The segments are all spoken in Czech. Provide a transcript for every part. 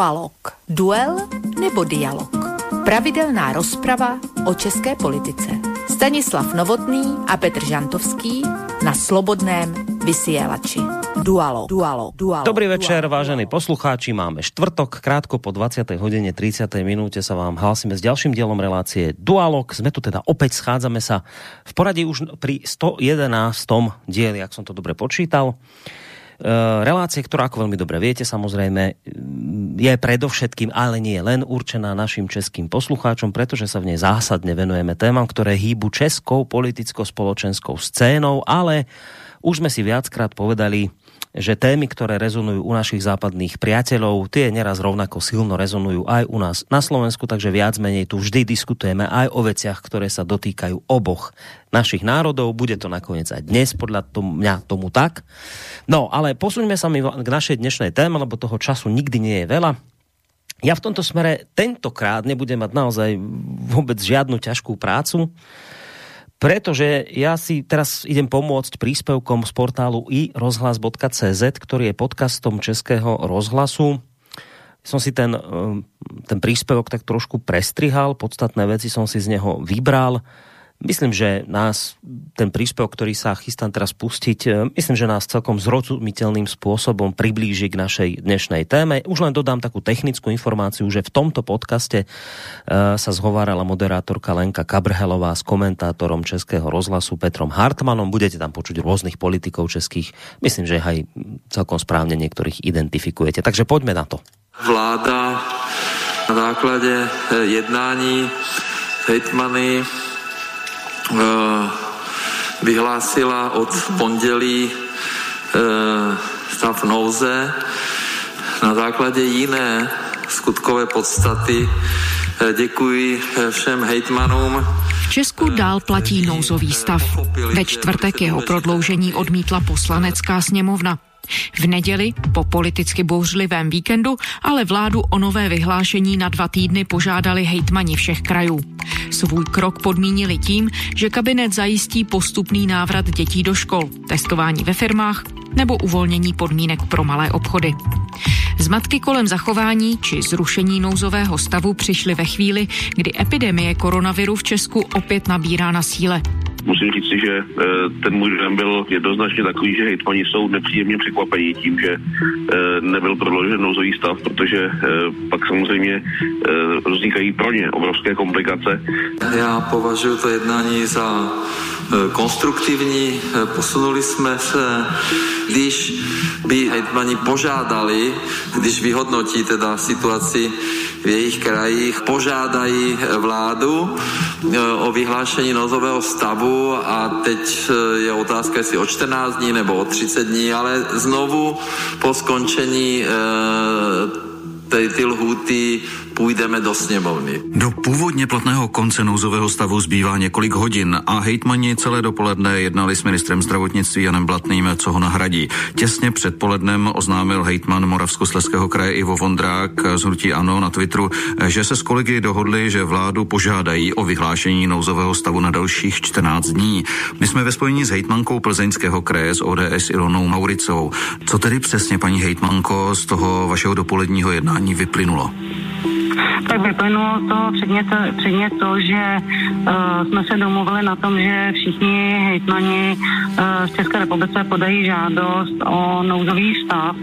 Dualog. Duel nebo dialog. Pravidelná rozprava o české politice. Stanislav Novotný a Petr Žantovský na Slobodném vysielači. Dualog. Dobrý večer, vážení poslucháči. Máme štvrtok, krátko po 20:30 sa vám hlásime s ďalším dielom relácie Dualog. Sme tu teda opäť, schádzame sa v poradí už pri 111. dieli, ak som to dobre počítal. Relácie, ktorá, ako veľmi dobre viete, samozrejme, je predovšetkým, ale nie len určená našim českým poslucháčom, pretože sa v nej zásadne venujeme témam, ktoré hýbu českou politicko-spoločenskou scénou, ale už sme si viackrát povedali, že témy, ktoré rezonujú u našich západných priateľov, tie neraz rovnako silno rezonujú aj u nás na Slovensku, takže viac menej tu vždy diskutujeme aj o veciach, ktoré sa dotýkajú oboch našich národov, bude to nakoniec aj dnes, podľa mňa tomu tak. No, ale posuňme sa mi k našej dnešnej téme, lebo toho času nikdy nie je veľa. Ja v tomto smere tentokrát nebudem mať naozaj vôbec žiadnu ťažkú prácu, pretože ja si teraz idem pomôcť príspevkom z portálu iRozhlas.cz, ktorý je podcastom Českého rozhlasu. Som si ten príspevok tak trošku prestrihal, podstatné veci som si z neho vybral. Myslím, že nás ten príspevok, ktorý sa chystám teraz pustiť, myslím, že nás celkom zrozumiteľným spôsobom priblíži k našej dnešnej téme. Už len dodám takú technickú informáciu, že v tomto podcaste sa zhovárala moderátorka Lenka Kabrhelová s komentátorom Českého rozhlasu Petrom Hartmanom. Budete tam počuť rôznych politikov českých. Myslím, že aj celkom správne niektorých identifikujete. Takže poďme na to. Vláda na základe jednání hejtmany vyhlásila od pondělí stav nouze na základě jiné skutkové podstaty. Děkuji všem hejtmanům. V Česku dál platí nouzový stav. Ve čtvrtek jeho prodloužení odmítla Poslanecká sněmovna. V neděli, po politicky bouřlivém víkendu, ale vládu o nové vyhlášení na 2 týdny požádali hejtmani všech krajů. Svůj krok podmínili tím, že kabinet zajistí postupný návrat dětí do škol, testování ve firmách nebo uvolnění podmínek pro malé obchody. Zmatky kolem zachování či zrušení nouzového stavu přišly ve chvíli, kdy epidemie koronaviru v Česku opět nabírá na síle. Musím říct, že ten můj dojem byl jednoznačně takový, že hejtmani jsou nepříjemně překvapení tím, že nebyl prodloužen nouzový stav, protože pak samozřejmě vznikají pro ně obrovské komplikace. Já považuji to jednání za konstruktivní. Posunuli jsme se, když by hejtmani požádali, když vyhodnotí teda situaci v jejich krajích, požádají vládu o vyhlášení nouzového stavu. A teď je otázka, jestli o 14 dní nebo o 30 dní, ale znovu po skončení ty lhůty půjdeme do sněmovny. Do původně platného konce nouzového stavu zbývá několik hodin a hejtmani celé dopoledne jednali s ministrem zdravotnictví Janem Blatným, co ho nahradí. Těsně před polednem oznámil hejtman Moravskoslezského kraje Ivo Vondrák z hnutí ANO na Twitteru, že se s kolegy dohodli, že vládu požádají o vyhlášení nouzového stavu na dalších 14 dní. My jsme ve spojení s hejtmankou Plzeňského kraje z ODS Ilonou Mauricou. Co tedy přesně, paní hejtmanko, z toho vašeho dopoledního jednání vyplynulo? Tak vyplynulo to předně to, že jsme se domluvili na tom, že všichni hejtmani v České republice podají žádost o nouzový stav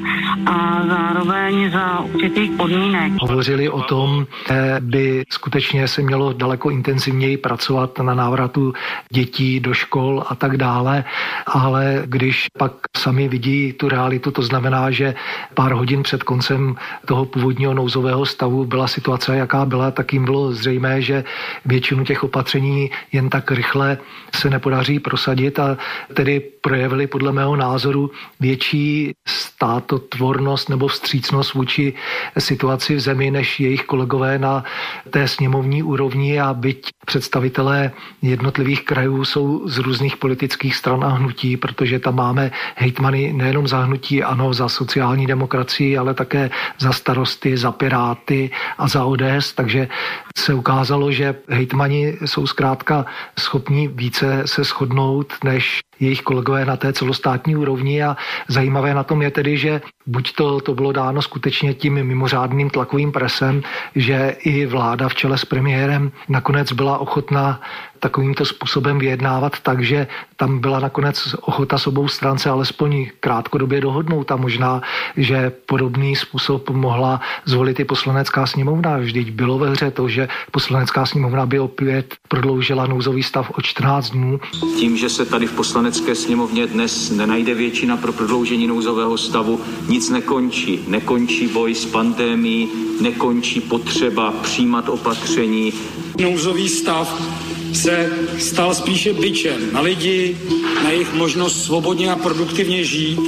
a zároveň za určitých podmínek. Hovořili o tom, že by skutečně se mělo daleko intenzivněji pracovat na návratu dětí do škol a tak dále, ale když pak sami vidí tu realitu, to znamená, že pár hodin před koncem toho původního nouzového stavu byla situace, jaká byla, tak jim bylo zřejmé, že většinu těch opatření jen tak rychle se nepodaří prosadit a tedy projevili podle mého názoru větší státotvornost nebo vstřícnost vůči situaci v zemi, než jejich kolegové na té sněmovní úrovni a byť představitelé jednotlivých krajů jsou z různých politických stran a hnutí, protože tam máme hejtmany nejenom za hnutí, ano, za sociální demokracii, ale také za starosty, za piráty a za ODS, takže se ukázalo, že hejtmani jsou zkrátka schopni více se shodnout, než jejich kolegové na té celostátní úrovni. A zajímavé na tom je tedy, že buď to bylo dáno skutečně tím mimořádným tlakovým presem, že i vláda v čele s premiérem nakonec byla ochotná takovýmto způsobem vyjednávat, takže tam byla nakonec ochota s obou stran se alespoň krátkodobě dohodnout a možná, že podobný způsob mohla zvolit i poslanecká sněmovna. Vždyť bylo ve hře to, že poslanecká sněmovna by opět prodloužila nouzový stav o 14 dnů. Tím, že se tady v poslanecké sněmovně dnes nenajde většina pro prodloužení nouzového stavu, nic nekončí. Nekončí boj s pandemií, nekončí potřeba přijímat opatření. Nouzový stav se stal spíše bičem na lidi, na jejich možnost svobodně a produktivně žít,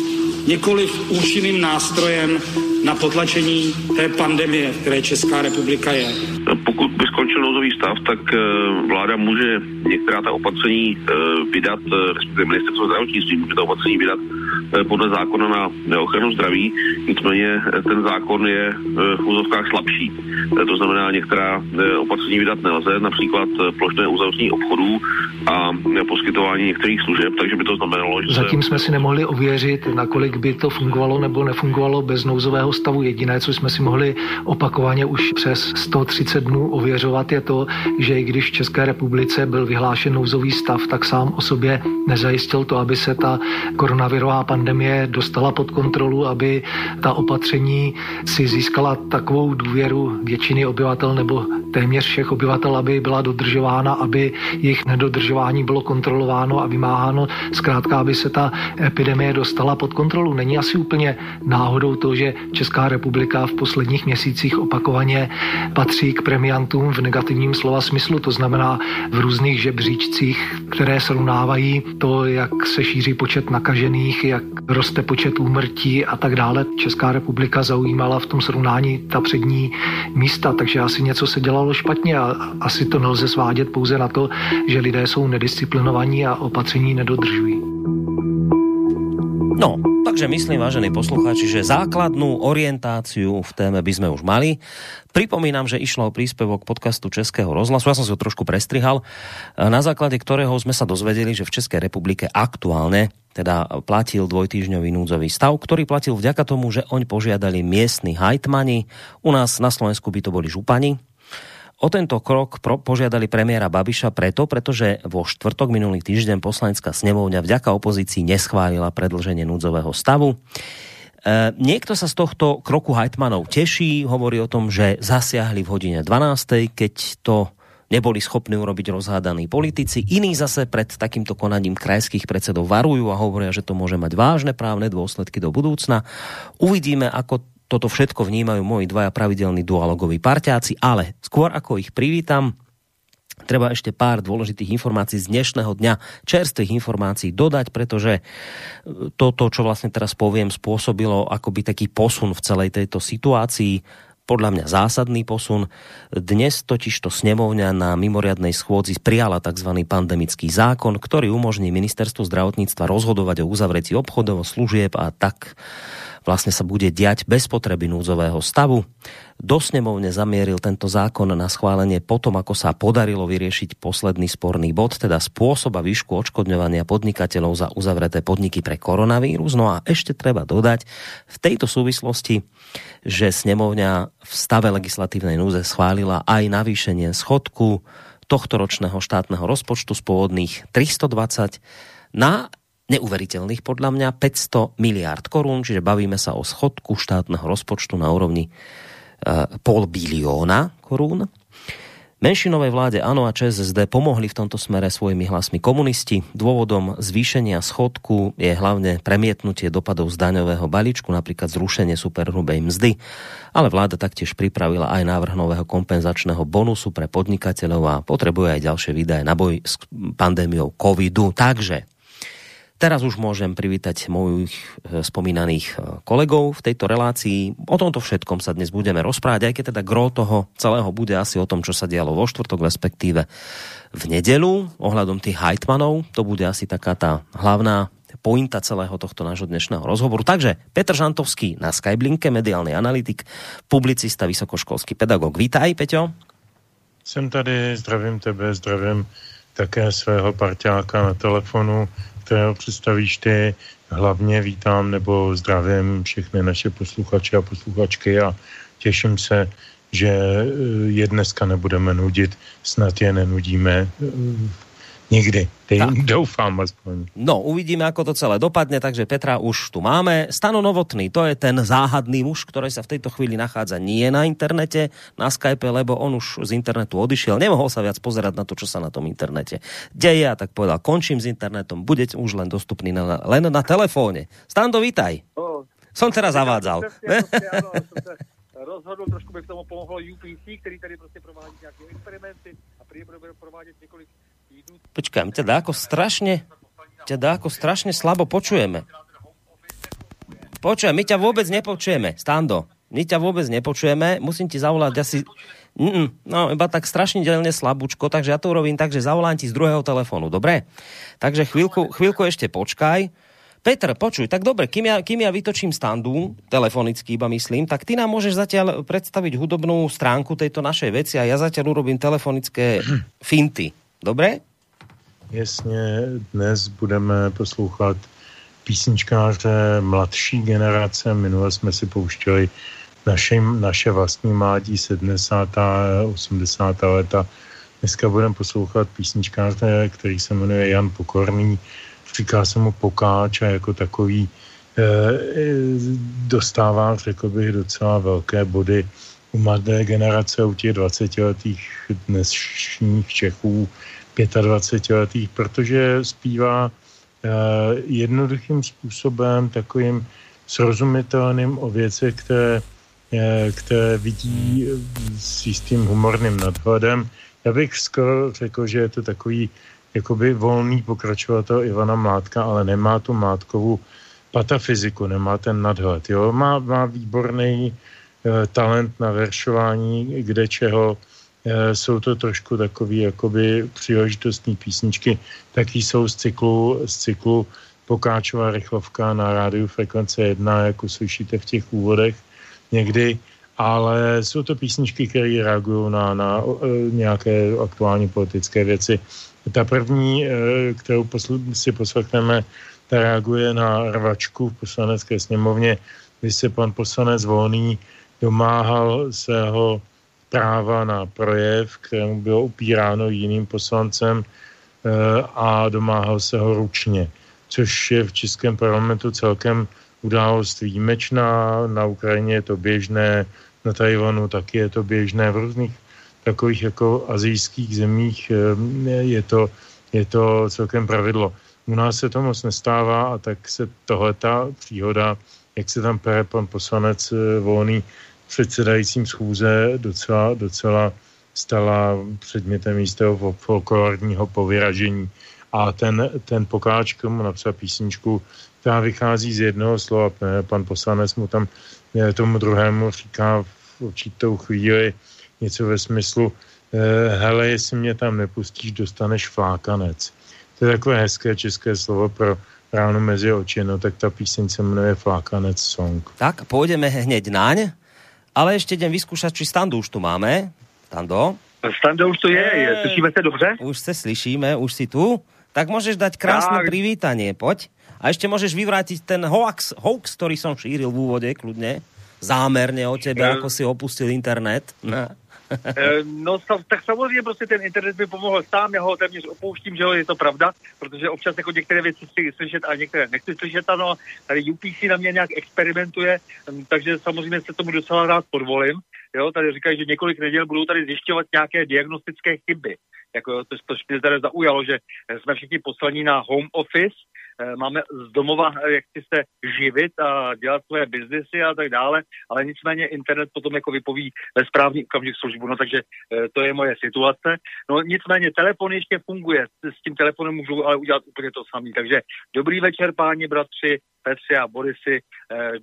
nikoliv účinným nástrojem na potlačení té pandemie, které Česká republika je. Pokud by skončil nouzový stav, tak vláda může některá ta opatření vydat, respektive ministerstvo zdravotnictví může ta opatření vydat podle zákona na ochranu zdraví, nicméně ten zákon je v úzovkách slabší. To znamená, některá opatření vydat nelze, například plošné uzavření obchodů a poskytování některých služeb, takže by to znamenalo, že... Zatím jsme si nemohli ověřit, nakolik by to fungovalo nebo nefungovalo bez nouzového stavu. Jediné, co jsme si mohli opakovaně už přes 130 dnů ověřovat, je to, že i když v České republice byl vyhlášen nouzový stav, tak sám o sobě nezajistil to, aby se ta koronavirová pandemie dostala pod kontrolu, aby ta opatření si získala takovou důvěru většiny obyvatel nebo téměř všech obyvatel, aby byla dodržována, aby jejich nedodržování bylo kontrolováno a vymáháno. Zkrátka, aby se ta epidemie dostala pod kontrolu. Není asi úplně náhodou to, že Česká republika v posledních měsících opakovaně patří k premiantům v negativním slova smyslu, to znamená v různých žebříčcích, které srovnávají to, jak se šíří počet nakažených, jak roste počet úmrtí a tak dále. Česká republika zaujímala v tom srovnání ta přední místa, takže asi něco se dělalo špatně a asi to nelze svádět pouze na to, že lidé jsou nedisciplinovaní a opatření nedodržují. No, takže myslím, vážení poslucháči, že základnú orientáciu v téme by sme už mali. Pripomínam, že išlo o príspevok podcastu Českého rozhlasu, ja som si ho trošku prestrihal, na základe ktorého sme sa dozvedeli, že v Českej republike aktuálne teda platil dvojtýždňový núdzový stav, ktorý platil vďaka tomu, že oň požiadali miestni hajtmani. U nás na Slovensku by to boli župani. O tento krok požiadali premiéra Babiša pretože vo štvrtok minulý týždeň poslanecká snemovňa vďaka opozícii neschválila predĺženie núdzového stavu. Niekto sa z tohto kroku hajtmanov teší, hovorí o tom, že zasiahli v hodine 12, keď to neboli schopní urobiť rozhádaní politici. Iní zase pred takýmto konaním krajských predsedov varujú a hovoria, že to môže mať vážne právne dôsledky do budúcna. Uvidíme, ako toto všetko vnímajú moji dvaja pravidelní dualogoví parťáci, ale skôr ako ich privítam, treba ešte pár dôležitých informácií z dnešného dňa, čerstvých informácií dodať, pretože toto, čo vlastne teraz poviem, spôsobilo akoby taký posun v celej tejto situácii, podľa mňa zásadný posun. Dnes totižto snemovňa na mimoriadnej schôdzi prijala tzv. Pandemický zákon, ktorý umožní ministerstvu zdravotníctva rozhodovať o uzavretí obchodov, služieb a tak vlastne sa bude diať bez potreby núdzového stavu. Do snemovne zamieril tento zákon na schválenie potom, ako sa podarilo vyriešiť posledný sporný bod, teda spôsob a výšku odškodňovania podnikateľov za uzavreté podniky pre koronavírus. No a ešte treba dodať v tejto súvislosti, že snemovňa v stave legislatívnej núze schválila aj navýšenie schodku tohtoročného štátneho rozpočtu z pôvodných 320 na neuveriteľných podľa mňa 500 miliárd korún, čiže bavíme sa o schodku štátneho rozpočtu na úrovni pol bilióna korún. Menšinovej vláde ANO a ČSSD pomohli v tomto smere svojimi hlasmi komunisti. Dôvodom zvýšenia schodku je hlavne premietnutie dopadov z daňového balíčku, napríklad zrušenie superhrubej mzdy, ale vláda taktiež pripravila aj návrh nového kompenzačného bonusu pre podnikateľov a potrebuje aj ďalšie výdaje na boj s pandémiou covidu. Takže teraz už môžem privítať mojich spomínaných kolegov v tejto relácii. O tomto všetkom sa dnes budeme rozprávať, aj keď teda gro toho celého bude asi o tom, čo sa dialo vo štvrtok, respektíve v nedeľu. Ohľadom tých hajtmanov, to bude asi taká tá hlavná pointa celého tohto nášho dnešného rozhovoru. Takže Petr Žantovský na Skyblinke, mediálny analytik, publicista, vysokoškolský pedagóg. Vítaj, Peťo. Jsem tady, zdravím tebe, zdravím také svého parťáka na telefonu, kterého představíš ty. Hlavně vítám nebo zdravím všechny naše posluchače a posluchačky a těším se, že je dneska nebudeme nudit, snad je nenudíme nikdy. Doufám aspoň. No, uvidíme, ako to celé dopadne, takže Petra už tu máme. Stano Novotný, to je ten záhadný muž, ktorý sa v tejto chvíli nachádza nie na internete, na Skype, lebo on už z internetu odišiel, nemohol sa viac pozerať na to, čo sa na tom internete deje, a tak povedal, končím s internetom, budete už len dostupný len na telefóne. Stando, vítaj. Oh, som teraz zavádzal. Rozhodl trošku by k tomu pomohlo UPC, který tady prostě provádí nějaké experimenty a provádět několik týdů. Počkám, ťa dáko strašne slabo počujeme. Počujem, my ťa vôbec nepočujeme, Stando. My ťa vôbec nepočujeme, musím ti zavolať asi... No, iba tak strašne delne slabúčko, takže ja to urobím tak, že zavolám ti z druhého telefónu, dobre? Takže chvíľku ešte počkaj. Petr, počuj, tak dobre, kým ja vytočím Standu, telefonicky iba myslím, tak ty nám môžeš zatiaľ predstaviť hudobnú stránku tejto našej veci a ja zatiaľ urobím telefonické finty. Dobre? Jasne, dnes budeme poslouchat písničkáře mladší generace. Minule jsme si pouštěli naše vlastní mládí 70. a 80. leta. Dneska budeme poslouchat písničkáře, který se jmenuje Jan Pokorný. Říká se mu Pokáč a jako takový dostává, řekl bych, docela velké body u mladé generace, u těch 20-letých dnešních Čechů, 25-letých, protože zpívá jednoduchým způsobem, takovým srozumitelným o věcech, které vidí s jistým humorným nadhledem. Já bych skoro řekl, že je to takový jakoby volný pokračovatel Ivana Mládka, ale nemá tu Mládkovou patafyziku, nemá ten nadhled. Jo? Má výborný talent na veršování, kde čeho. Jsou to trošku takový jakoby příležitostní písničky. Taky jsou z cyklu Pokáčová rychlovka na rádiu Frekvence 1, jako slyšíte v těch úvodech někdy. Ale jsou to písničky, které reagují na nějaké aktuální politické věci. Ta první, kterou si poslechneme, ta reaguje na rvačku v Poslanecké sněmovně, kdy se pan poslanec Volný domáhal svého práva na projev, kterému bylo upíráno jiným poslancem, a domáhal se ho ručně, což je v českém parlamentu celkem událost výjimečná. Na Ukrajině je to běžné, na Tajvanu taky je to běžné, v různých takových jako azijských zemích je to celkem pravidlo. U nás se to moc nestává, a tak se tohleta příhoda, jak se tam pere pan poslanec Volný předsedajícím schůze, docela stala předmětem jistého folklorního povyražení. A ten Pokáč k tomu napsal písničku, která vychází z jednoho slova. Pan poslanec mu tam tomu druhému říká v určitou chvíli něco ve smyslu, hele, jestli mě tam nepustíš, dostaneš flákanec. To je takové hezké české slovo pro ránu mezi oči, no tak ta píseň se jmenuje Flákanec song. Tak, pôjdeme hneď naň, ale ještě jdem vyskúšať, či Standu už tu máme. Stando? Stando už tu je, slyšíme se dobře? Už se slyšíme, už si tu. Tak můžeš dať krásné privítanie, poď. A ještě můžeš vyvrátiť ten hoax, který som šíril v úvode, kludně. Zámerne o tebe, ako si opustil internet. No, tak samozřejmě prostě ten internet mi pomohl sám, já ho téměř opouštím, že je to pravda, protože občas jako některé věci chci slyšet a některé nechci slyšet, ano, tady UPC na mě nějak experimentuje, takže samozřejmě se tomu docela rád podvolím, jo, tady říkají, že několik neděl budou tady zjišťovat nějaké diagnostické chyby, jako to mě tady zaujalo, že jsme všichni poslaní na home office, máme z domova, jak si se živit a dělat svoje biznesy a tak dále, ale nicméně internet potom jako vypoví ve správný okamžik službu, no takže to je moje situace. No nicméně telefon ještě funguje, s tím telefonem můžu ale udělat úplně to samý, takže dobrý večer, páni bratři, Petře a Borisi,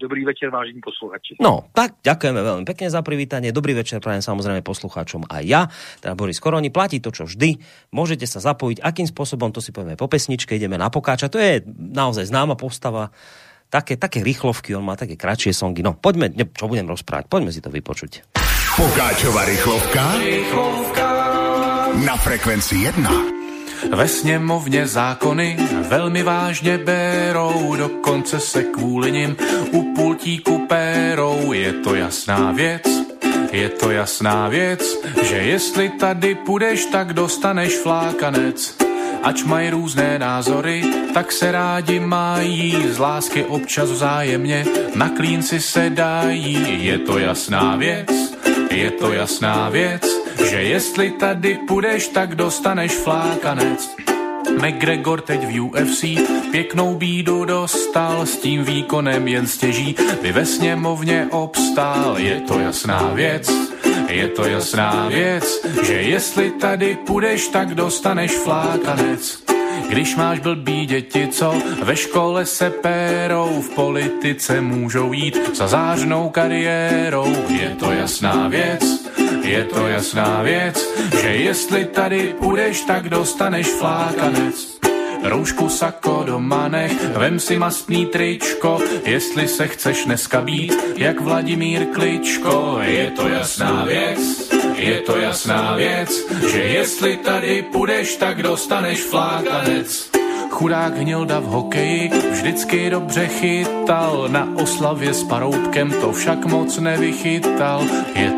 dobrý večer, vážení posluchači. No, tak ďakujeme veľmi pekne za privítanie. Dobrý večer prajem samozrejme poslucháčom aj ja, teda Boris Koroni. Platí to, čo vždy. Môžete sa zapojiť, akým spôsobom, to si povieme po pesničke, ideme na Pokáča. To je naozaj známa postava. Také rýchlovky, on má také kratšie songy. No, poďme, čo budem rozprávať, poďme si to vypočuť. Pokáčova rýchlovka na Frekvencii 1. Ve sněmovně zákony velmi vážně berou, dokonce se kvůli nim u pultíku pérou. Je to jasná věc, že jestli tady půjdeš, tak dostaneš flákanec. Ač mají různé názory, tak se rádi mají, z lásky občas vzájemně na klínci se dají. Je to jasná věc, že jestli tady půjdeš, tak dostaneš flákanec. McGregor teď v UFC pěknou bídu dostal, s tím výkonem jen stěží by ve sněmovně obstál. Je to jasná věc, že jestli tady půjdeš, tak dostaneš flákanec. Když máš blbý děti, co ve škole se perou, v politice můžou jít za zářnou kariérou. Je to jasná věc, že jestli tady půjdeš, tak dostaneš flákanec. Roušku, sako, doma nech, vem si mastný tričko, jestli se chceš dneska být jak Vladimír Kličko. Je to jasná věc, že jestli tady půjdeš, tak dostaneš flákanec. Chudák Hnělda v hokeji vždycky dobře chytal, na oslavě s Paroubkem to však moc nevychytal. Je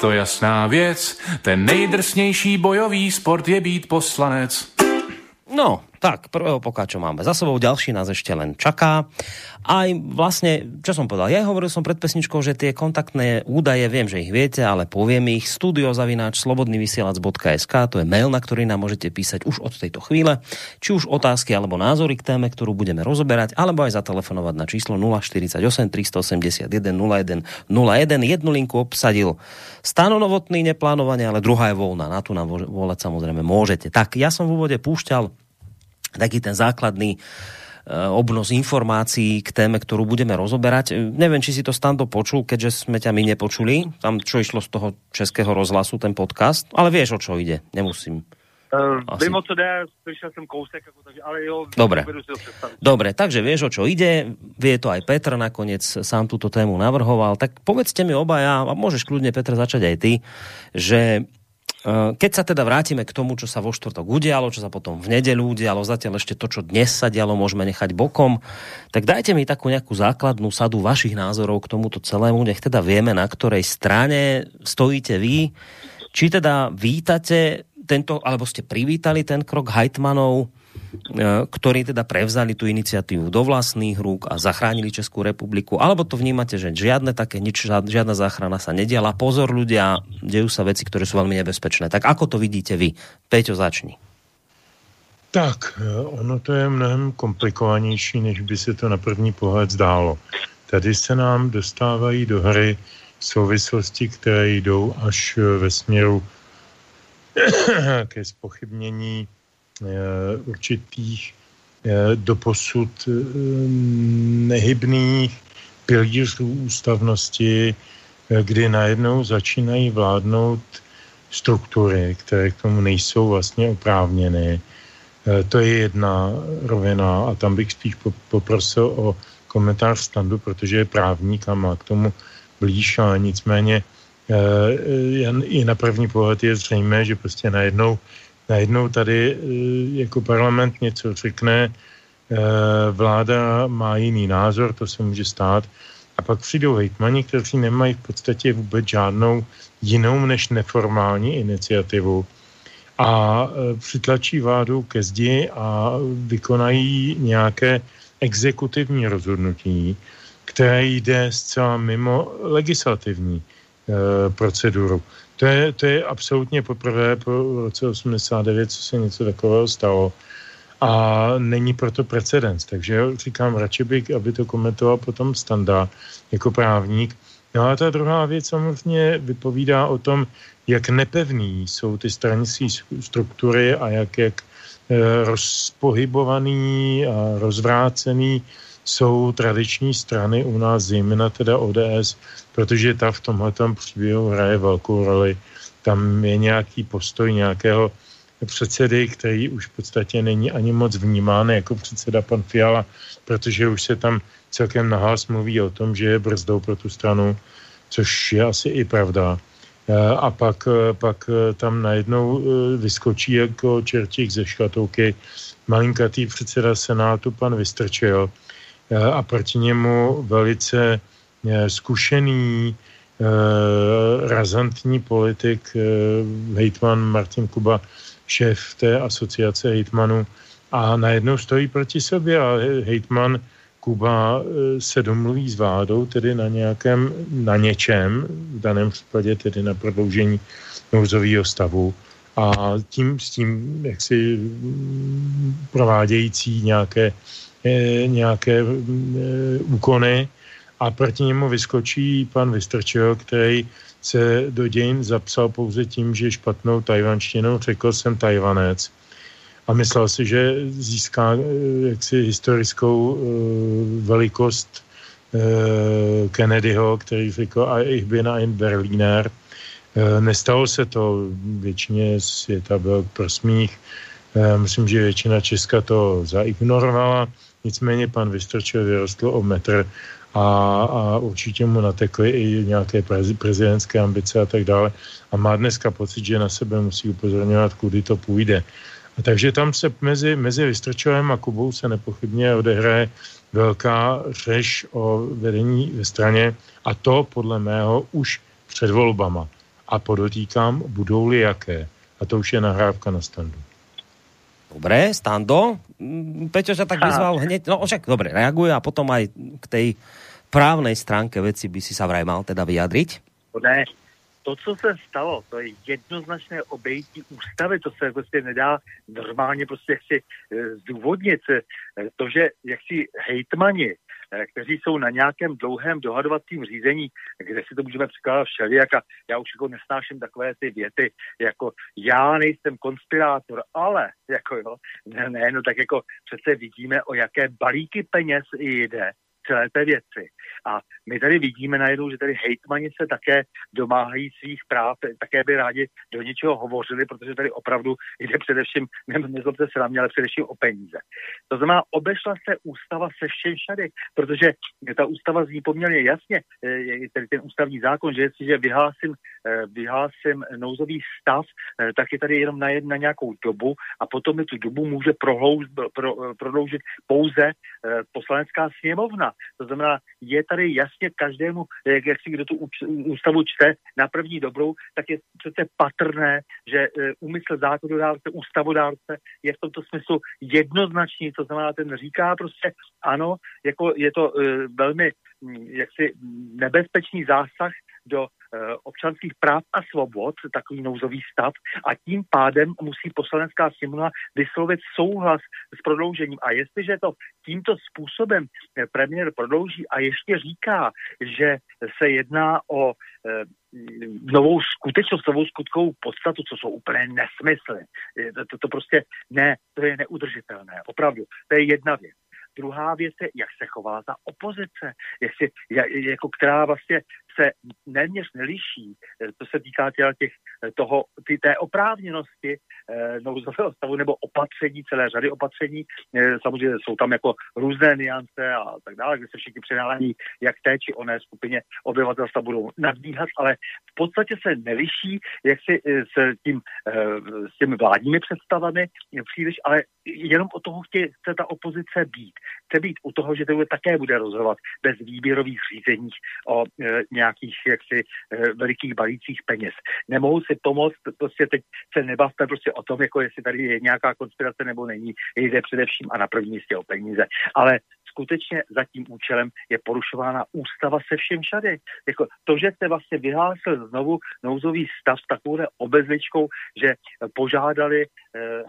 to jasná věc, ten nejdrsnější bojový sport je být poslanec. No, tak, prvého pokáča máme za sebou, ďalší nás ešte len čaká. Aj vlastne, čo som povedal, ja hovoril som pred pesničkou, že tie kontaktné údaje, viem, že ich viete, ale poviem ich, studio@slobodnyvysielac.sk, to je mail, na ktorý nám môžete písať už od tejto chvíle, či už otázky alebo názory k téme, ktorú budeme rozoberať, alebo aj zatelefonovať na číslo 048 381 01 01. Jednu linku obsadil Stano Novotný neplánovane, ale druhá je voľná, na tú nám volať samozrejme môžete. Tak, ja som v úvode púšťal taký ten základný obnos informácií k téme, ktorú budeme rozoberať. Neviem, či si to Stando počul, keďže sme ťa my nepočuli. Tam, čo išlo z toho Českého rozhlasu, ten podcast. Ale vieš, o čo ide. Nemusím. Viem, o čo ide. Slyšel som kousek. Takže, ale jo, dobre. Dobre, takže vieš, o čo ide. Vie to aj Petr nakoniec. Sám túto tému navrhoval. Tak povedzte mi obaja, a môžeš kľudne, Petr, začať aj ty, že keď sa teda vrátime k tomu, čo sa vo štvrtok udialo, čo sa potom v nedeľu udialo, zatiaľ ešte to, čo dnes sa dialo, môžeme nechať bokom, tak dajte mi takú nejakú základnú sadu vašich názorov k tomuto celému, nech teda vieme, na ktorej strane stojíte vy, či teda vítate tento, alebo ste privítali ten krok Hartmanov, ktorí teda prevzali tú iniciatívu do vlastných rúk a zachránili Českú republiku, alebo to vnímate, že žiadne také nič, žiadna záchrana sa nediala. Pozor ľudia, dejú sa veci, ktoré sú veľmi nebezpečné. Tak ako to vidíte vy? Peťo, začni. Tak, ono to je mnohem komplikovanější, než by se to na první pohled zdálo. Tady se nám dostávají do hry souvislosti, které jdou až ve směru ke zpochybnění určitých doposud nehybných pilířů ústavnosti, kdy najednou začínají vládnout struktury, které k tomu nejsou vlastně oprávněny. To je jedna rovina a tam bych spíš poprosil o komentář Standu, protože je právník a má k tomu blíž, ale nicméně i na první pohled je zřejmé, že prostě najednou tady jako parlament něco řekne, vláda má jiný názor, to se může stát. A pak přijdou hejtmani, kteří nemají v podstatě vůbec žádnou jinou než neformální iniciativu. A přitlačí vládu ke zdi a vykonají nějaké exekutivní rozhodnutí, které jde zcela mimo legislativní proceduru. To je absolutně poprvé po roce 89, co se něco takového stalo a není proto precedens, takže říkám, radši bych, aby to komentoval potom Standa jako právník. No a ta druhá věc samozřejmě vypovídá o tom, jak nepevný jsou ty stranické struktury a jak rozpohybovaný a rozvrácený jsou tradiční strany u nás, zejména teda ODS, protože ta v tomhletom příběhu hraje velkou roli. Tam je nějaký postoj nějakého předsedy, který už v podstatě není ani moc vnímán jako předseda pan Fiala, protože už se tam celkem nahlas mluví o tom, že je brzdou pro tu stranu, což je asi i pravda. a pak tam najednou vyskočí jako čertík ze škatulky malinkatý předseda Senátu, pan Vystrčil, a proti němu velice zkušený, razantní politik, hejtman Martin Kuba, šéf té asociace hejtmanů, a najednou stojí proti sobě a hejtman Kuba se domluví s vládou tedy na něčem, v daném případě tedy na prodloužení nouzového stavu, a s tím jak si provádějící nějaké úkony, a proti němu vyskočí pan Vystrčil, který se do dějin zapsal pouze tím, že špatnou tajvanštinou řekl jsem Tajvanec. A myslel si, že získá jaksi historickou velikost Kennedyho, který řekl ich bin ein Berliner. Nestalo se to, většině světa byl prosmích. Myslím, že většina Česka to zaignorovala, nicméně pan Vystrčil vyrostl o metr a určitě mu natekly i nějaké prezidentské ambice a tak dále. A má dneska pocit, že na sebe musí upozorňovat, kudy to půjde. Takže tam se mezi Vystrčilem a Kubou se nepochybně odehraje velká řeš o vedení ve straně, a to podle mého už před volbama. A podotýkám, budou-li jaké. A to už je nahrávka na Standu. Dobre, Stando. Peťo sa tak vyzval hneď. No však, dobre, reaguje a potom aj k tej právnej stránke veci by si sa vraj mal teda vyjadriť. Ne, to, co se stalo, to je jednoznačné obejití ústavy, to se prostě nedá normálně prostě jaksi zdůvodnit. To, že jaksi hejtmani, kteří jsou na nějakém dlouhém dohadovacím řízení, kde si to můžeme překládat všelijak, a já už jako nesnáším takové ty věty, jako já nejsem konspirátor, ale, jako jo, ne, no tak jako přece vidíme, o jaké balíky peněz jde celé té věci. A my tady vidíme najednou, že tady hejtmani se také domáhají svých práv, také by rádi do něčeho hovořili, protože tady opravdu jde především, nezlobte se na mě, ale především o peníze. To znamená, obešla se ústava se všem všady, protože ta ústava zní poměrně jasně, tedy ten ústavní zákon, že jestliže vyhlásím nouzový stav, tak je tady jenom na nějakou dobu a potom tu dobu může prodloužit pouze poslanecká sněmovna. To znamená, je tady jasně každému, jak si kdo tu ústavu čte na první dobrou, tak je přece patrné, že úmysl zákonodárce, ústavodárce je v tomto smyslu jednoznačný, to znamená, ten říká prostě ano, jako je to velmi jaksi nebezpečný zásah do občanských práv a svobod, takový nouzový stav, a tím pádem musí poslanecká sněmovna vyslovit souhlas s prodloužením. A jestliže to tímto způsobem premiér prodlouží a ještě říká, že se jedná o novou skutečnost, novou skutkovou podstatu, co jsou úplně nesmysly. To prostě ne, to je neudržitelné, opravdu. To je jedna věc. Druhá věc je, jak se chová ta opozice, jako která vlastně se neměř neliší, to se týká té oprávněnosti nouzového stavu nebo opatření, celé řady opatření. Samozřejmě jsou tam jako různé niance a tak dále, kde se všichni přidání, jak té či oné skupině obyvatelstva budou nadvíhat, ale v podstatě se neliší, jak si s těmi vládními představami příliš, ale jenom o toho chce ta opozice být. Chce být u toho, že to také bude rozhodovat bez výběrových řízení o nějakých velikých balících peněz. Nemohou si pomoct, prostě teď se nebavme prostě o tom, jako jestli tady je nějaká konspirace nebo není, jde především a na prvním místě o peníze. Ale skutečně za tím účelem je porušována ústava se všem všady. Jako to, že jste vlastně vyhlásil znovu nouzový stav s takovou obezličkou, že požádali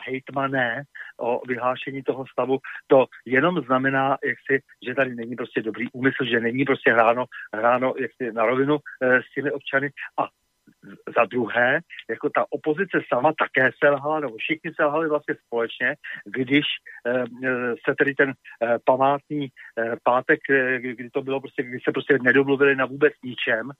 hejtmané o vyhlášení toho stavu, to jenom znamená, že tady není prostě dobrý úmysl, že není prostě hráno na rovinu s těmi občany. A za druhé, jako ta opozice sama také selhala, nebo všichni selhali vlastně společně, když se tedy ten památný pátek, kdy to bylo prostě, kdy se prostě nedomluvili na vůbec ničem,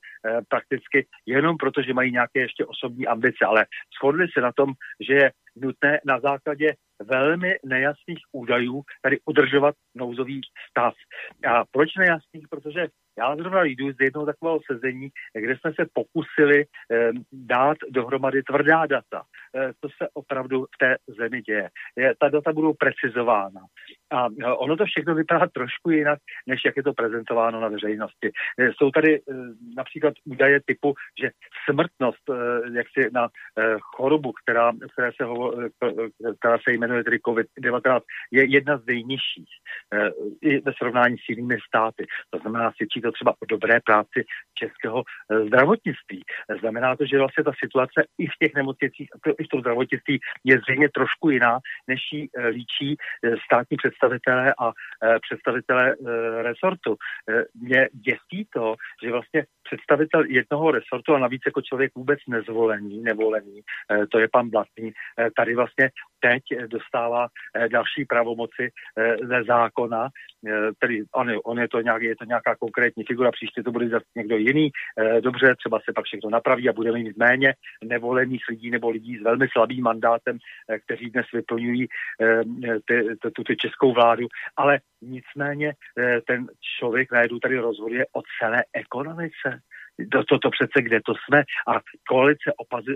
prakticky jenom proto, že mají nějaké ještě osobní ambice, ale shodli se na tom, že je nutné na základě velmi nejasných údajů tady udržovat nouzový stav. A proč nejasných? Protože Já zrovna jdu z jednoho takového sezení, kde jsme se pokusili dát dohromady tvrdá data, co se opravdu v té zemi děje. Ta data budou precizována. A ono to všechno vypadá trošku jinak, než jak je to prezentováno na veřejnosti. Jsou tady například údaje typu, že smrtnost jaksi na chorobu, která se jmenuje tedy COVID-19, je jedna z nejnižších i ve srovnání s jinými státy. To znamená, svědčí to třeba o dobré práci českého zdravotnictví. Znamená to, že vlastně ta situace i v těch nemocnicích, i v tom zdravotnictví je zřejmě trošku jiná, než ji líčí státní představitelé a představitelé resortu. Mě děsí to, že vlastně představitel jednoho resortu a navíc jako člověk vůbec nevolený, to je pan Blatný, tady vlastně teď dostává další pravomoci ze zákona, tedy on je to nějaká konkrétní figura, příště to bude zase někdo jiný, dobře, třeba se pak všechno napraví a budeme mít méně nevolených lidí nebo lidí s velmi slabým mandátem, kteří dnes vyplňují tu českou vládu, ale nicméně ten člověk najednou tady rozhoduje o celé ekonomice. To přece, kde to jsme, a koalice,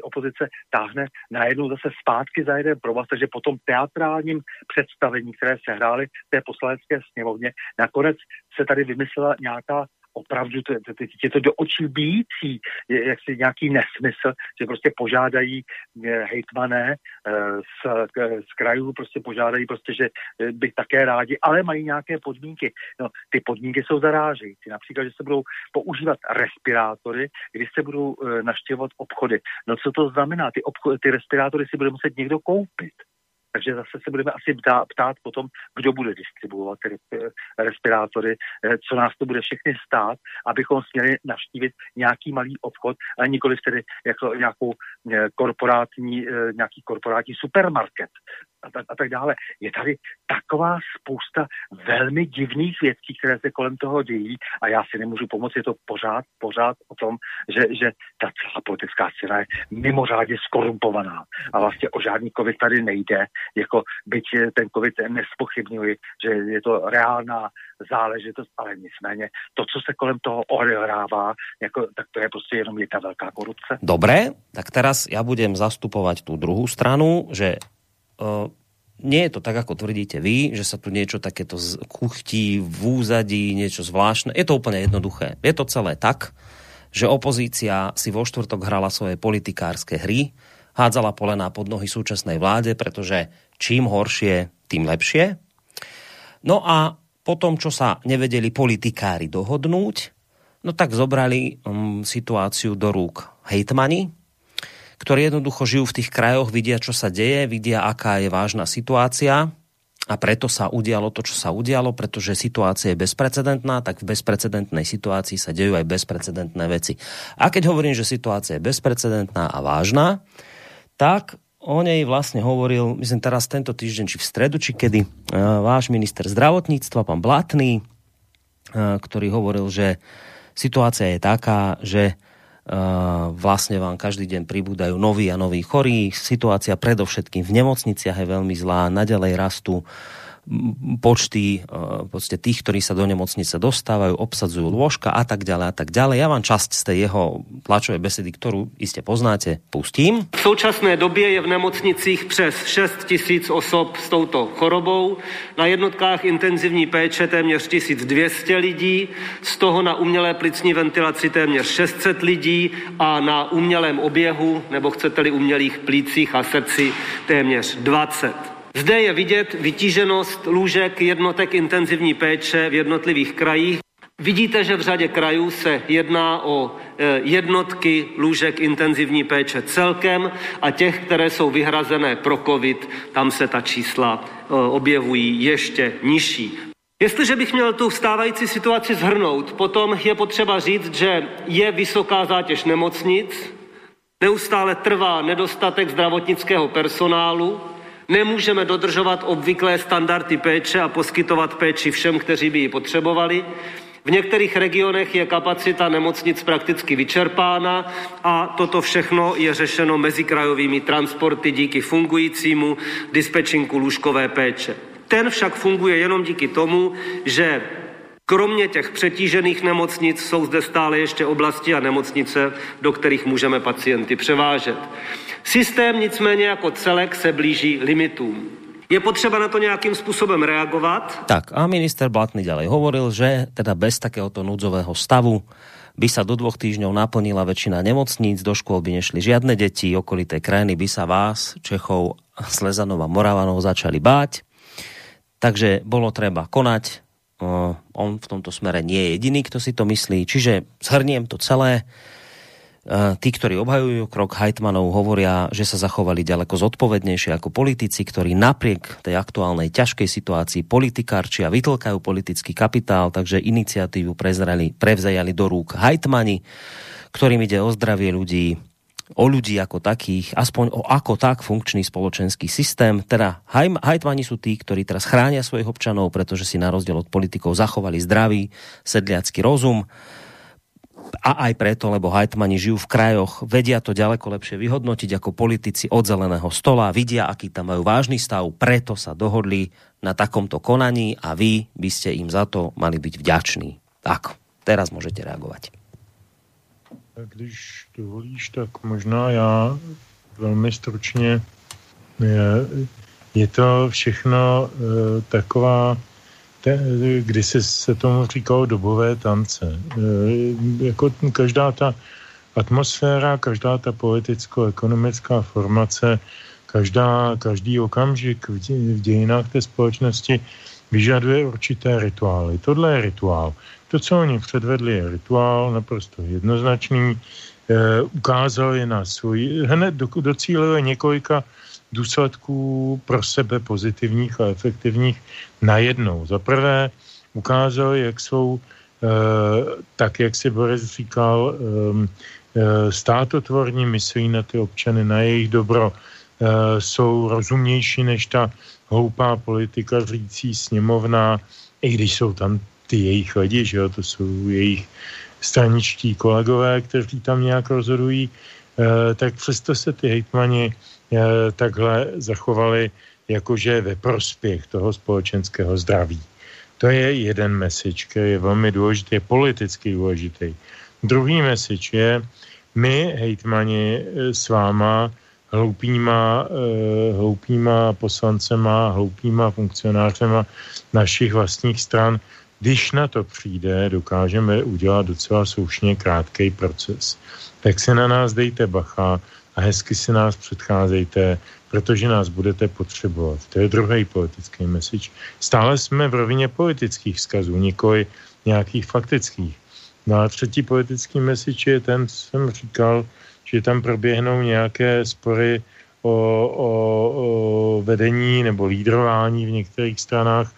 opozice táhne najednou zase zpátky za jeden provaz, takže po tom teatrálním představení, které se hrály v té poslanecké sněmovně, nakonec se tady vymyslela nějaká opravdu, je to do očí bijící, jaksi nějaký nesmysl, že prostě požádají hejtmané z krajů, požádají, že by také rádi, ale mají nějaké podmínky. No, ty podmínky jsou zarážející. Například, že se budou používat respirátory, když se budou navštěvovat obchody. No, co to znamená? Ty respirátory si bude muset někdo koupit. Takže zase se budeme asi ptát potom, kdo bude distribuovat respirátory, co nás to bude všechny stát, abychom směli navštívit nějaký malý obchod, a nikoliv tedy jako nějaký korporátní supermarket a tak dále. Je tady taková spousta velmi divných věcí, které se kolem toho dějí, a já si nemůžu pomoct, je to pořád o tom, že ta celá politická scéna je mimořádně skorumpovaná a vlastně o žádný covid tady nejde, jako byť ten covid nespochybňuji, že je to reálná záležitost, ale nicméně to, co se kolem toho odehrává, tak to je prostě jenom jedna velká korupce. Dobré, tak teraz ja budem zastupovať tú druhú stranu, že nie je to tak, ako tvrdíte vy, že sa tu niečo takéto kuchtí, v úzadí, niečo zvláštne. Je to úplne jednoduché. Je to celé tak, že opozícia si vo štvrtok hrala svoje politikárske hry, hádzala polená pod nohy súčasnej vláde, pretože čím horšie, tým lepšie. No a potom, čo sa nevedeli politikári dohodnúť, no tak zobrali situáciu do rúk hejtmani, ktorí jednoducho žijú v tých krajoch, vidia, čo sa deje, vidia, aká je vážna situácia, a preto sa udialo to, čo sa udialo, pretože situácia je bezprecedentná, tak v bezprecedentnej situácii sa dejú aj bezprecedentné veci. A keď hovorím, že situácia je bezprecedentná a vážna, tak o nej vlastne hovoril, myslím teraz tento týždeň, či v stredu, či kedy, váš minister zdravotníctva, pán Blatný, ktorý hovoril, že situácia je taká, že vlastne vám každý deň pribúdajú noví a noví chorí. Situácia predovšetkým v nemocniciach je veľmi zlá. Naďalej rastú počty tých, ktorí sa do nemocnice dostávajú, obsadzujú lôžka a tak ďalej a tak ďalej. Ja vám časť z tej jeho tlačovej besedy, ktorú iste poznáte, pustím. V současné době je v nemocnicích přes 6 000 osob s touto chorobou. Na jednotkách intenzivní péče téměř 1200 lidí, z toho na umělé plicní ventilaci téměř 600 lidí a na umělém oběhu, nebo chcete-li umělých plících a srdci, téměř 20. Zde je vidět vytíženost lůžek jednotek intenzivní péče v jednotlivých krajích. Vidíte, že v řadě krajů se jedná o jednotky lůžek intenzivní péče celkem a těch, které jsou vyhrazené pro covid, tam se ta čísla objevují ještě nižší. Jestliže bych měl tu stávající situaci shrnout, potom je potřeba říct, že je vysoká zátěž nemocnic, neustále trvá nedostatek zdravotnického personálu, nemůžeme dodržovat obvyklé standardy péče a poskytovat péči všem, kteří by ji potřebovali. V některých regionech je kapacita nemocnic prakticky vyčerpána a toto všechno je řešeno mezikrajovými transporty díky fungujícímu dispečinku lůžkové péče. Ten však funguje jenom díky tomu, že Kromě těch přetížených nemocnic jsou zde stále ještě oblasti a nemocnice, do kterých můžeme pacienty převážet. Systém nicméně jako celek se blíží limitům. Je potřeba na to nějakým způsobem reagovat. Tak a minister Blatný ďalej hovoril, že teda bez takéhoto núdzového stavu by sa do 2 týždňov naplnila väčšina nemocníc, do škôl by nešli žiadne deti, okolité krajiny by sa vás, Čechov, Slezanov a Moravanov začali báť. Takže bolo treba konať. On v tomto smere nie je jediný, kto si to myslí. Čiže zhrniem to celé. Tí, ktorí obhajujú krok Hartmanov, hovoria, že sa zachovali ďaleko zodpovednejšie ako politici, ktorí napriek tej aktuálnej ťažkej situácii politikárčia, vytlkajú politický kapitál, takže iniciatívu prevzajali do rúk Hartmani, ktorým ide o zdravie ľudí, o ľudí ako takých, aspoň o ako tak funkčný spoločenský systém. Teda Hartmani sú tí, ktorí teraz chránia svojich občanov, pretože si na rozdiel od politikov zachovali zdravý sedliacky rozum. A aj preto, lebo Hartmani žijú v krajoch, vedia to ďaleko lepšie vyhodnotiť ako politici od zeleného stola, vidia, aký tam majú vážny stav, preto sa dohodli na takomto konaní a vy by ste im za to mali byť vďační. Tak, teraz môžete reagovať. Tak, když dovolíš, tak možná já velmi stručně. Je to všechno taková, kdysi se tomu říkalo dobové tance. Jako každá ta atmosféra, každá ta politicko-ekonomická formace, každý okamžik v dějinách té společnosti vyžaduje určité rituály. Tohle je rituál. To, co oni předvedli, je rituál naprosto jednoznačný. Ukázali na svůj, hned docílili několika důsledků pro sebe pozitivních a efektivních najednou. Za prvé ukázali, jak jsou, tak jak si Boris říkal, státotvorní, myslí na ty občany, na jejich dobro, jsou rozumnější než ta hloupá politika řící sněmovna, i když jsou tam ty jejich lidi, že jo, to jsou jejich straničtí kolegové, kteří tam nějak rozhodují, tak přesto se ty hejtmani takhle zachovali jakože ve prospěch toho společenského zdraví. To je jeden message, který je velmi důležitý, politicky důležitý. Druhý message je, my, hejtmani, s váma, hloupýma poslancema, hloupýma funkcionářema našich vlastních stran, když na to přijde, dokážeme udělat docela slušně krátký proces. Tak se na nás dejte bacha, a hezky si nás předcházejte, protože nás budete potřebovat. To je druhý politický message. Stále jsme v rovině politických vzkazů, nikoli nějakých faktických. No a třetí politický message je ten, co jsem říkal, že tam proběhnou nějaké spory o vedení nebo lídrování v některých stranách,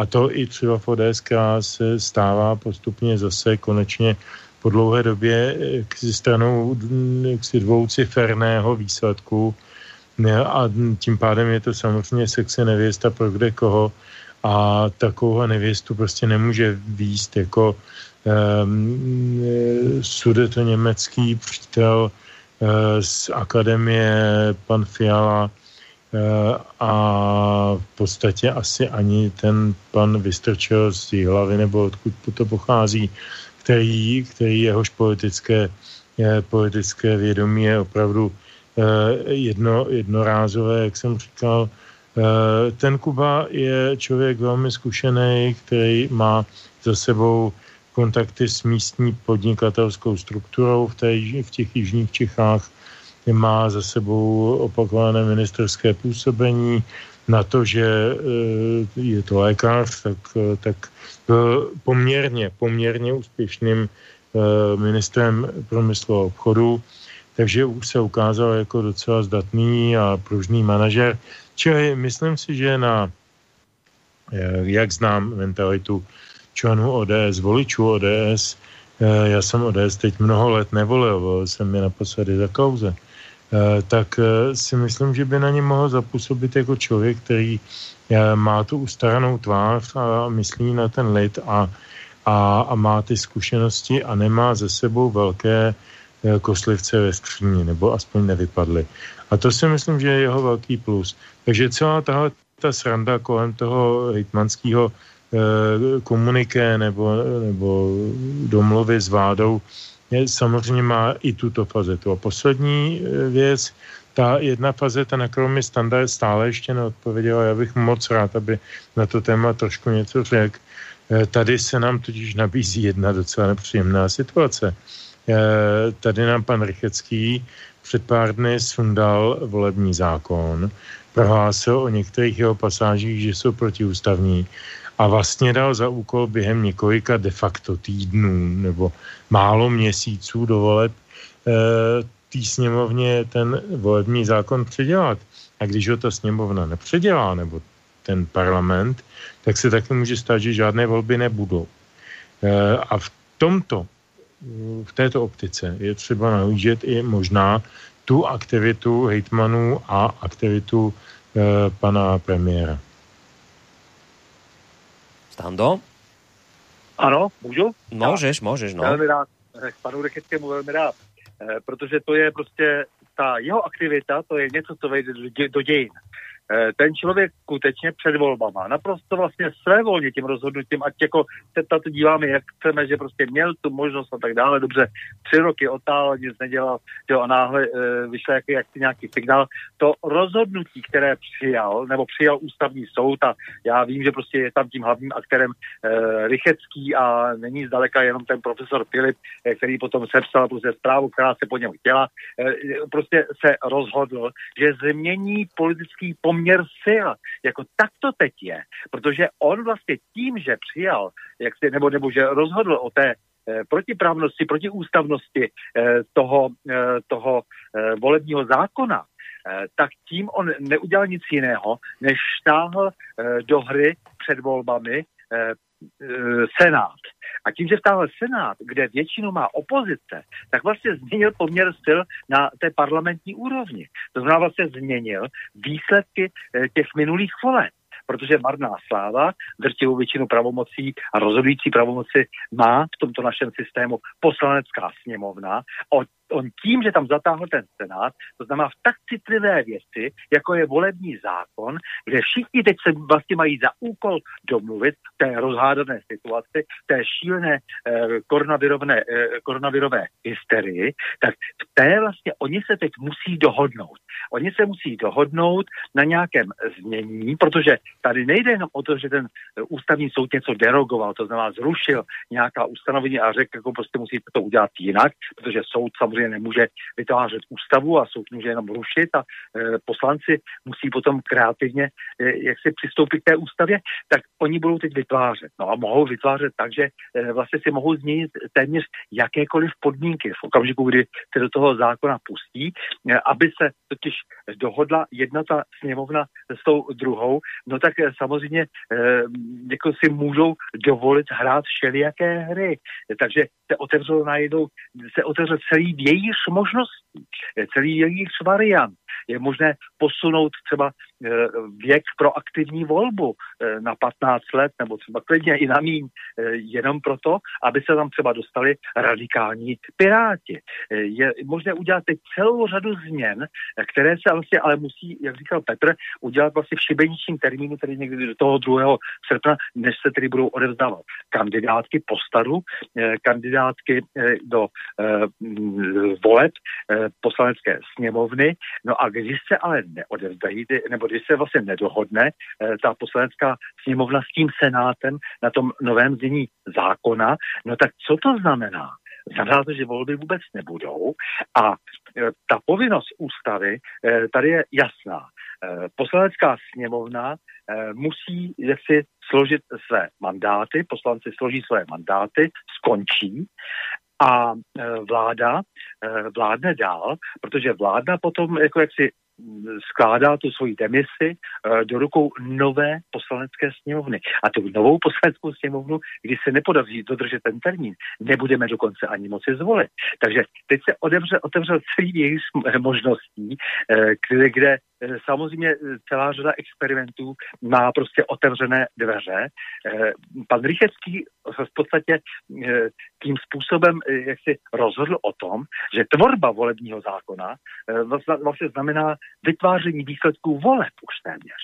a to i třeba v ODS se stává postupně zase konečně po dlouhé době stranou dvouciferného výsledku, a tím pádem je to samozřejmě sexy nevěsta pro kde koho, a takovou nevěstu prostě nemůže výjít jako sudetoněmecký přítel z akademie pan Fiala, a v podstatě asi ani ten pan Vystrčil z jí hlavy, nebo odkud to pochází, který jehož politické vědomí je opravdu jednorázové, jak jsem říkal. Ten Kuba je člověk velmi zkušený, který má za sebou kontakty s místní podnikatelskou strukturou v těch jižních Čechách, má za sebou opakované ministerské působení, na to, že je to lékař, tak byl poměrně úspěšným ministrem průmyslu a obchodu, takže už se ukázal jako docela zdatný a pružný manažer. Čili myslím si, že jak znám mentalitu členů ODS, voličů ODS, já jsem ODS teď mnoho let nevolil, volil jsem je naposledy za kauze, tak si myslím, že by na ně mohl zapůsobit jako člověk, který má tu ustaranou tvář a myslí na ten lid a má ty zkušenosti a nemá ze sebou velké koslivce ve skříni, nebo aspoň nevypadly. A to si myslím, že je jeho velký plus. Takže celá tahle ta sranda kolem toho hejtmanského komuniké nebo domluvy s vládou samozřejmě má i tuto fazetu. A poslední věc, ta jedna fazeta, na kterou mi Standa stále ještě neodpověděla, já bych moc rád, aby na to téma trošku něco řekl. Tady se nám totiž nabízí jedna docela nepříjemná situace. Tady nám pan Rychetský před pár dny sundal volební zákon, prohlásil o některých jeho pasážích, že jsou protiústavní a vlastně dal za úkol během několika de facto týdnů nebo málo měsíců do voleb té sněmovně ten volební zákon předělat. A když ho ta sněmovna nepředělá, nebo ten parlament, tak se taky může stát, že žádné volby nebudou. A v této optice je třeba nahlížet i možná tu aktivitu hejtmanů a aktivitu pana premiéra. Stando? Ano, můžu? Můžeš. Velmi rád, k panu Rychetskému velmi rád, protože to je prostě ta jeho aktivita, to je něco, co vejde do dějin. Ten člověk skutečně před volbama naprosto vlastně svévolně tím rozhodnutím, ať jako se tato díváme, jak chceme, že prostě měl tu možnost a tak dále, dobře, 3 roky otál, nic nedělal, jo, a náhle vyšel nějaký signál. To rozhodnutí, které přijal ústavní soud, a já vím, že prostě je tam tím hlavním aktérem Rychetský a není zdaleka jenom ten profesor Filip, který potom sepsal prostě zprávu, která se po něm chtěla, prostě se rozhodl, že změní politický poměr sil, jako tak to teď je, protože on vlastně tím, že přijal, nebo že rozhodl o té protiprávnosti, protiústavnosti toho volebního zákona, tak tím on neudělal nic jiného, než štáhl do hry před volbami Senát. A tím, že vtáhl Senát, kde většinu má opozice, tak vlastně změnil poměr sil na té parlamentní úrovni. To znamená vlastně změnil výsledky těch minulých voleb, protože marná sláva drtivou většinu pravomocí a rozhodující pravomoci má v tomto našem systému poslanecká sněmovna. On tím, že tam zatáhl ten Senát, to znamená v tak citlivé věci, jako je volební zákon, kde všichni teď se vlastně mají za úkol domluvit té rozhádané situaci, té šílené koronavirové hysterii, tak v té vlastně oni se teď musí dohodnout. Oni se musí dohodnout na nějakém změní, protože tady nejde jenom o to, že ten ústavní soud něco derogoval, to znamená zrušil nějaká ustanovení a řekl, jako prostě musíte to udělat jinak, protože soud samozřejmě nemůže vytvářet ústavu a soud může jenom rušit a poslanci musí potom kreativně jak si přistoupit k té ústavě, tak oni budou teď vytvářet. No a mohou vytvářet tak, že vlastně si mohou změnit téměř jakékoliv podmínky v okamžiku, kdy se do toho zákona pustí, aby se totiž dohodla jedna ta sněmovna s tou druhou, no tak samozřejmě jako si můžou dovolit hrát všelijaké hry. Takže se otevřel celý vějíř možností, celý vějíř variant. Je možné posunout třeba věk pro aktivní volbu na 15 let, nebo třeba klidně i na míň, jenom proto, aby se tam třeba dostali radikální piráti. Je možné udělat teď celou řadu změn, které se vlastně ale musí, jak říkal Petr, udělat vlastně v šibeničním termínu, tedy někdy do toho 2. srpna, než se tedy budou odevzdávat kandidátky po staru, kandidátky do voleb poslanecké sněmovny. No a když se ale neodevzdají, nebo když se vlastně nedohodne ta poslanecká sněmovna s tím senátem na tom novém znění zákona, no tak co to znamená? Znamená to, že volby vůbec nebudou a ta povinnost ústavy tady je jasná. Poslanecká sněmovna musí jaksi složit své mandáty, poslanci složí své mandáty, skončí a vláda vládne dál, protože vláda potom jako jaksi skládá tu svoji demisi do rukou nové poslanecké sněmovny. A tu novou poslaneckou sněmovnu, když se nepodaří dodržet ten termín, nebudeme dokonce ani moci zvolit. Takže teď se otevřel celý jejich možností, kde samozřejmě celá řada experimentů má prostě otevřené dveře. Pan Rychetský v podstatě tím způsobem, jak si rozhodl o tom, že tvorba volebního zákona vlastně znamená vytváření výsledků voleb už téměř.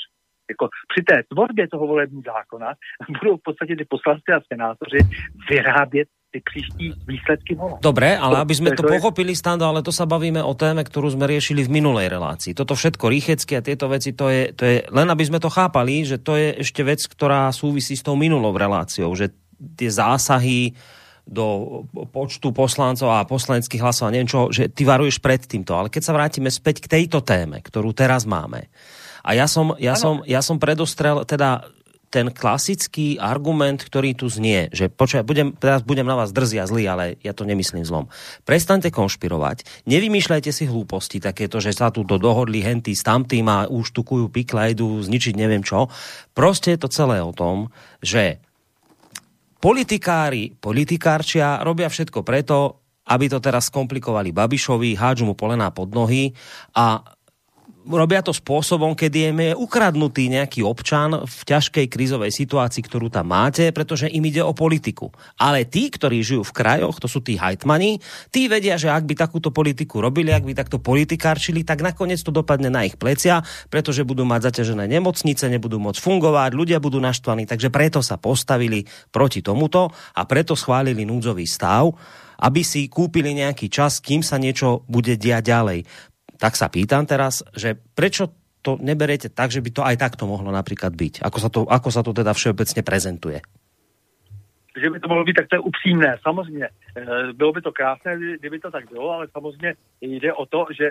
Jako při té tvorbě toho volebního zákona budou v podstatě ty poslanci a senátoři vyrábět ty příští výsledky voleb. Dobre, ale aby sme to pochopili, Stando, ale to sa bavíme o téme, ktorú sme riešili v minulej relácii. Toto všetko, Rychetský a tieto veci, to je len aby sme to chápali, že to je ešte vec, ktorá súvisí s tou minulou reláciou, že tie zásahy do počtu poslancov a poslaneckých hlasov a neviem čo, že ty varuješ pred týmto. Ale keď sa vrátime späť k tejto téme, ktorú teraz máme. A ja som predostrel teda ten klasický argument, ktorý tu znie, že počkaj, teraz budem na vás drzý a zlý, ale ja to nemyslím zlom. Prestaňte konšpirovať, nevymýšľajte si hlúposti takéto, že sa tu dohodli henty s tamtým a už tukujú pikla, idú zničiť neviem čo. Proste je to celé o tom, že politikárčia robia všetko preto, aby to teraz skomplikovali Babišovi, hádžu mu polená pod nohy a robia to spôsobom, kedy je ukradnutý nejaký občan v ťažkej krízovej situácii, ktorú tam máte, pretože im ide o politiku. Ale tí, ktorí žijú v krajoch, to sú tí hajtmani, tí vedia, že ak by takúto politiku robili, ak by takto politikárčili, tak nakoniec to dopadne na ich plecia, pretože budú mať zaťažené nemocnice, nebudú môcť fungovať, ľudia budú naštvaní, takže preto sa postavili proti tomuto a preto schválili núdzový stav, aby si kúpili nejaký čas, kým sa niečo bude diať ďalej. Tak sa pýtam teraz, že prečo to neberete tak, že by to aj takto mohlo napríklad byť? Ako sa to teda všeobecne prezentuje? Že by to mohlo byť takto upřímné, samozřejmě. Bylo by to krásné, kdyby to tak bylo, ale samozřejmě jde o to, že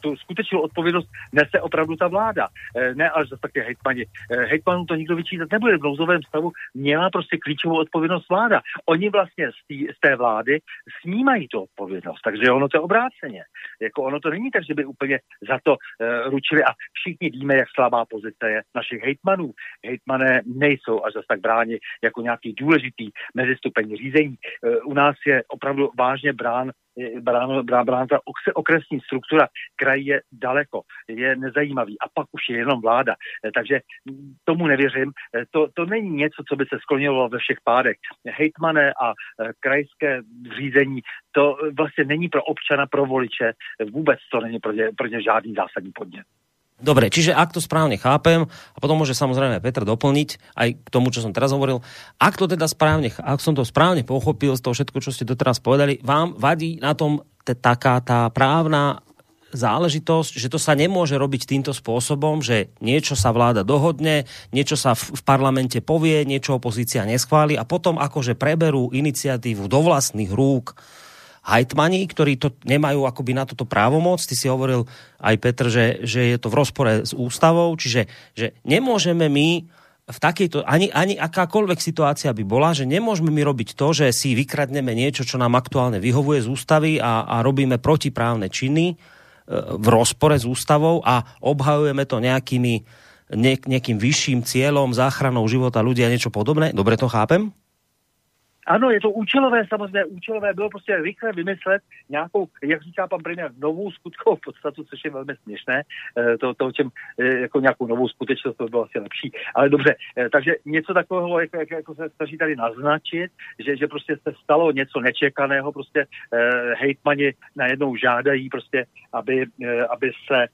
tu skutečnou odpovědnost nese opravdu ta vláda. Ne až zase také hejtmani. Hejtmanům to nikdo vyčítat nebude. V nouzovém stavu měla prostě klíčovou odpovědnost vláda. Oni vlastně z té vlády snímají tu odpovědnost, takže ono to je obráceně. Jako ono to není tak, že by úplně za to ručili a všichni víme, jak slabá pozice je našich hejtmanů. Hejtmané nejsou až zase tak bráni jako nějaký důležitý mezistupeň řízení. U nás je opravdu vážně brán ta okresní struktura, kraj je daleko, je nezajímavý a pak už je jenom vláda. Takže tomu nevěřím. To není něco, co by se skloňovalo ve všech pádech. Hejtmané a krajské řízení, to vlastně není pro občana, pro voliče, vůbec to není pro ně žádný zásadní podnět. Dobre, čiže ak to správne chápem, a potom môže samozrejme Petr doplniť aj k tomu, čo som teraz hovoril, ak som to správne pochopil z toho všetko, čo ste doteraz povedali, vám vadí na tom taká tá právna záležitosť, že to sa nemôže robiť týmto spôsobom, že niečo sa vláda dohodne, niečo sa v parlamente povie, niečo opozícia neschváli a potom akože preberú iniciatívu do vlastných rúk hajtmani, ktorí to nemajú akoby na toto právomoc. Ty si hovoril aj, Petr, že je to v rozpore s ústavou, čiže že nemôžeme my v takejto, ani akákoľvek situácia by bola, že nemôžeme my robiť to, že si vykradneme niečo, čo nám aktuálne vyhovuje z ústavy a robíme protiprávne činy v rozpore s ústavou a obhajujeme to nejakým vyšším cieľom, záchranou života ľudí a niečo podobné. Dobre to chápem? Ano, je to účelové, samozřejmě účelové. Bylo prostě rychle vymyslet nějakou, jak říká pan premiér, novou skutkovou podstatu, což je velmi směšné. Jako nějakou novou skutečnost, to bylo asi lepší. Ale dobře, takže něco takového, jako se snaží tady naznačit, že prostě se stalo něco nečekaného, prostě hejtmani najednou žádají prostě, aby se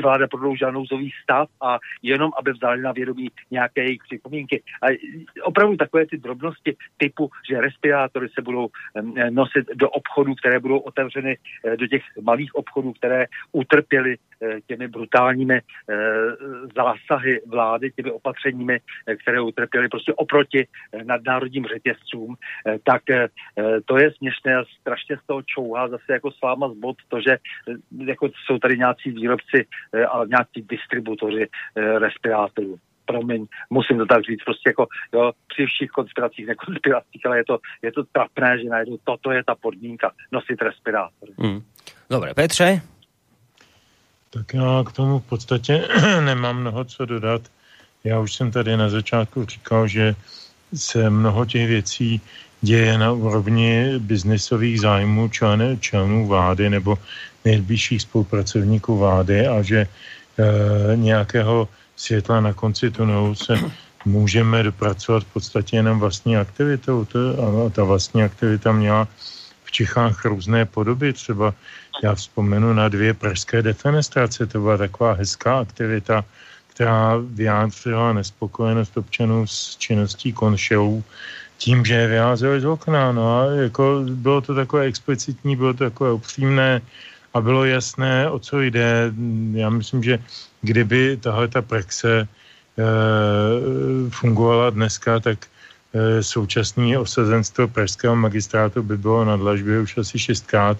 vláda prodloužila nouzový stav a jenom, aby vzali na vědomí nějaké jejich připomínky. A opravdu takové ty drobnosti typu, že respirátory se budou nosit do obchodů, které budou otevřeny, do těch malých obchodů, které utrpěly těmi brutálními zásahy vlády, těmi opatřeními, které utrpěly prostě oproti nadnárodním řetězcům, tak to je směšné a strašně z toho čouhá zase jako sláma z bot, to, že jako jsou tady nějací výrobci a nějací distributoři respirátorů. Promiň, musím to tak říct, prostě jako jo, při všech konspiracích, nekonspiracích, ale je to trapné, že najednou toto je ta podmínka, nosit respirátor. Dobre, Petře? Tak já k tomu v podstatě nemám mnoho co dodat. Já už jsem tady na začátku říkal, že se mnoho těch věcí děje na úrovni biznesových zájmů členů vlády nebo nejbližších spolupracovníků vlády a že nějakého světla na konci tunelu se můžeme dopracovat v podstatě jenom vlastní aktivitou. A ta vlastní aktivita měla v v Čechách různé podoby. Třeba já vzpomenu na 2 pražské defenestrace. To byla taková hezká aktivita, která vyjádřila nespokojenost občanů s činností konšelů tím, že je vyházeli z okna. No a jako bylo to takové explicitní, bylo to takové upřímné a bylo jasné, o co jde. Já myslím, že kdyby tahle ta praxe fungovala dneska, tak současné osazenstvo pražského magistrátu by bylo na dlažbě už asi 6krát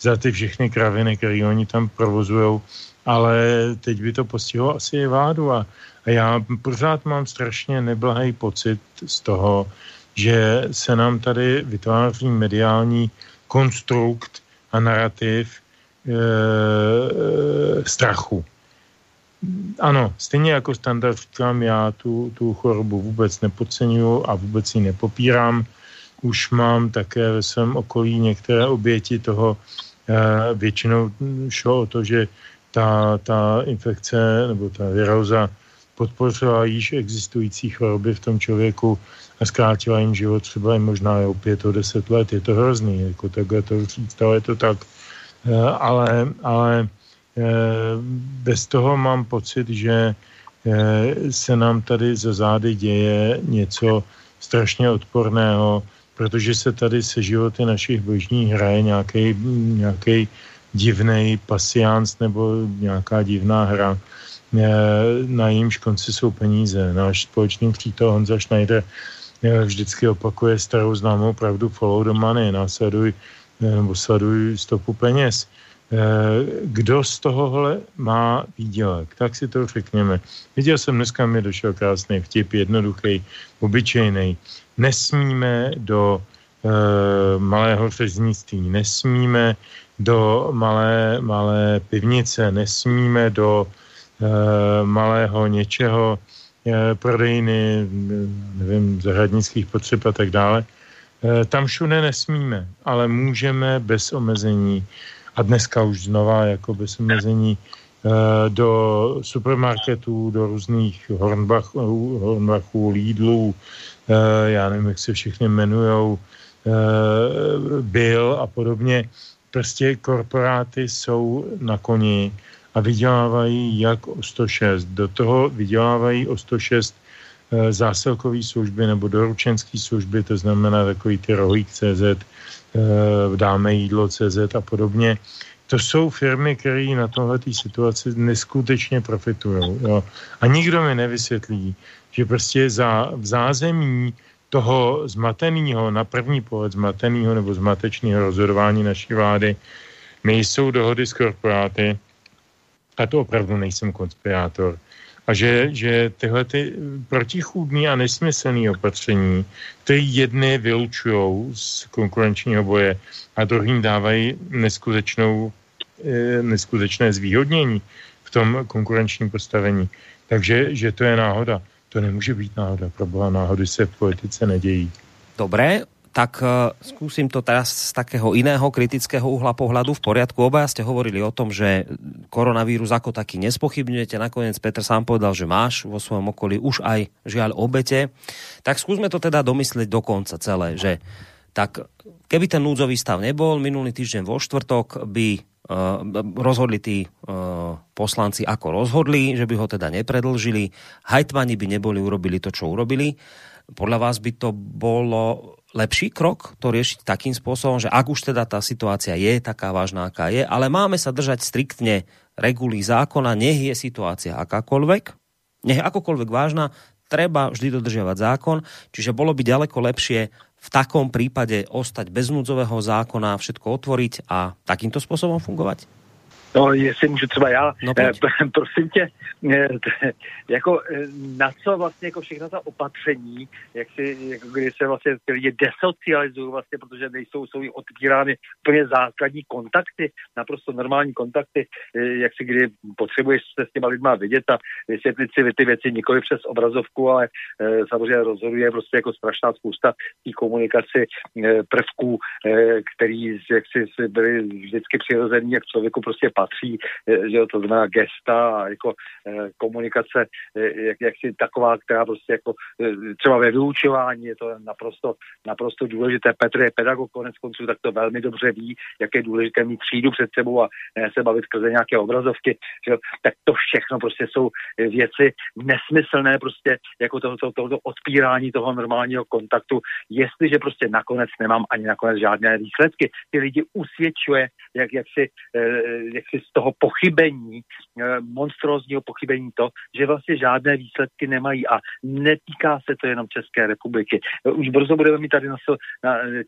za ty všechny kraviny, které oni tam provozujou, ale teď by to postihlo asi i vládu a já pořád mám strašně neblahý pocit z toho, že se nám tady vytváří mediální konstrukt a narrativ strachu. Ano, stejně jako standard říkám, já tu chorobu vůbec nepodceňuju a vůbec ji nepopírám. Už mám také ve svém okolí některé oběti toho. Většinou šlo o to, že ta infekce nebo ta viróza podpořila již existující choroby v tom člověku a zkrátila jim život třeba i možná o 5 or 10 let. Je to hrozný, jako takhle to říct, ale je to tak. Ale bez toho mám pocit, že se nám tady za zády děje něco strašně odporného, protože se tady se životy našich bližních hraje nějaký divnej pasiánc nebo nějaká divná hra, na jejímž konci jsou peníze. Náš společný přítel Honza Schneider vždycky opakuje starou známou pravdu follow the money, sleduj stopu peněz. Kdo z tohohle má výdělek? Tak si to řekněme. Viděl jsem dneska, mi došel krásný vtip, jednoduchý, obyčejný. Nesmíme do malého řeznictví, nesmíme do malé pivnice, nesmíme do malého něčeho, prodejny, nevím, zahradnických potřeb a tak dále. Tam všude nesmíme, ale můžeme bez omezení a dneska už znova jako bez omezení do supermarketů, do různých Hornbachů, Lidlů, já nevím, jak se všechny jmenujou, Bill a podobně. Prostě korporáty jsou na koni a vydělávají jak o 106. Do toho vydělávají o 106 zásilkový služby nebo doručenský služby, to znamená takový ty rohlík.cz, dáme jídlo.cz a podobně. To jsou firmy, které na tohletý situaci neskutečně profitují. Jo. A nikdo mi nevysvětlí, že prostě v zázemí toho zmateného, na první pohled zmateného nebo zmatečného rozhodování naší vlády nejsou dohody s korporáty. A to opravdu nejsem konspirátor. A že tyhle ty protichůdné a nesmyslné opatření, které jedny vylučují z konkurenčního boje a druhým dávají neskutečné zvýhodnění v tom konkurenčním postavení. Takže že to je náhoda. To nemůže být náhoda. Proboha, náhody se v politice nedějí. Dobré, tak skúsim to teraz z takého iného kritického uhla pohľadu. V poriadku, obaja ste hovorili o tom, že koronavírus ako taký nespochybňujete. Nakoniec Petr sám povedal, že máš vo svojom okolí už aj žiaľ obete. Tak skúsme to teda domyslieť do konca celé, že tak keby ten núdzový stav nebol, minulý týždeň vo štvrtok by rozhodli tí poslanci, ako rozhodli, že by ho teda nepredlžili. Hajtmani by neboli urobili to, čo urobili. Podľa vás by to bolo lepší krok to riešiť takým spôsobom, že ak už teda tá situácia je taká vážna, aká je, ale máme sa držať striktne regulí zákona, nech je situácia akákoľvek, nech je akokoľvek vážna, treba vždy dodržiavať zákon, čiže bolo by ďaleko lepšie v takom prípade ostať bez núdzového zákona, všetko otvoriť a takýmto spôsobom fungovať? No, jestli můžu třeba já, no, prosím tě, jako na co vlastně jako všechna ta opatření, jak si, jako když se vlastně ty lidi desocializují vlastně, protože jsou jim odpírány úplně základní kontakty, naprosto normální kontakty, jak si kdy potřebuješ se s těma lidma vidět a vysvětlit si ty věci nikoli přes obrazovku, ale samozřejmě rozhoduje prostě jako strašná spousta tý komunikaci prvků, který jak si byly vždycky přirozený, jak člověku prostě patří, že to znamená gesta a jako komunikace, jak si taková, která prostě jako třeba ve vyučování je to naprosto důležité. Petr je pedagog, konec konců, tak to velmi dobře ví, jak je důležité mít třídu před sebou a ne se bavit skrze nějaké obrazovky, že tak to všechno prostě jsou věci nesmyslné prostě jako tohoto odpírání toho normálního kontaktu, jestliže prostě nakonec nemám ani nakonec žádné výsledky. Ty lidi usvědčuje, jak si z toho pochybení, monstrózního pochybení to, že vlastně žádné výsledky nemají a netýká se to jenom České republiky. Už brzo budeme mít tady na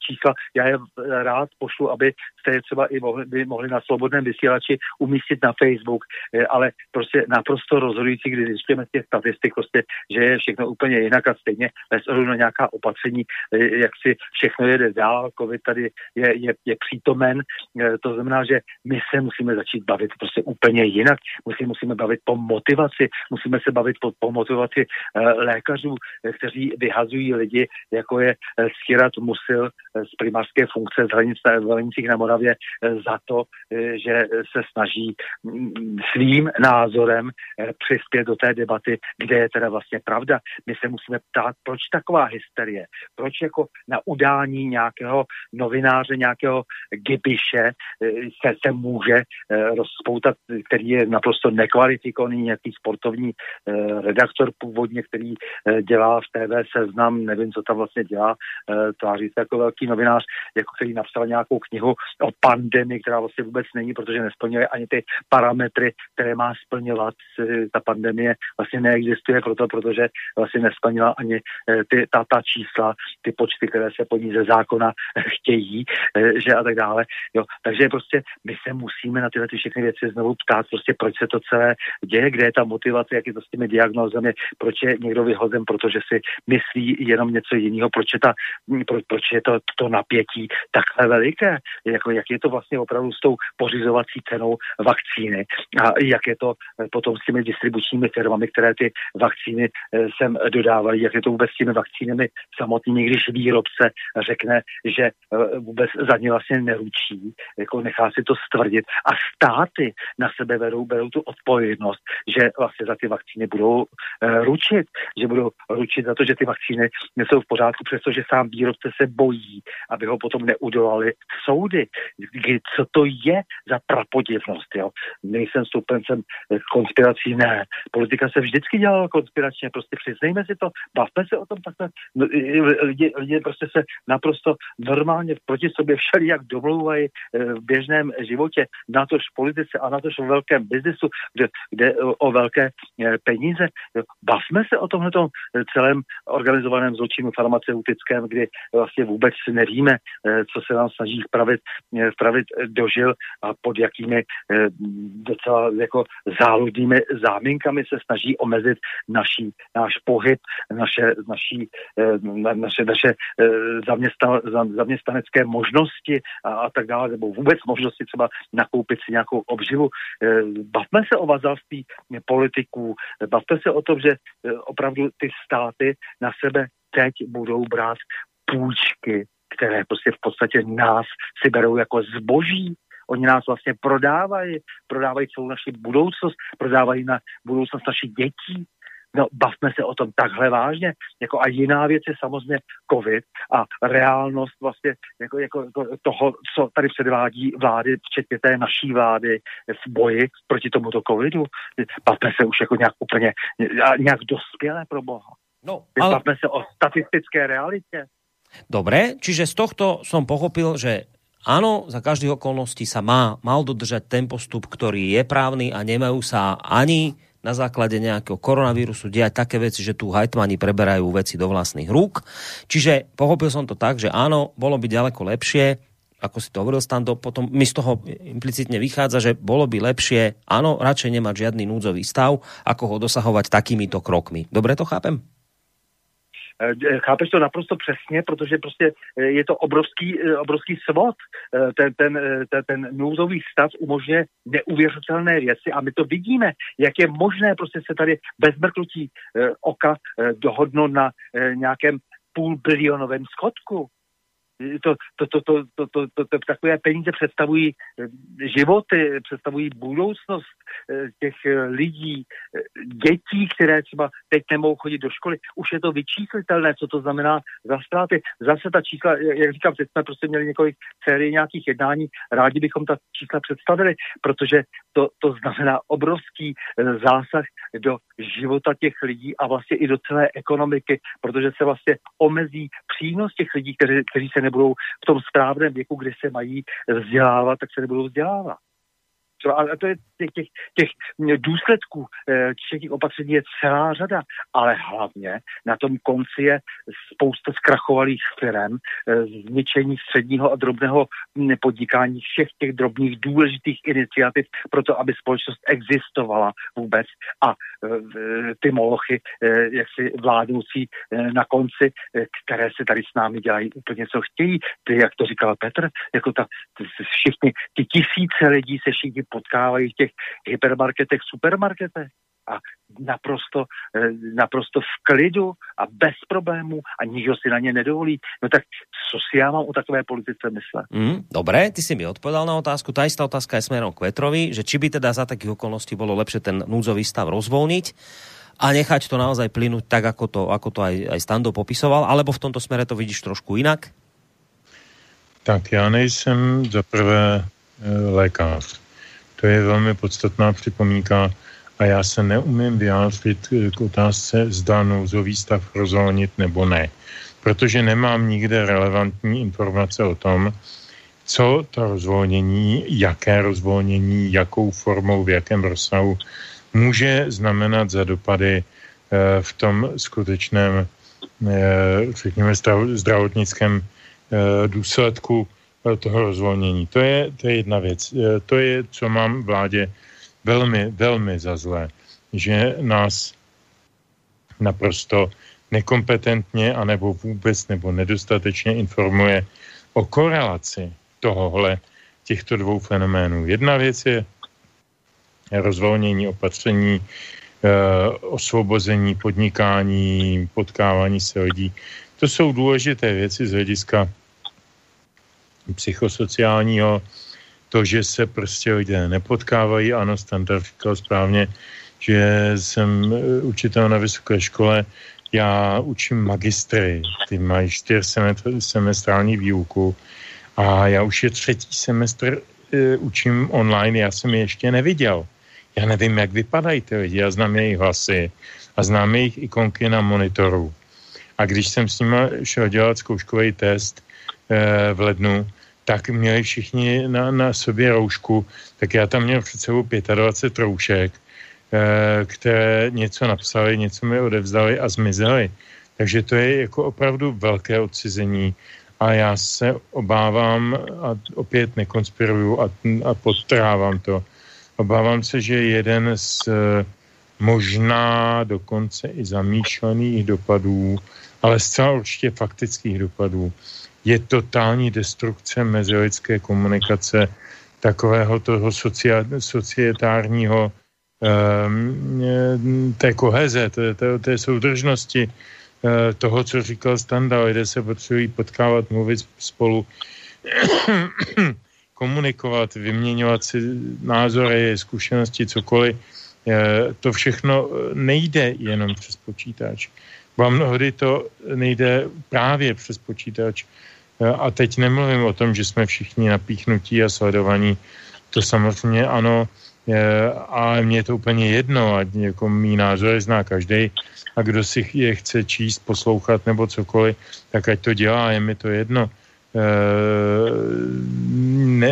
čísla, já je rád pošlu, aby jste je třeba i mohli na Svobodném vysílači umístit na Facebook, ale prostě naprosto rozhodující, když zjišťujeme těch statistik, prostě, že je všechno úplně jinak a stejně bez ohledu na nějaká opatření, jak si všechno jede dál, covid tady je přítomen, to znamená, že my se musíme začít bavit prostě úplně jinak, musíme bavit po motivaci, musíme se bavit po motivaci lékařů, kteří vyhazují lidi, jako je Schirat Musil z primářské funkce z hranic v Hranicích na Moravě za to, že se snaží svým názorem přispět do té debaty, kde je teda vlastně pravda. My se musíme ptát, proč taková hysterie, proč jako na udání nějakého novináře, nějakého gibiše se může rozpoutat, který je naprosto nekvalifikovaný, nějaký sportovní redaktor původně, který dělá v TV Seznam, nevím, co tam vlastně dělá, tváří se jako velký novinář, jako který napsal nějakou knihu o pandemii, která vlastně vůbec není, protože nesplňuje ani ty parametry, které má splňovat. Ta pandemie vlastně neexistuje proto, protože vlastně nesplnila ani ta čísla, ty počty, které se po ní ze zákona chtějí, že a tak dále. Jo. Takže prostě my se musíme na tyhle všechny věci znovu ptát, prostě proč se to celé děje, kde je ta motivace, jak je to s těmi diagnózami, proč je někdo vyhozen, protože si myslí jenom něco jiného, proč je to napětí takhle veliké, jak je to vlastně opravdu s tou pořizovací cenou vakcíny a jak je to potom s těmi distribučními firmami, které ty vakcíny sem dodávají, jak je to vůbec s těmi vakcínami samotnými, když výrobce řekne, že vůbec za ně vlastně neručí, jako nechá si to stvrdit a státy na sebe berou tu odpovědnost, že vlastně za ty vakcíny budou ručit, že budou ručit za to, že ty vakcíny nejsou v pořádku, přestože sám výrobce se bojí, aby ho potom neudolali soudy. Co to je za prapodivnost, jo? Nejsem stoupencem konspirací, ne. Politika se vždycky dělala konspiračně, prostě přiznejme si to, bavme se o tom takhle. Lidi prostě se naprosto normálně proti sobě všelijak domlouvají v běžném životě, natož v politice a natož v velkém biznesu, kde jde o velké peníze. Bavme se o tomhletom celém organizovaném zločinu farmaceutickém, kdy vlastně vůbec nevíme, co se nám snaží vpravit do žil a pod jakými docela jako záludnými záminkami se snaží omezit náš pohyb, naše zaměstnanecké možnosti a tak dále, nebo vůbec možnosti třeba nakoupit si nějakou obživu. Bavme se o vazalství politiků, bavme se o tom, že opravdu ty státy na sebe teď budou brát půjčky, které prostě v podstatě nás si berou jako zboží. Oni nás vlastně prodávají celou naši budoucnost, prodávají na budoucnost našich dětí. No, bavme se o tom takhle vážně. Jako a jiná věc je samozřejmě covid a reálnost vlastně jako toho, co tady předvádí vlády, včetně té naší vlády v boji proti tomuto covidu. Bavme se už jako nějak úplně, nějak dospělé pro boha. No, ale... Bavme se o statistické realitě. Dobre, čiže z tohto som pochopil, že áno, za každých okolností sa mal dodržať ten postup, ktorý je právny a nemajú sa ani na základe nejakého koronavírusu diať také veci, že tu hajtmani preberajú veci do vlastných rúk. Čiže pochopil som to tak, že áno, bolo by ďaleko lepšie, ako si to hovoril Stando, potom mi z toho implicitne vychádza, že bolo by lepšie, áno, radšej nemať žiadny núdzový stav, ako ho dosahovať takýmito krokmi. Dobre to chápem? Chápeš to naprosto přesně, protože prostě je to obrovský svod. Ten nouzový stav umožňuje neuvěřitelné věci a my to vidíme, jak je možné prostě se tady bez mrknutí oka dohodnout na nějakém půlbilionovém schodku. Takové peníze představují životy, představují budoucnost těch lidí, dětí, které třeba teď nemohou chodit do školy. Už je to vyčíslitelné, co to znamená za ztráty. Zase ta čísla, jak říkám, teď jsme prostě měli několik sérii nějakých jednání, rádi bychom ta čísla představili, protože to znamená obrovský zásah do života těch lidí a vlastně i do celé ekonomiky, protože se vlastně omezí přínos těch lidí, kteří se nebudou v tom správném věku, kdy se mají vzdělávat, tak se nebudou vzdělávat. A to je těch důsledků všech opatření je celá řada, ale hlavně na tom konci je spousta zkrachovalých firem, zničení středního a drobného podnikání, všech těch drobných důležitých iniciativ pro to, aby společnost existovala vůbec a ty molochy, jaksi vládnoucí na konci, které se tady s námi dělají úplně co chtějí. Ty, jak to říkal Petr, jako všichni ty tisíce lidí se všichni potkávají v těch hypermarketech, supermarketech a naprosto v klidu a bez problémů a nikdo si na ně nedovolí. No tak co si já mám o takové politice myslet? Dobre, ty si mi odpovedal na otázku. Tá istá otázka je smerom k Vetrovi, že či by teda za takých okolností bolo lepšie ten núdzový stav rozvoľniť a nechať to naozaj plynúť tak, ako to aj Stando popisoval, alebo v tomto smere to vidíš trošku inak? Tak já nejsem za prvé lékař. To je velmi podstatná připomínka a já se neumím vyjádřit k otázce, zda nouzový stav rozvolnit nebo ne, protože nemám nikde relevantní informace o tom, co to rozvolnění, jaké rozvolnění, jakou formou, v jakém rozsahu může znamenat za dopady v tom skutečném, řekněme, zdravotnickém důsledku toho rozvolnění. To je jedna věc. To je, co mám vládě velmi, velmi za zlé, že nás naprosto nekompetentně anebo vůbec nebo nedostatečně informuje o korelaci těchto dvou fenoménů. Jedna věc je rozvolnění opatření, osvobození podnikání, potkávání se lidí. To jsou důležité věci z hlediska psychosociálního, to, že se prostě lidé nepotkávají. Ano, Standard říkal správně, že jsem učitel na vysoké škole, já učím magistry, ty mají 4 semestrální výuku a já už je 3. semestr učím online, já jsem je ještě neviděl. Já nevím, jak vypadají ty lidi, já znám jejich hlasy a znám jejich ikonky na monitoru. A když jsem s nima šel dělat zkouškový test v lednu, tak měli všichni na sobě roušku, tak já tam měl před sebou 25 roušek, které něco napsali, něco mi odevzdali a zmizely. Takže to je jako opravdu velké odcizení a já se obávám, a opět nekonspiruju a podtrhávám to, obávám se, že jeden z možná dokonce i zamýšlených dopadů, ale zcela určitě faktických dopadů, je totální destrukce mezilidské komunikace, takového toho societárního té koheze, té soudržnosti, toho, co říkal Standa, lidé se potřebují potkávat, mluvit spolu, komunikovat, vyměňovat si názory, zkušenosti, cokoliv. To všechno nejde jenom přes počítač. Bo mnohdy to nejde právě přes počítač. A teď nemluvím o tom, že jsme všichni napíchnutí a sledovaní. To samozřejmě ano, ale mně je to úplně jedno. A jako mý názory zná každej. A kdo si je chce číst, poslouchat nebo cokoliv, tak ať to dělá, je mi to jedno.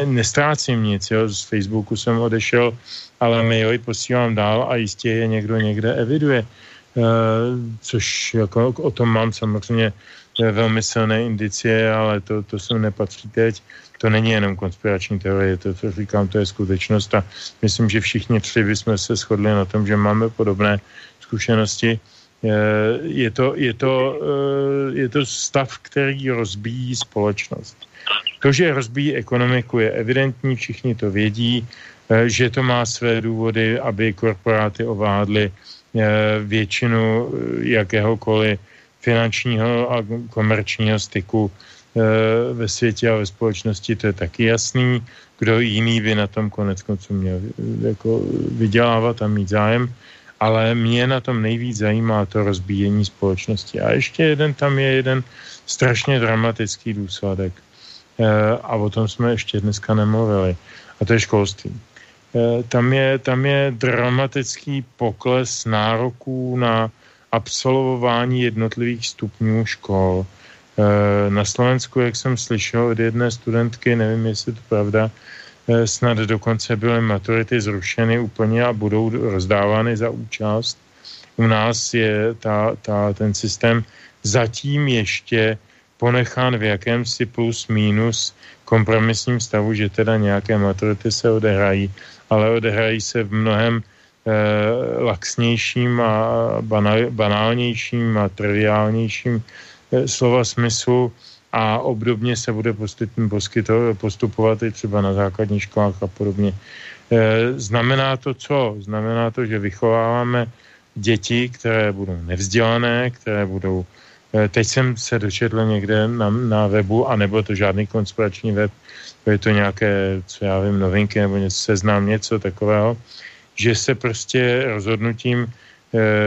Nestrácím nic, jo. Z Facebooku jsem odešel, ale maily posílám dál a jistě je někdo někde eviduje. Což jako, o tom mám samozřejmě velmi silné indicie, ale to sem nepatří teď. To není jenom konspirační teorie, to, co říkám, to je skutečnost a myslím, že všichni 3 bychom se shodli na tom, že máme podobné zkušenosti. Je to stav, který rozbíjí společnost. To, že rozbíjí ekonomiku, je evidentní, všichni to vědí, že to má své důvody, aby korporáty ovládly většinu jakéhokoliv finančního a komerčního styku ve světě a ve společnosti, to je taky jasný. Kdo jiný by na tom koneckonců měl jako vydělávat a mít zájem, ale mě na tom nejvíc zajímá to rozbíjení společnosti. A ještě tam je jeden strašně dramatický důsledek. A o tom jsme ještě dneska nemluvili. A to je školství. Tam je dramatický pokles nároků na absolvování jednotlivých stupňů škol. Na Slovensku, jak jsem slyšel od jedné studentky, nevím, jestli to pravda, snad dokonce byly maturity zrušeny úplně a budou rozdávány za účast. U nás je ten systém zatím ještě ponechán v jakémsi plus minus kompromisním stavu, že teda nějaké maturity se odehrají, ale odehrají se v mnohem laxnějším a banálnějším a triviálnějším slova smyslu a obdobně se bude postupovat i třeba na základních školách a podobně. Znamená to co? Znamená to, že vychováváme děti, které budou nevzdělané, které budou... Teď jsem se dočetl někde na webu, a nebyl to žádný konspirační web, je to nějaké, co já vím, novinky nebo něco, Seznam, něco takového, že se prostě rozhodnutím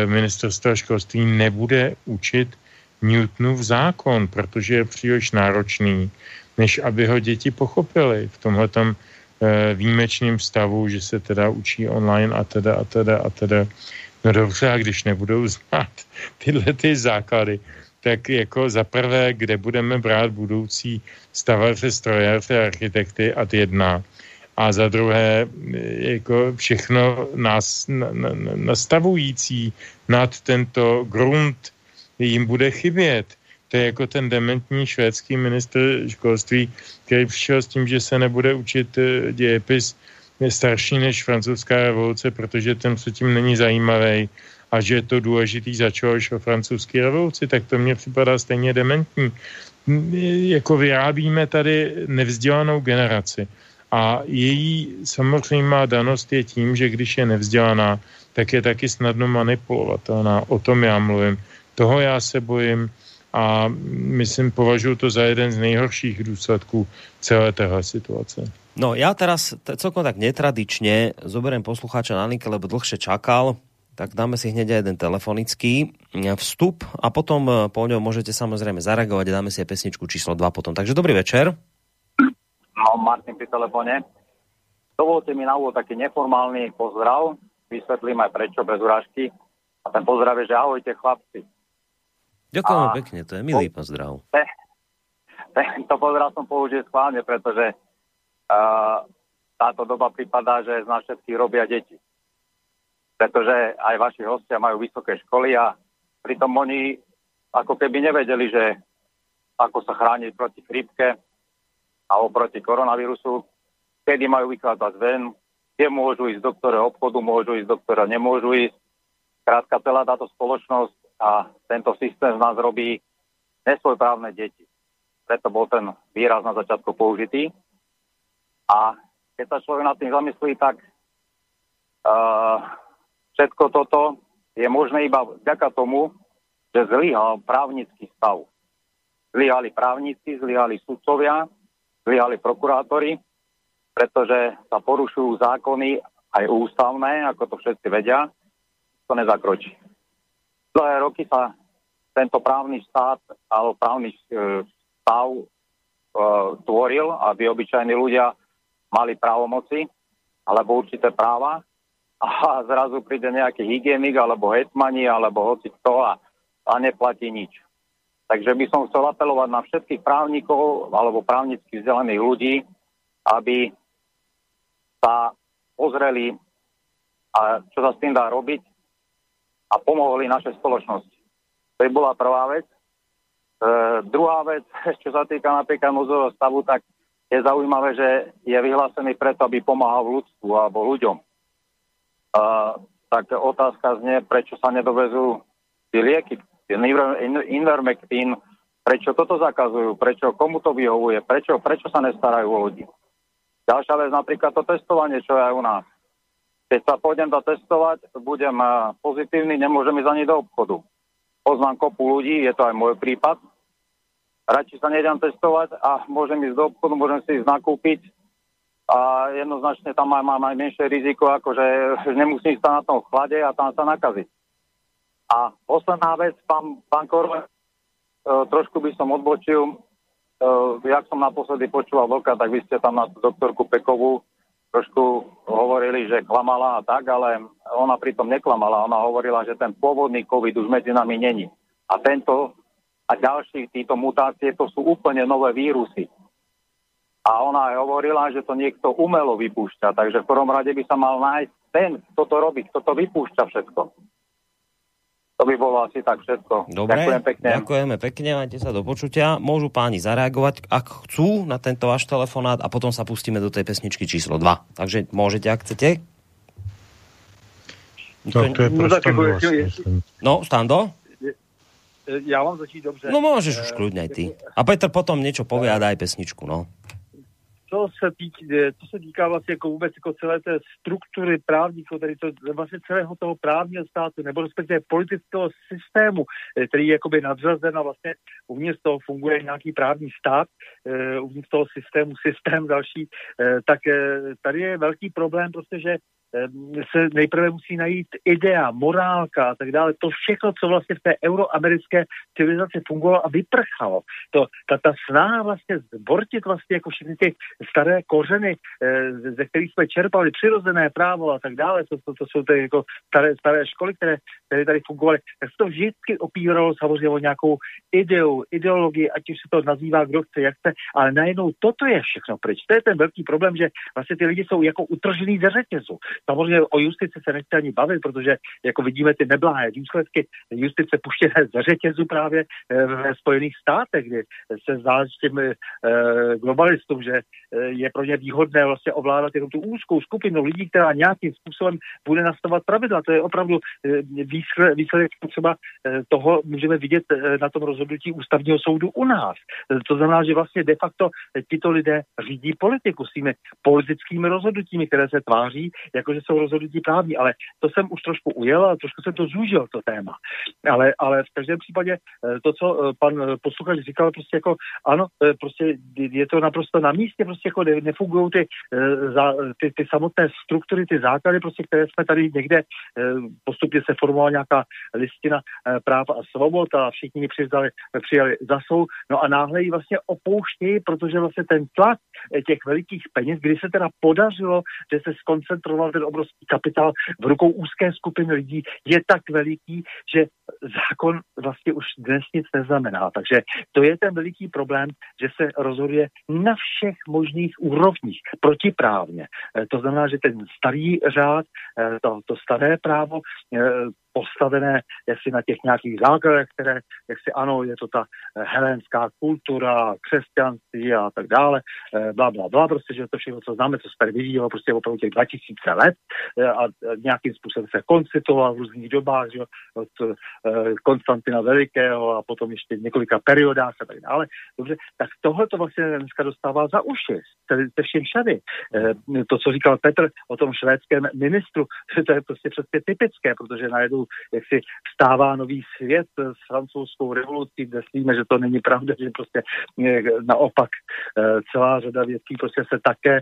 ministerstva školství nebude učit Newtonův zákon, protože je příliš náročný, než aby ho děti pochopili v tomhletom výjimečném stavu, že se teda učí online a teda. No dobře, a když nebudou znát tyhle ty základy, tak jako za prvé, kde budeme brát budoucí stavaře, strojaře, architekty ad jedna. A za druhé, jako všechno nás nastavující nad tento grunt jim bude chybět. To je jako ten dementní švédský ministr školství, který přišel s tím, že se nebude učit dějepis starší než francouzská revoluce, protože ten předtím není zajímavý a že je to důležitý začalo až o francouzské revoluci, tak to mně připadá stejně dementní. Jako vyrábíme tady nevzdělanou generaci a její samozřejmá danost je tím, že když je nevzdělaná, tak je taky snadno manipulovatelná. O tom já mluvím. Toho já se bojím a myslím, považuji to za jeden z nejhorších důsledků celé téhle situace. No ja teraz celkom tak netradične zoberiem poslucháča na linke, lebo dlhšie čakal, tak dáme si hneď aj jeden telefonický vstup a potom po ňom môžete samozrejme zareagovať a dáme si aj pesničku číslo 2 potom. Takže dobrý večer. No, Martin pri telefóne. Dovolte mi na úvod taký neformálny pozdrav. Vysvetlím aj prečo, bez urážky. A ten pozdrav je, že ahojte chlapci. Ďakujem pekne, to je milý pozdrav. Tento pozdrav som použil schválne, pretože táto doba pripadá, že z nás všetkých robia deti. Pretože aj vaši hostia majú vysoké školy a pritom oni ako keby nevedeli, že ako sa chrániť proti chrípke alebo proti koronavírusu, kedy majú vykladať ven, kde môžu ísť, do ktorého obchodu môžu ísť, do ktorého nemôžu ísť. Krátka celá táto spoločnosť a tento systém z nás robí nesvojprávne deti. Preto bol ten výraz na začiatku použitý. A keď sa človek nad tým zamyslí, tak všetko toto je možné iba vďaka tomu, že zlyhal právnický stav. Zlyhali právnici, zlyhali sudcovia, zlyhali prokurátori, pretože sa porušujú zákony aj ústavné, ako to všetci vedia, to nezakročí. Dlhé roky sa tento právny štát alebo právny stav tvoril, aby obyčajní ľudia mali právomoci alebo určité práva a zrazu príde nejaký hygienik alebo hetmani alebo hoci kto a neplatí nič. Takže by som chcel apelovať na všetkých právnikov alebo právnicky vzdelaných ľudí, aby sa pozreli, a čo sa s tým dá robiť a pomohli našej spoločnosti. To je bola prvá vec. Druhá vec, čo sa týka napríklad núdzového stavu, tak je zaujímavé, že je vyhlásený preto, aby pomáhal ľudstvu alebo ľuďom. Tak otázka znie, prečo sa nedovezú tie lieky, Ivermectin, prečo toto zakazujú, prečo komu to vyhovuje, prečo sa nestarajú o ľudí. Ďalšia vec, napríklad to testovanie, čo je aj u nás. Keď sa pôjdem testovať, budem pozitívny, nemôžem ísť ani do obchodu. Poznám kopu ľudí, je to aj môj prípad, radšej sa nejdem testovať a môžem ísť do obchodu, môžem si ísť nakúpiť a jednoznačne tam mám aj menšie riziko, akože nemusím sa na tom chlade a tam sa nakaziť. A posledná vec, pán Koroni, trošku by som odbočil, jak som naposledy počúval Vlka, tak vy ste tam na doktorku Pekovú trošku hovorili, že klamala a tak, ale ona pritom neklamala, ona hovorila, že ten pôvodný COVID už medzi nami není. A tento a ďalších týchto mutácie, to sú úplne nové vírusy. A ona aj hovorila, že to niekto umelo vypúšťa, takže v prvom rade by sa mal nájsť ten, kto to robí, kto to vypúšťa všetko. To by bolo asi tak všetko. Dobre, ďakujeme pekne, majte sa do počutia. Môžu páni zareagovať, ak chcú, na tento váš telefonát a potom sa pustíme do tej pesničky číslo 2. Takže môžete, ak chcete. Tak to je pro Stando. No, Stando? Ja vám začít dobře. No môžeš už kľudne aj ty. A Petr potom niečo povie a daj pesničku, no. To se týká vlastně jako vůbec jako celé té struktury právníků, tedy to vlastně celého toho právního státu, nebo respektive politického systému, který je jakoby nadřazen a vlastně uvnitř toho funguje nějaký právní stát, uvnitř toho systému, systém další, tak tady je velký problém, protože se nejprve musí najít idea, morálka a tak dále. To všechno, co vlastně v té euroamerické civilizaci fungovalo a vyprchalo. Ta snaha vlastně zbortit vlastně jako všechny ty staré kořeny, ze kterých jsme čerpali přirozené právo a tak dále. To jsou ty jako staré školy, které tady fungovaly. Tak se to vždycky opíralo samozřejmě o nějakou ideu, ideologii, ať už se to nazývá kdo chce, jak chce, ale najednou toto je všechno pryč. To je ten velký problém, že vlastně ty lidi jsou jako utržený ze řetězu. Samozřejmě o justici se nechce ani bavit, protože jako vidíme ty neblahé důsledky justice puštěné ze řetězu právě ve Spojených státech, kdy se zdá s těm globalistům, že je pro ně výhodné vlastně ovládat jenom tu úzkou skupinu lidí, která nějakým způsobem bude nastavovat pravidla. To je opravdu výsledek třeba toho, můžeme vidět na tom rozhodnutí ústavního soudu u nás. To znamená, že vlastně de facto tito lidé řídí politiku svými politickými rozhodnutími, které se tváří, jakože jsou rozhodnutí právní, ale to jsem už trošku ujel a trošku jsem to zúžil, to téma. Ale v každém případě to, co pan posluchač říkal, prostě jako ano, prostě je to naprosto na místě, prostě jako nefungují ty samotné struktury, ty základy, prostě které jsme tady někde postupně se formovala nějaká listina práv a svobod a všichni ji přijali za svou, no a náhle ji vlastně opouštějí, protože vlastně ten tlak těch velikých peněz, kdy se teda podařilo, že se skoncentroval ten obrovský kapitál v rukou úzké skupiny lidí, je tak veliký, že zákon vlastně už dnes nic neznamená. Takže to je ten veliký problém, že se rozhoduje na všech možných úrovních protiprávně. To znamená, že ten starý řád, to staré právo postavené jaksi na těch nějakých základech, které jaksi ano, je to ta helenská kultura, křesťanství a tak dále, bla, bla, bla, prostě, že to všechno, co známe, co se tady vyvíjelo, prostě opravdu těch 2000 let a nějakým způsobem se koncitoval v různých dobách, že od Konstantina Velikého a potom ještě několika periodách a tak dále. Dobře, tak tohle to vlastně dneska dostává za uši, se všem šady. To, co říkal Petr o tom švédském ministru, to je prostě přesně typické, protože najednou jak si vstává nový svět s francouzskou revolucí, kde víme, že to není pravda, že prostě naopak celá řada věcí prostě se také,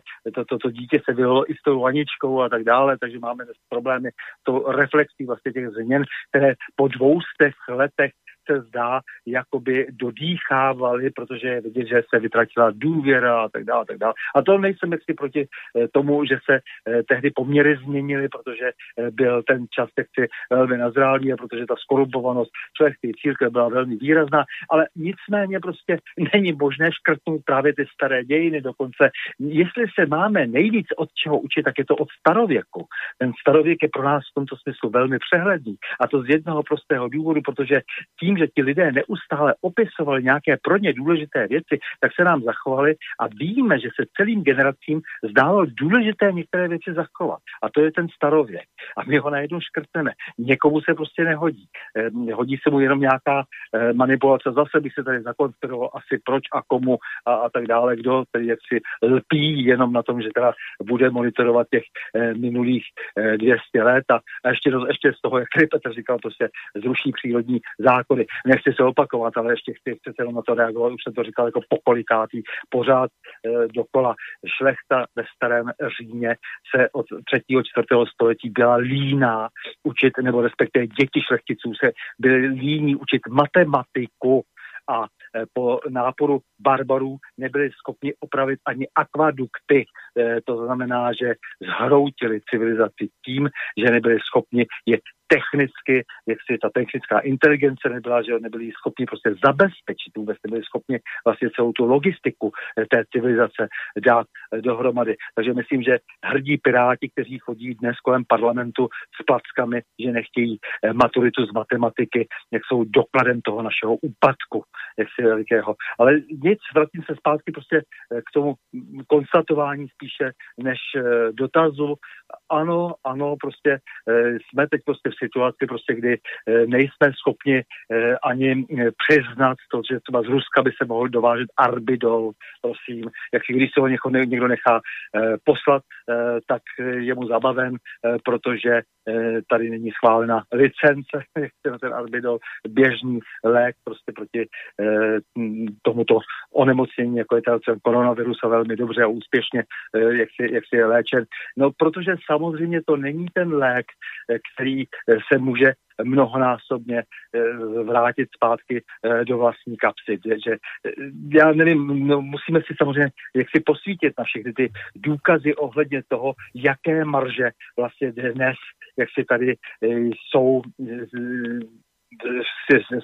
to dítě se vyhlo i s tou laničkou a tak dále, takže máme problémy s tou reflexí vlastně těch změn, které po 200 letech se zdá, jakoby dodýchávali, protože je vidět, že se vytratila důvěra a tak dále, tak dále. A to nejsem jaksi proti tomu, že se tehdy poměry změnily, protože byl ten čas jaksi velmi nazrálý a protože ta skorumpovanost člověkské církve byla velmi výrazná, ale nicméně prostě není možné škrtnout právě ty staré dějiny dokonce. Jestli se máme nejvíc od čeho učit, tak je to od starověku. Ten starověk je pro nás v tomto smyslu velmi přehledný a to z jednoho prostého důvodu, protože tím, že ti lidé neustále opisovali nějaké pro ně důležité věci, tak se nám zachovali a víme, že se celým generacím zdálo důležité některé věci zachovat. A to je ten starověk. A my ho najednou škrtneme. Někomu se prostě nehodí. Hodí se mu jenom nějaká manipulace. Zase bych se tady zakonstruoval asi proč a komu a tak dále, kdo tedy jaksi lpí jenom na tom, že teda bude monitorovat těch minulých 200 let a ještě z toho, jak Petr říkal, prostě zruší přírodní zákony říkali. Nechci se opakovat, ale ještě chci přece jenom na to reagovat, už jsem to říkal jako pokolikátý, pořád dokola. Šlechta ve starém Římě se od 3. a 4. století byla líná učit, nebo respektive děti šlechticů se byly líní učit matematiku a po náporu barbarů nebyli schopni opravit ani akvadukty. To znamená, že zhroutili civilizaci tím, že nebyli schopni je technicky, jak si ta technická inteligence nebyla, že nebyli schopni prostě zabezpečit, vůbec nebyli schopni vlastně celou tu logistiku té civilizace dát dohromady. Takže myslím, že hrdí piráti, kteří chodí dnes kolem parlamentu s plackami, že nechtějí maturitu z matematiky, jak jsou dokladem toho našeho úpadku, jak si velikého. Ale nic, vrátím se zpátky prostě k tomu konstatování spíše než dotazu. Ano, prostě jsme teď prostě v situaci, prostě, kdy nejsme schopni ani přiznat to, že třeba z Ruska by se mohl dovážet arbidol, prosím. Jak si, když se ho někdo nechá poslat, tak je mu zabaven, protože tady není schválena licence na ten arbidol, běžný lék prostě proti tomuto onemocnění, jako je ten koronavirus, a velmi dobře a úspěšně, jak si je léčen. No, protože samozřejmě to není ten lék, který se může mnohonásobně vrátit zpátky do vlastní kapsy. Že, já nevím, no, musíme si samozřejmě jaksi posvítit na všechny ty důkazy ohledně toho, jaké marže vlastně dnes, jak si tady jsou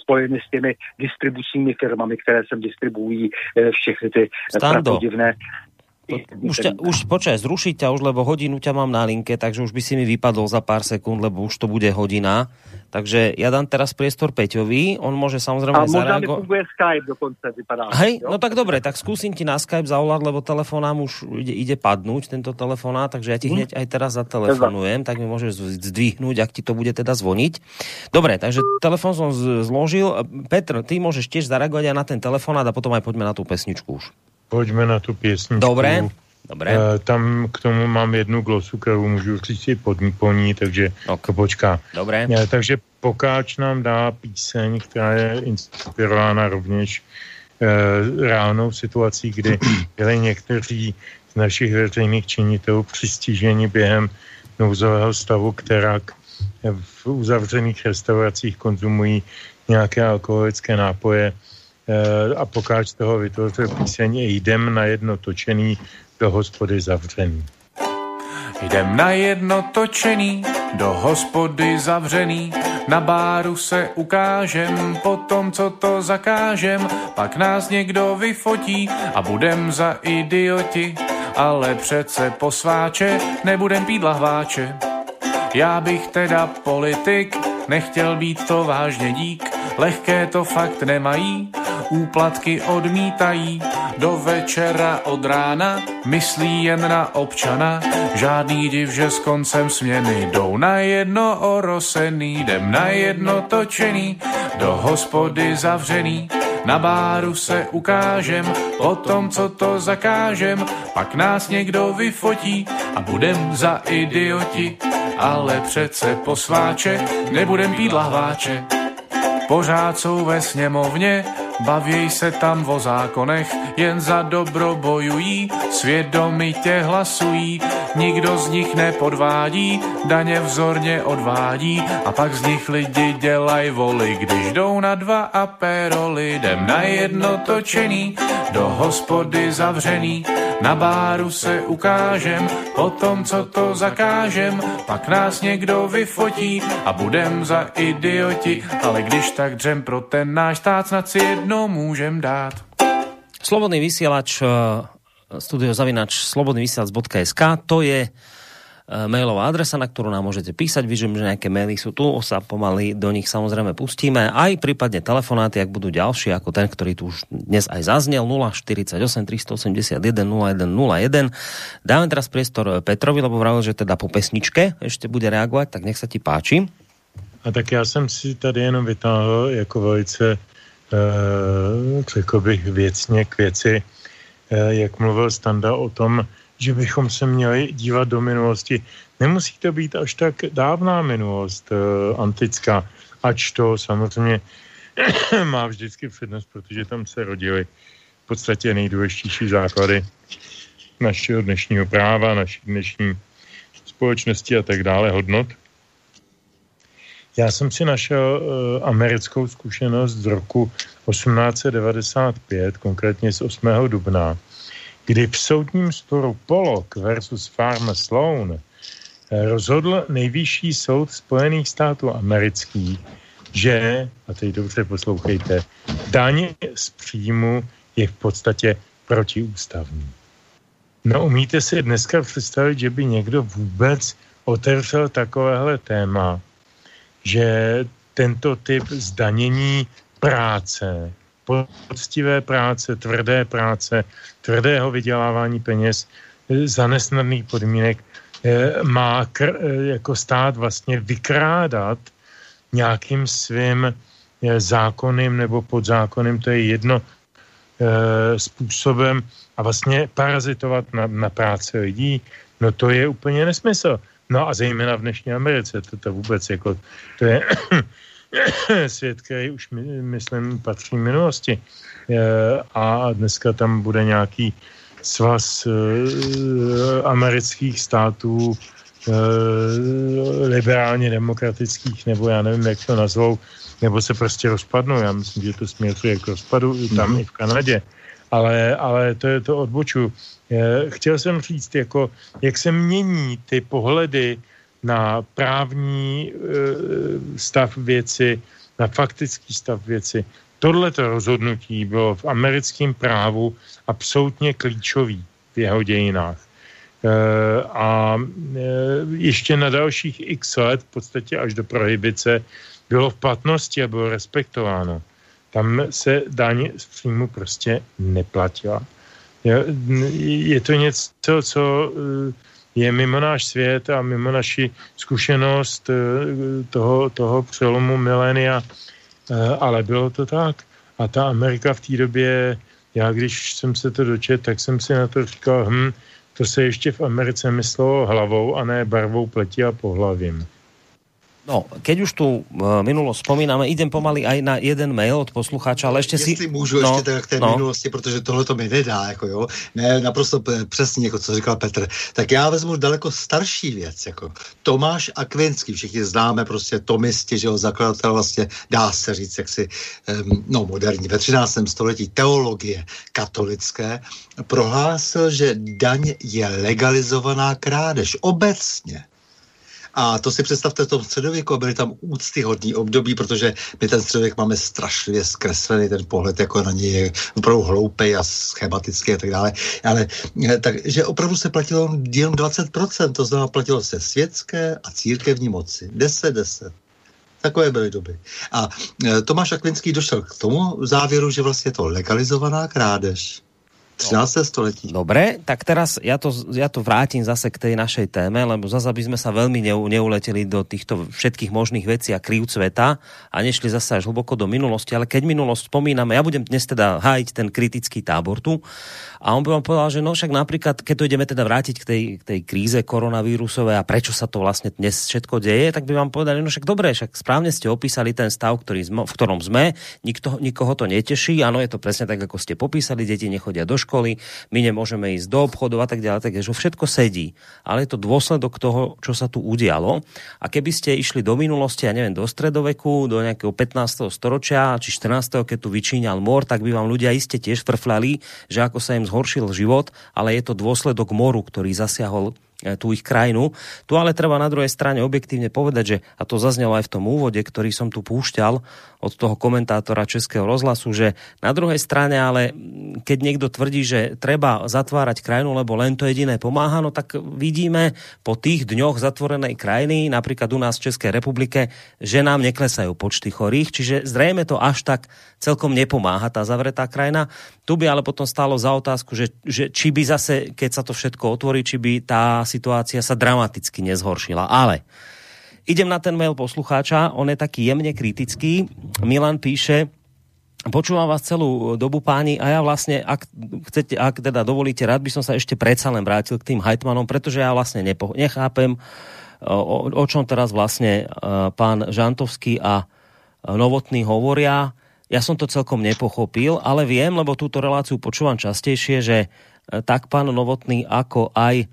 spojeny s těmi distribučními firmami, které sem distribuují všechny ty podivné. Počkaj, zrušiť ťa už, lebo hodinu ťa mám na linke, takže už by si mi vypadol za pár sekúnd, lebo už to bude hodina. Takže ja dám teraz priestor Peťovi, on môže samozrejme zareagovať. A možno nefunguje Skype dokonca, vypadá. Hej, jo? No tak dobre, tak skúsim ti na Skype zavolať, lebo telefonám už ide padnúť, tento telefonát, takže ja ti hneď aj teraz zatelefonujem, tak mi môžeš zdvihnúť, ak ti to bude teda zvoniť. Dobre, takže telefon som zložil. Petr, ty môžeš tiež zareagovať aj na ten telefonát a potom aj poďme na tú pesničku už. Pojďme na tu pěsničku. Dobré. Tam k tomu mám jednu glosu, kterou můžu říct si po ní, takže to počká. Dobré. Takže Pokáč nám dá píseň, která je inspirována rovněž reálnou situací, kdy byli někteří z našich veřejných činitelů přistiženi během nouzového stavu, která v uzavřených restauracích konzumují nějaké alkoholické nápoje, a Pokáč toho vytvořil píseň Jdem na jedno točený do hospody zavřený. Jdem na jedno točený do hospody zavřený, na báru se ukážem, potom co to zakážem, pak nás někdo vyfotí a budem za idioti, ale přece posváče nebudem pít lahváče. Já bych teda politik nechtěl být, to vážně dík, lehké to fakt nemají, úplatky odmítají, do večera od rána myslí jen na občana, žádný div, že s koncem směny jdou na jedno orosený, jdem na jedno točený, do hospody zavřený, na báru se ukážem, o tom, co to zakážem, pak nás někdo vyfotí a budem za idioti, ale přece posváče nebudem pít lahváče. Pořád jsou ve sněmovně, bavěj se tam o zákonech, jen za dobro bojují, svědomitě hlasují, nikdo z nich nepodvádí, daně vzorně odvádí a pak z nich lidi dělaj voli, když jdou na dva aperoly, jdem na jedno točený, do hospody zavřený, na báru se ukážem, potom co to zakážem, pak nás někdo vyfotí a budem za idioti, ale když tak dřem pro ten náš stát, snad si jedno můžem dát. Slobodný vysielač, studio@slobodnyvysielac.sk, to je mailová adresa, na ktorú nám môžete písať. Vidím, že nejaké maily sú tu, sa pomaly do nich samozrejme pustíme. Aj prípadne telefonáty, ak budú ďalšie, ako ten, ktorý tu už dnes aj zaznel, 048 381 0101. Dáme teraz priestor Petrovi, lebo vravil, že teda po pesničke ešte bude reagovať, tak nech sa ti páči. A tak ja som si tady jenom vytáhl jako velice, řekl bych, věcně k věci, jak mluvil Standa o tom, že bychom se měli dívat do minulosti. Nemusí to být až tak dávná minulost, antická, ač to samozřejmě má vždycky přednost, protože tam se rodily v podstatě nejdůležitější základy našeho dnešního práva, naší dnešní společnosti a tak dále, hodnot. Já jsem si našel americkou zkušenost z roku 1895, konkrétně z 8. dubna, kdy v soudním sporu Pollock versus Farmer Sloan rozhodl nejvyšší soud Spojených států amerických, že, a teď dobře poslouchejte, daň z příjmu je v podstatě protiústavní. No umíte si dneska představit, že by někdo vůbec otevřel takovéhle téma, že tento typ zdanění práce, poctivé práce, tvrdé práce, tvrdého vydělávání peněz za nesnadných podmínek má jako stát vlastně vykrádat nějakým svým zákonným nebo podzákonným, to je jedno, způsobem a vlastně parazitovat na práci lidí, no to je úplně nesmysl. No a zejména v dnešní Americe, to vůbec jako, to je svět, který už myslím patří minulosti a dneska tam bude nějaký svaz amerických států liberálně demokratických, nebo já nevím, jak to nazvou, nebo se prostě rozpadnou. Já myslím, že to směřuje k rozpadu tam i v Kanadě. Ale to je to odboču. Chtěl jsem říct, jako, jak se mění ty pohledy na právní stav věci, na faktický stav věci. Tohleto rozhodnutí bylo v americkém právu absolutně klíčový v jeho dějinách. A ještě na dalších x let, v podstatě až do prohibice, bylo v platnosti a bylo respektováno. Tam se daň z příjmu prostě neplatila. Je to něco, co je mimo náš svět a mimo naši zkušenost toho přelomu milénia, ale bylo to tak. A ta Amerika v té době, já když jsem se to dočetl, tak jsem si na to říkal, to se ještě v Americe myslelo hlavou a ne barvou pleti a pohlavím. No, keď už tu minulo spomíname, idem pomaly aj na jeden mail od poslucháča, ale ešte Jestli môžu ešte tak k té minulosti, protože tohle to mi nedá, jako jo. Ne, naprosto přesně, jako co říkal Petr. Tak já vezmu daleko starší věc, jako Tomáš Akvinský, všichni známe prostě Tomisti, že ho zakladatel vlastně, dá se říct, jaksi, moderní, ve 13. století teologie katolické, prohlásil, že daň je legalizovaná krádež obecně. A to si představte v tom středověku, a byly tam úctyhodný období, protože my ten středověk máme strašlivě zkreslený, ten pohled jako na něj je opravdu hloupej a schematický a tak dále. Ale takže opravdu se platilo jenom 20%, to znamená platilo se světské a církevní moci. 10-10. Takové byly doby. A Tomáš Akvinský došel k tomu závěru, že vlastně je to legalizovaná krádež. 13. století. Dobre, tak teraz ja to vrátim zase k tej našej téme, lebo zase by sme sa veľmi neuleteli do týchto všetkých možných vecí a krýv sveta a nešli zase až hlboko do minulosti, ale keď minulosť spomíname, ja budem dnes teda hájiť ten kritický tábor tu a on by vám povedal, že no však napríklad, keď to ideme teda vrátiť k tej kríze koronavírusovej a prečo sa to vlastne dnes všetko deje, tak by vám povedali, no však dobre, však správne ste opísali ten stav, v ktorom sme, nikoho to neteší, áno, je to presne tak, ako ste popísali, deti nechodia do školy, my nemôžeme ísť do obchodu a tak ďalej, takže všetko sedí. Ale je to dôsledok toho, čo sa tu udialo. A keby ste išli do minulosti, ja neviem, do stredoveku, do nejakého 15. storočia, či 14. keď tu vyčíňal mor, tak by vám ľudia iste tiež frflali, že ako sa im zhoršil život, ale je to dôsledok moru, ktorý zasiahol tú ich krajinu. Tu ale treba na druhej strane objektívne povedať, že, a to zaznelo aj v tom úvode, ktorý som tu púšťal od toho komentátora Českého rozhlasu, že na druhej strane, ale keď niekto tvrdí, že treba zatvárať krajinu, lebo len to jediné pomáha, no tak vidíme po tých dňoch zatvorenej krajiny, napríklad u nás v Českej republike, že nám neklesajú počty chorých, čiže zrejme to až tak celkom nepomáha tá zavretá krajina. Tu by ale potom stálo za otázku, že či by zase, keď sa to všetko otvorí, či by tá situácia sa dramaticky nezhoršila. Ale idem na ten mail poslucháča, on je taký jemne kritický. Milan píše: počúvam vás celú dobu, páni, a ja vlastne, ak chcete, ak teda dovolíte, rád by som sa ešte predsa len vrátil k tým Hartmanom, pretože ja vlastne nechápem, o čom teraz vlastne pán Žantovský a Novotný hovoria. Ja som to celkom nepochopil, ale viem, lebo túto reláciu počúvam častejšie, že tak pán Novotný, ako aj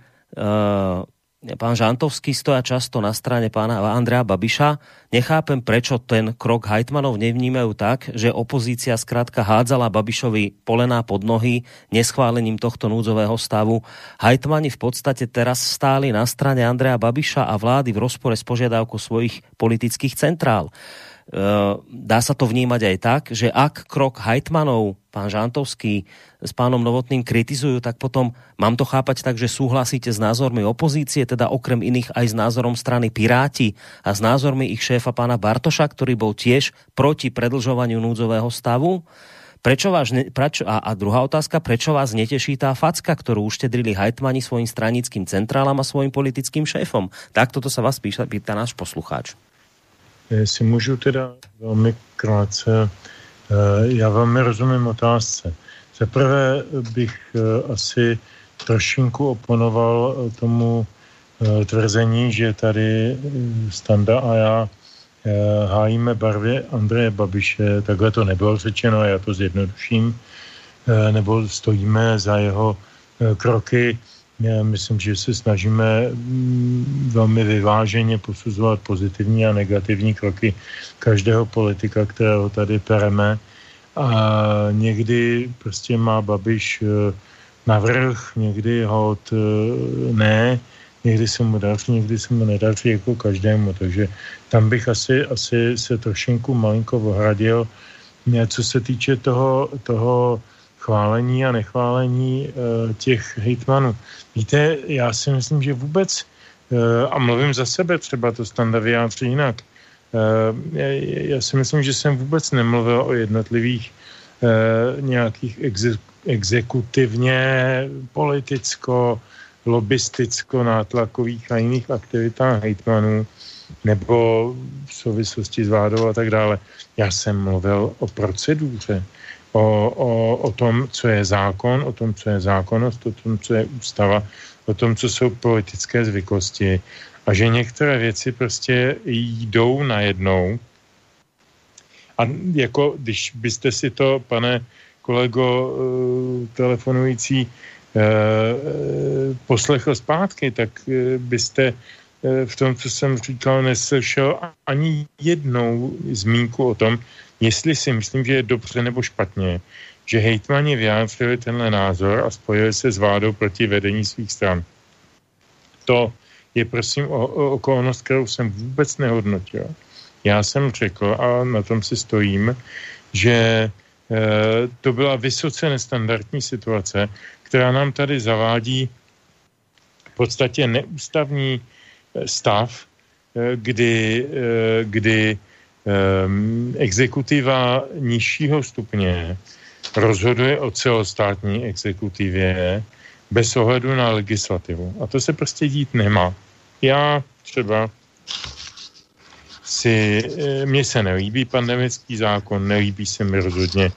pán Žantovský stoja často na strane pána Andreja Babiša. Nechápem, prečo ten krok Hajtmanov nevnímajú tak, že opozícia skrátka hádzala Babišovi polená pod nohy neschválením tohto núdzového stavu. Hajtmani v podstate teraz stáli na strane Andreja Babiša a vlády v rozpore s požiadavkou svojich politických centrál. Dá sa to vnímať aj tak, že ak krok Hajtmanov pán Žantovský s pánom Novotným kritizujú, tak potom mám to chápať tak, že súhlasíte s názormi opozície, teda okrem iných aj s názorom strany Piráti a s názormi ich šéfa pána Bartoša, ktorý bol tiež proti predlžovaniu núdzového stavu. A druhá otázka, prečo vás neteší tá facka, ktorú uštedrili Hajtmani svojim stranickým centrálam a svojim politickým šéfom? Takto sa vás pýta náš poslucháč. Jestli můžu teda velmi krátce, já velmi rozumím otázce. Zaprvé bych asi trošinku oponoval tomu tvrzení, že tady Standa a já hájíme barvy Andreje Babiše. Takhle to nebylo řečeno, já to zjednoduším. Nebo stojíme za jeho kroky. Já myslím, že se snažíme velmi vyváženě posuzovat pozitivní a negativní kroky každého politika, kterého tady pereme. A někdy prostě má Babiš navrch, někdy hod ne, někdy se mu daří, někdy se mu nedaří, jako každému. Takže tam bych asi se trošinku malinko ohradil. Co se týče toho chválení a nechválení těch hejtmanů. Víte, já si myslím, že vůbec, a mluvím za sebe, třeba to Standa vyjádří jinak, já si myslím, že jsem vůbec nemluvil o jednotlivých nějakých exekutivně, politicko, lobisticko, nátlakových a jiných aktivitách hejtmanů nebo v souvislosti s vládou a tak dále. Já jsem mluvil o proceduře. O tom, co je zákon, o tom, co je zákonnost, o tom, co je ústava, o tom, co jsou politické zvyklosti. A že některé věci prostě jdou najednou. A jako když byste si to, pane kolego telefonující, poslechl zpátky, tak byste v tom, co jsem říkal, neslyšel ani jednou zmínku o tom, jestli si myslím, že je dobře nebo špatně, že hejtmani vyjádřili tenhle názor a spojili se s vládou proti vedení svých stran. To je prosím okolnost, kterou jsem vůbec nehodnotil. Já jsem řekl, a na tom si stojím, že to byla vysoce nestandardní situace, která nám tady zavádí v podstatě neústavní stav, kdy exekutiva nižšího stupně rozhoduje o celostátní exekutivě bez ohledu na legislativu. A to se prostě dít nemá. Já třeba mně se nelíbí pandemický zákon, nelíbí se mi rozhodně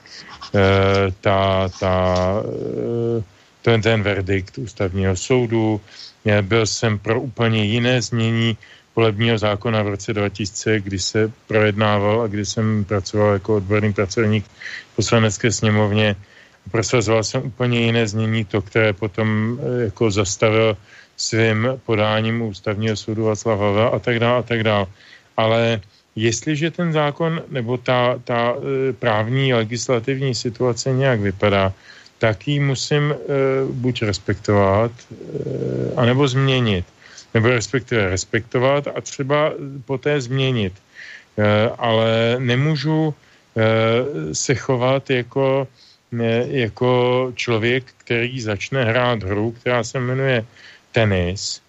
ten verdikt ústavního soudu. Já byl jsem pro úplně jiné změní volebního zákona v roce 2000, kdy se projednával a kdy jsem pracoval jako odborný pracovník v poslanecké sněmovně. Prosazoval jsem úplně jiné znění, to, které potom jako zastavil svým podáním ústavního soudu Václav Havel a tak dále, a tak dále. Ale jestliže ten zákon nebo ta právní legislativní situace nějak vypadá, tak ji musím buď respektovat, anebo změnit. Nebo respektive respektovat a třeba poté změnit. Ale nemůžu se chovat jako člověk, který začne hrát hru, která se jmenuje tenis,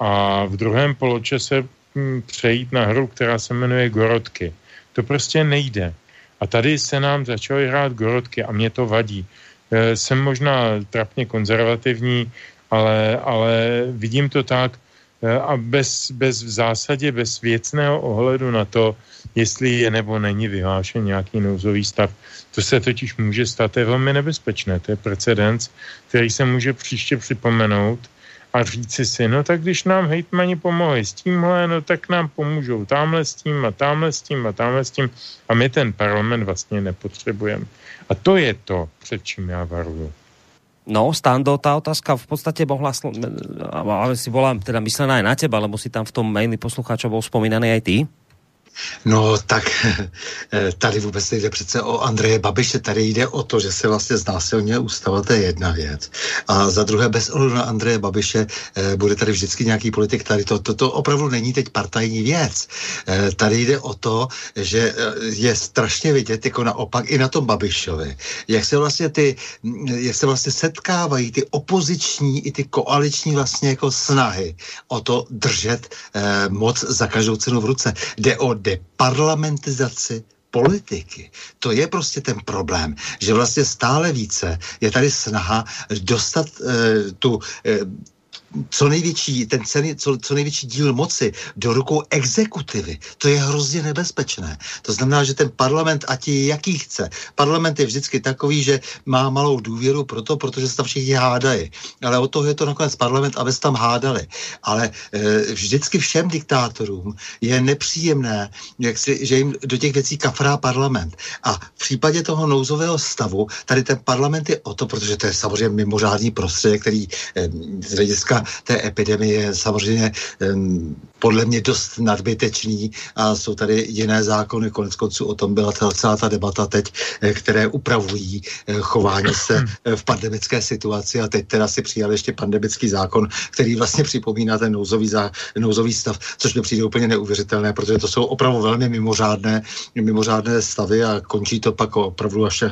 a v druhém poločase přejít na hru, která se jmenuje gorotky. To prostě nejde. A tady se nám začaly hrát gorotky a mě to vadí. Jsem možná trapně konzervativní, ale vidím to tak, a v zásadě bez věcného ohledu na to, jestli je nebo není vyhlášen nějaký nouzový stav. To se totiž může stát, je velmi nebezpečné. To je precedens, který se může příště připomenout a a říci si, no tak když nám hejtmani pomohli s tímhle, no tak nám pomůžou támhle s tím a támhle s tím a támhle s tím a my ten parlament vlastně nepotřebujeme. A to je to, před čím já varuju. No, Stando, tá otázka v podstate mohla, ale si bola teda myslená aj na teba, lebo si tam v tom maili poslucháčov bol spomínaný aj ty. No tak tady vůbec nejde přece o Andreje Babiše, tady jde o to, že se vlastně znásilňuje ústava, to je jedna věc. A za druhé, bez ohledu na Andreje Babiše bude tady vždycky nějaký politik, tady to opravdu není teď partajní věc. Tady jde o to, že je strašně vidět, jako naopak i na tom Babišovi, jak se vlastně setkávají ty opoziční i ty koaliční vlastně jako snahy o to držet moc za každou cenu v ruce. Jde o deparlamentizaci politiky. To je prostě ten problém, že vlastně stále více je tady snaha dostat co největší díl moci do rukou exekutivy. To je hrozně nebezpečné. To znamená, že ten parlament, ať je jaký chce, parlament je vždycky takový, že má malou důvěru protože se tam všichni hádají. Ale od toho je to nakonec parlament, aby se tam hádali. Ale vždycky všem diktátorům je nepříjemné, že jim do těch věcí kafrá parlament. A v případě toho nouzového stavu tady ten parlament je o to, protože to je samozřejmě mimořádný prostředek, který z hlediska té epidemie je samozřejmě podle mě dost nadbytečný a jsou tady jiné zákony, koneckonců o tom byla celá ta debata teď, které upravují chování se v pandemické situaci a teď teda si přijal ještě pandemický zákon, který vlastně připomíná ten nouzový stav, což mi přijde úplně neuvěřitelné, protože to jsou opravdu velmi mimořádné stavy a končí to pak opravdu až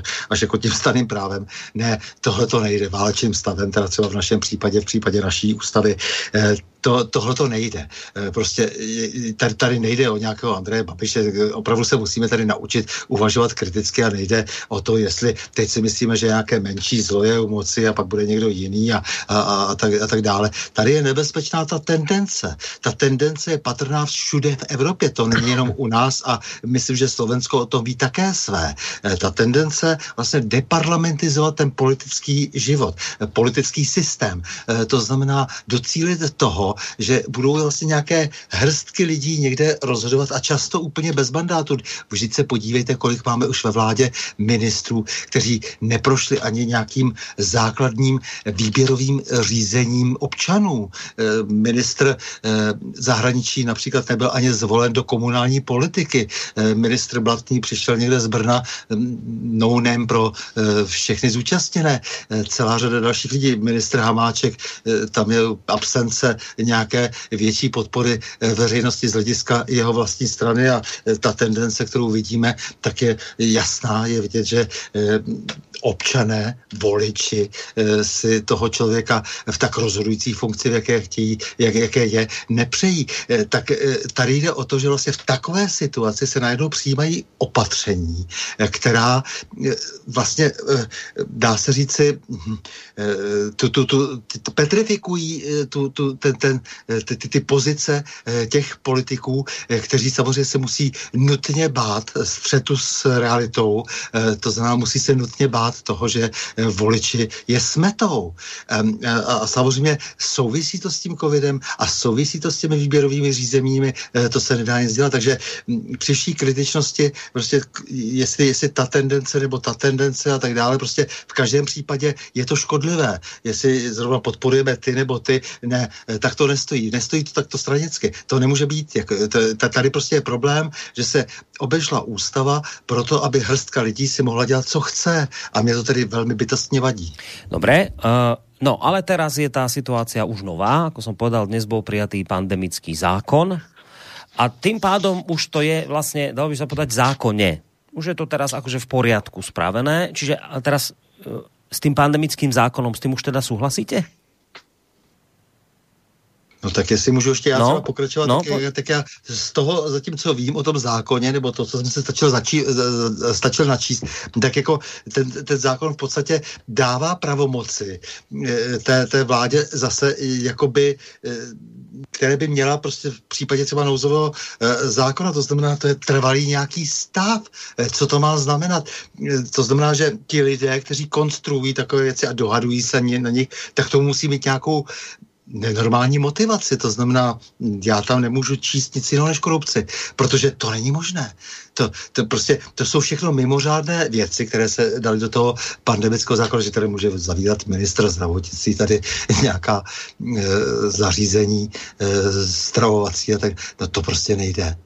jako tím staným právem. Ne, tohle to nejde válečným stavem, teda třeba v našem případě, v případě naší ústavy, tohle to nejde. Prostě tady nejde o nějakého Andreje Babiše, opravdu se musíme tady naučit uvažovat kriticky a nejde o to, jestli teď si myslíme, že nějaké menší zlo je u moci a pak bude někdo jiný a tak dále. Tady je nebezpečná ta tendence. Ta tendence je patrná všude v Evropě, to není jenom u nás a myslím, že Slovensko o tom ví také své. Ta tendence vlastně deparlamentizovat ten politický život, politický systém. To znamená docílit toho, že budou vlastně nějaké hrstky lidí někde rozhodovat a často úplně bez mandátu. Vždyť se podívejte, kolik máme už ve vládě ministrů, kteří neprošli ani nějakým základním výběrovým řízením občanů. Ministr zahraničí například nebyl ani zvolen do komunální politiky. Ministr Blatný přišel někde z Brna nounem pro všechny zúčastněné. Celá řada dalších lidí. Ministr Hamáček, tam je absence nějaké větší podpory veřejnosti z hlediska jeho vlastní strany a ta tendence, kterou vidíme, tak je jasná, je vidět, že občané, voliči si toho člověka v tak rozhodující funkci, v jaké chtějí, jaké je, nepřejí. Tak tady jde o to, že vlastně v takové situaci se najednou přijímají opatření, která vlastně, dá se říci, petrifikují ty pozice těch politiků, kteří samozřejmě se musí nutně bát střetu s realitou, to znamená, musí se nutně bát toho, že voliči je smetou. A samozřejmě souvisí to s tím covidem a souvisí to s těmi výběrovými řízeními, to se nedá nic dělat, takže při vší kritičnosti, prostě jestli ta tendence nebo ta tendence a tak dále, prostě v každém případě je to škodlivé. Jestli zrovna podporujeme ty nebo ty, ne, tak to nestojí to takto stranicky. To nemůže být. Tady prostě je problém, že se obešla ústava proto, aby hrstka lidí si mohla dělat, co chce. A mě to tedy velmi bytostně vadí. Dobré, no ale teraz je tá situácia už nová. Ako som povedal, dnes bol prijatý pandemický zákon. A tým pádom už to je vlastne, dalo by sa povedať, zákonne. Už je to teraz akože v poriadku spravené. Čiže teraz s tým pandemickým zákonom, s tým už teda súhlasíte? No tak jestli můžu ještě já třeba pokračovat, tak já z toho, zatímco vím o tom zákoně, nebo to, co jsem se stačil načíst, tak jako ten zákon v podstatě dává pravomoci té vládě zase jakoby, které by měla prostě v případě třeba nouzového zákona, to znamená, to je trvalý nějaký stav, co to má znamenat. To znamená, že ti lidé, kteří konstruují takové věci a dohadují se na nich, tak to musí mít nějakou nenormální motivaci, to znamená, já tam nemůžu číst nic jiného než korupci, protože to není možné. To jsou všechno mimořádné věci, které se daly do toho pandemického zákona, že tady může zavírat ministr zdravotnictví, tady nějaká zařízení stravovací a tak. No to prostě nejde.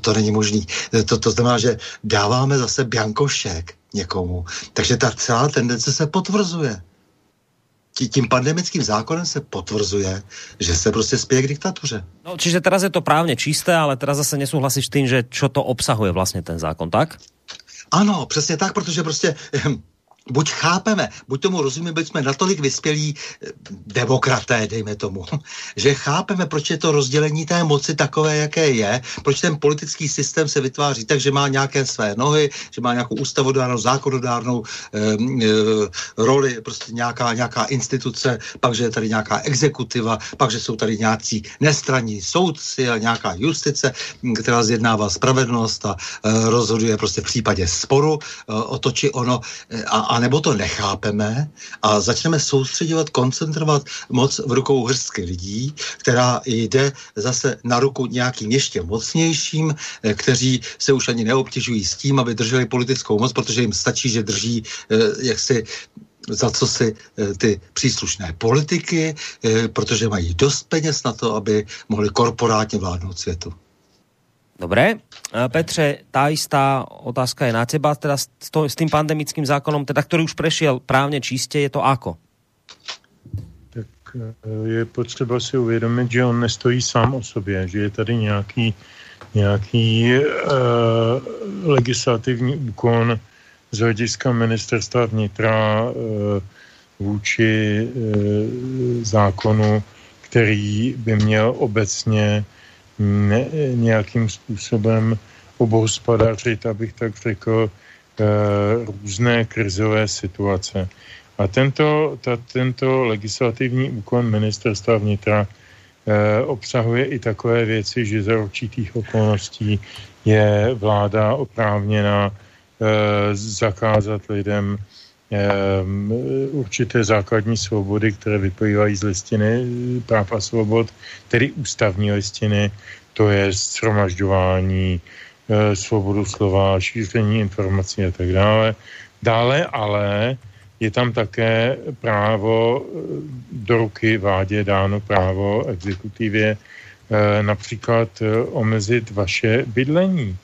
To není možný. To znamená, že dáváme zase biankošek někomu. Takže ta celá tendence se potvrzuje. Tím pandemickým zákonem se potvrzuje, že se prostě spěje k diktatuře. No, čiže teraz je to právně čisté, ale teraz zase nesouhlasíš tým, že čo to obsahuje vlastně ten zákon, tak? Ano, přesně tak, protože prostě buď chápeme, buď tomu rozumíme, buď jsme natolik vyspělí demokraté, dejme tomu, že chápeme, proč je to rozdělení té moci takové, jaké je, proč ten politický systém se vytváří tak, že má nějaké své nohy, že má nějakou ústavodárnou, zákonodárnou roli, prostě nějaká instituce, pak, že je tady nějaká exekutiva, pak, že jsou tady nějací nestranní soudci a nějaká justice, která zjednává spravedlnost a rozhoduje prostě v případě sporu o to či ono, a nebo to nechápeme a začneme soustředovat, koncentrovat moc v rukou hrstky lidí, která jde zase na ruku nějakým ještě mocnějším, kteří se už ani neobtěžují s tím, aby drželi politickou moc, protože jim stačí, že drží jaksi za co si ty příslušné politiky, protože mají dost peněz na to, aby mohli korporátně vládnout světu. Dobre. Petre, tá istá otázka je na teba. Teda s tým pandemickým zákonom, teda, ktorý už prešiel právne čiste, je to ako? Tak je potřeba si uvědomit, že on nestojí sám o sobě, že je tady nějaký legislativní úkon z hlediska ministerstva vnitra vůči zákonu, který by měl obecně nějakým způsobem obhospodařit, abych tak řekl, různé krizové situace. A tento legislativní úkon ministerstva vnitra obsahuje i takové věci, že za určitých okolností je vláda oprávněna zakázat lidem určité základní svobody, které vyplývají z listiny práv a svobod, tedy ústavní listiny, to je shromažďování, svobodu slova, šíření informací a tak dále. Dále ale je tam také právo do ruky vládě dáno právo exekutivě například omezit vaše bydlení,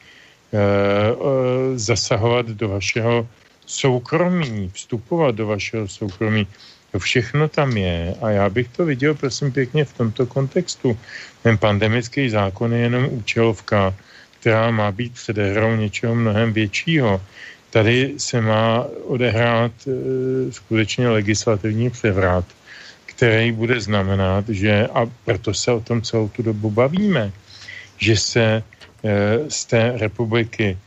zasahovat do vašeho soukromí, vstupovat do vašeho soukromí, to všechno tam je. A já bych to viděl, prosím pěkně, v tomto kontextu. Ten pandemický zákon je jenom účelovka, která má být předehrou něčeho mnohem většího. Tady se má odehrát skutečně legislativní převrat, který bude znamenat, že, a proto se o tom celou tu dobu bavíme, že se z té republiky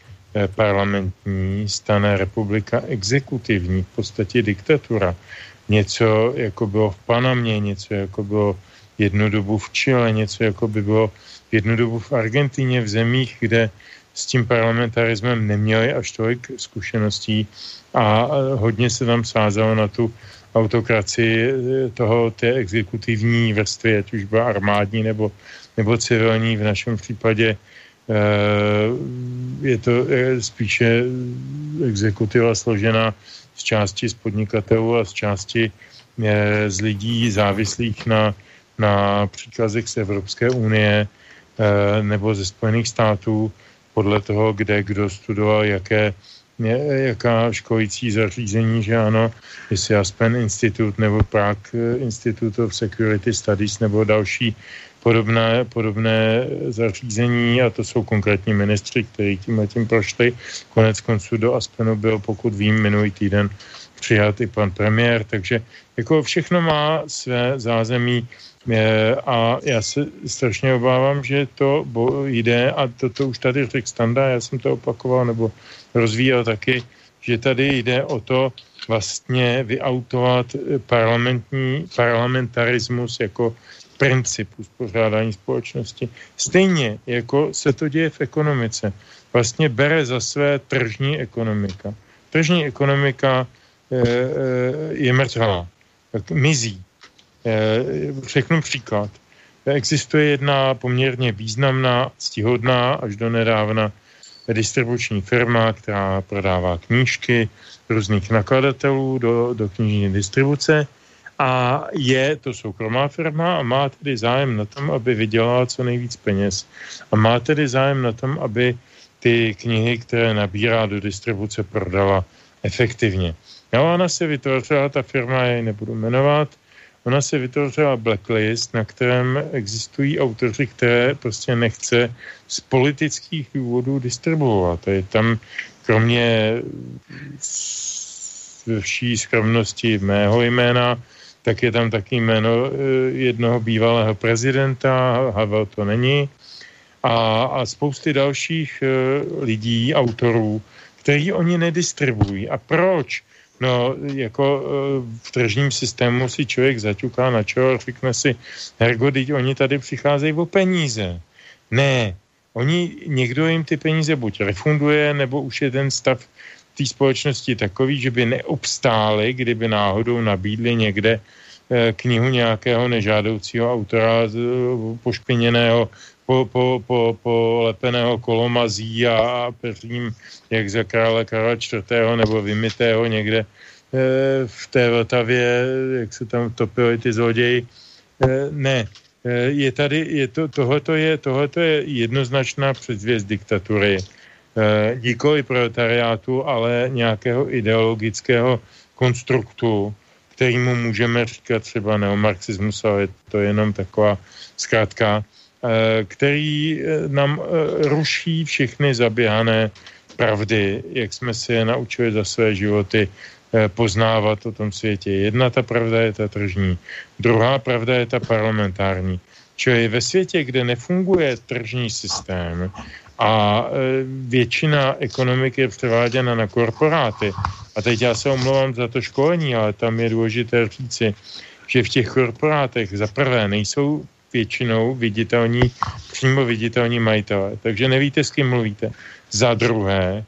parlamentní stane republika exekutivní, v podstatě diktatura. Něco, jako bylo v Panamě, něco, jako bylo jednu dobu v Chile, něco, jako by bylo jednu dobu v Argentině, v zemích, kde s tím parlamentarismem neměli až tolik zkušeností a hodně se tam sázalo na tu autokracii té exekutivní vrstvy, ať už byla armádní nebo civilní. V našem případě je to spíše exekutiva složená z části z podnikatelů a z části z lidí závislých na příkazech z Evropské unie nebo ze Spojených států, podle toho, kde kdo studoval, jaká školící zařízení, že ano, jestli Aspen Institute nebo Prague Institute of Security Studies nebo další podobné zařízení, a to jsou konkrétní ministři, kteří tím prošli. Konec konců do Aspenu byl, pokud vím, minulý týden přijat i pan premiér, takže jako všechno má své zázemí a já se strašně obávám, že to jde, a to už tady řekl Standa, já jsem to opakoval nebo rozvíjel taky, že tady jde o to vlastně vyautovat parlamentarismus jako princip uspořádání společnosti. Stejně jako se to děje v ekonomice. Vlastně bere za své tržní ekonomika. Tržní ekonomika je mrtvá, mizí. Řeknu příklad. Existuje jedna poměrně významná, ctihodná až do nedávna distribuční firma, která prodává knížky různých nakladatelů do knižní distribuce a je to soukromá firma a má tedy zájem na tom, aby vydělala co nejvíc peněz. A má tedy zájem na tom, aby ty knihy, které nabírá do distribuce, prodala efektivně. No, ona se vytvořila, ta firma, já ji nebudu jmenovat, ona se vytvořila blacklist, na kterém existují autoři, které prostě nechce z politických důvodů distribuovat. Je tam kromě vší skromnosti mého jména, tak je tam taky jméno jednoho bývalého prezidenta, Havel to není, a spousty dalších lidí, autorů, který oni nedistribují. A proč? No, jako v tržním systému si člověk zaťuká na čelo, řekne si, hergo, teď oni tady přicházejí o peníze. Ne, oni, někdo jim ty peníze buď refunduje, nebo už je ten stav té společnosti takový, že by neobstáli, kdyby náhodou nabídli někde knihu nějakého nežádoucího autora, pošpiněného, polepeného kolomazí a peřím, jak za krále Karla IV. Nebo vymytého někde v té Vltavě, jak se tam topili ty zloději. Ne, je tady, tohleto je jednoznačná předzvěst diktatury. Díkoli proletariátu, ale nějakého ideologického konstruktu, kterýmu můžeme říkat třeba neomarxismus, ale to je jenom taková zkrátka, který nám ruší všechny zaběhané pravdy, jak jsme si je naučili za své životy poznávat o tom světě. Jedna ta pravda je ta tržní, druhá pravda je ta parlamentární. Čili ve světě, kde nefunguje tržní systém a většina ekonomiky je převáděna na korporáty, a teď já se omlouvám za to školení, ale tam je důležité říci, že v těch korporátech za prvé nejsou většinou viditelní, přímo viditelní majitelé. Takže nevíte, s kým mluvíte. Za druhé,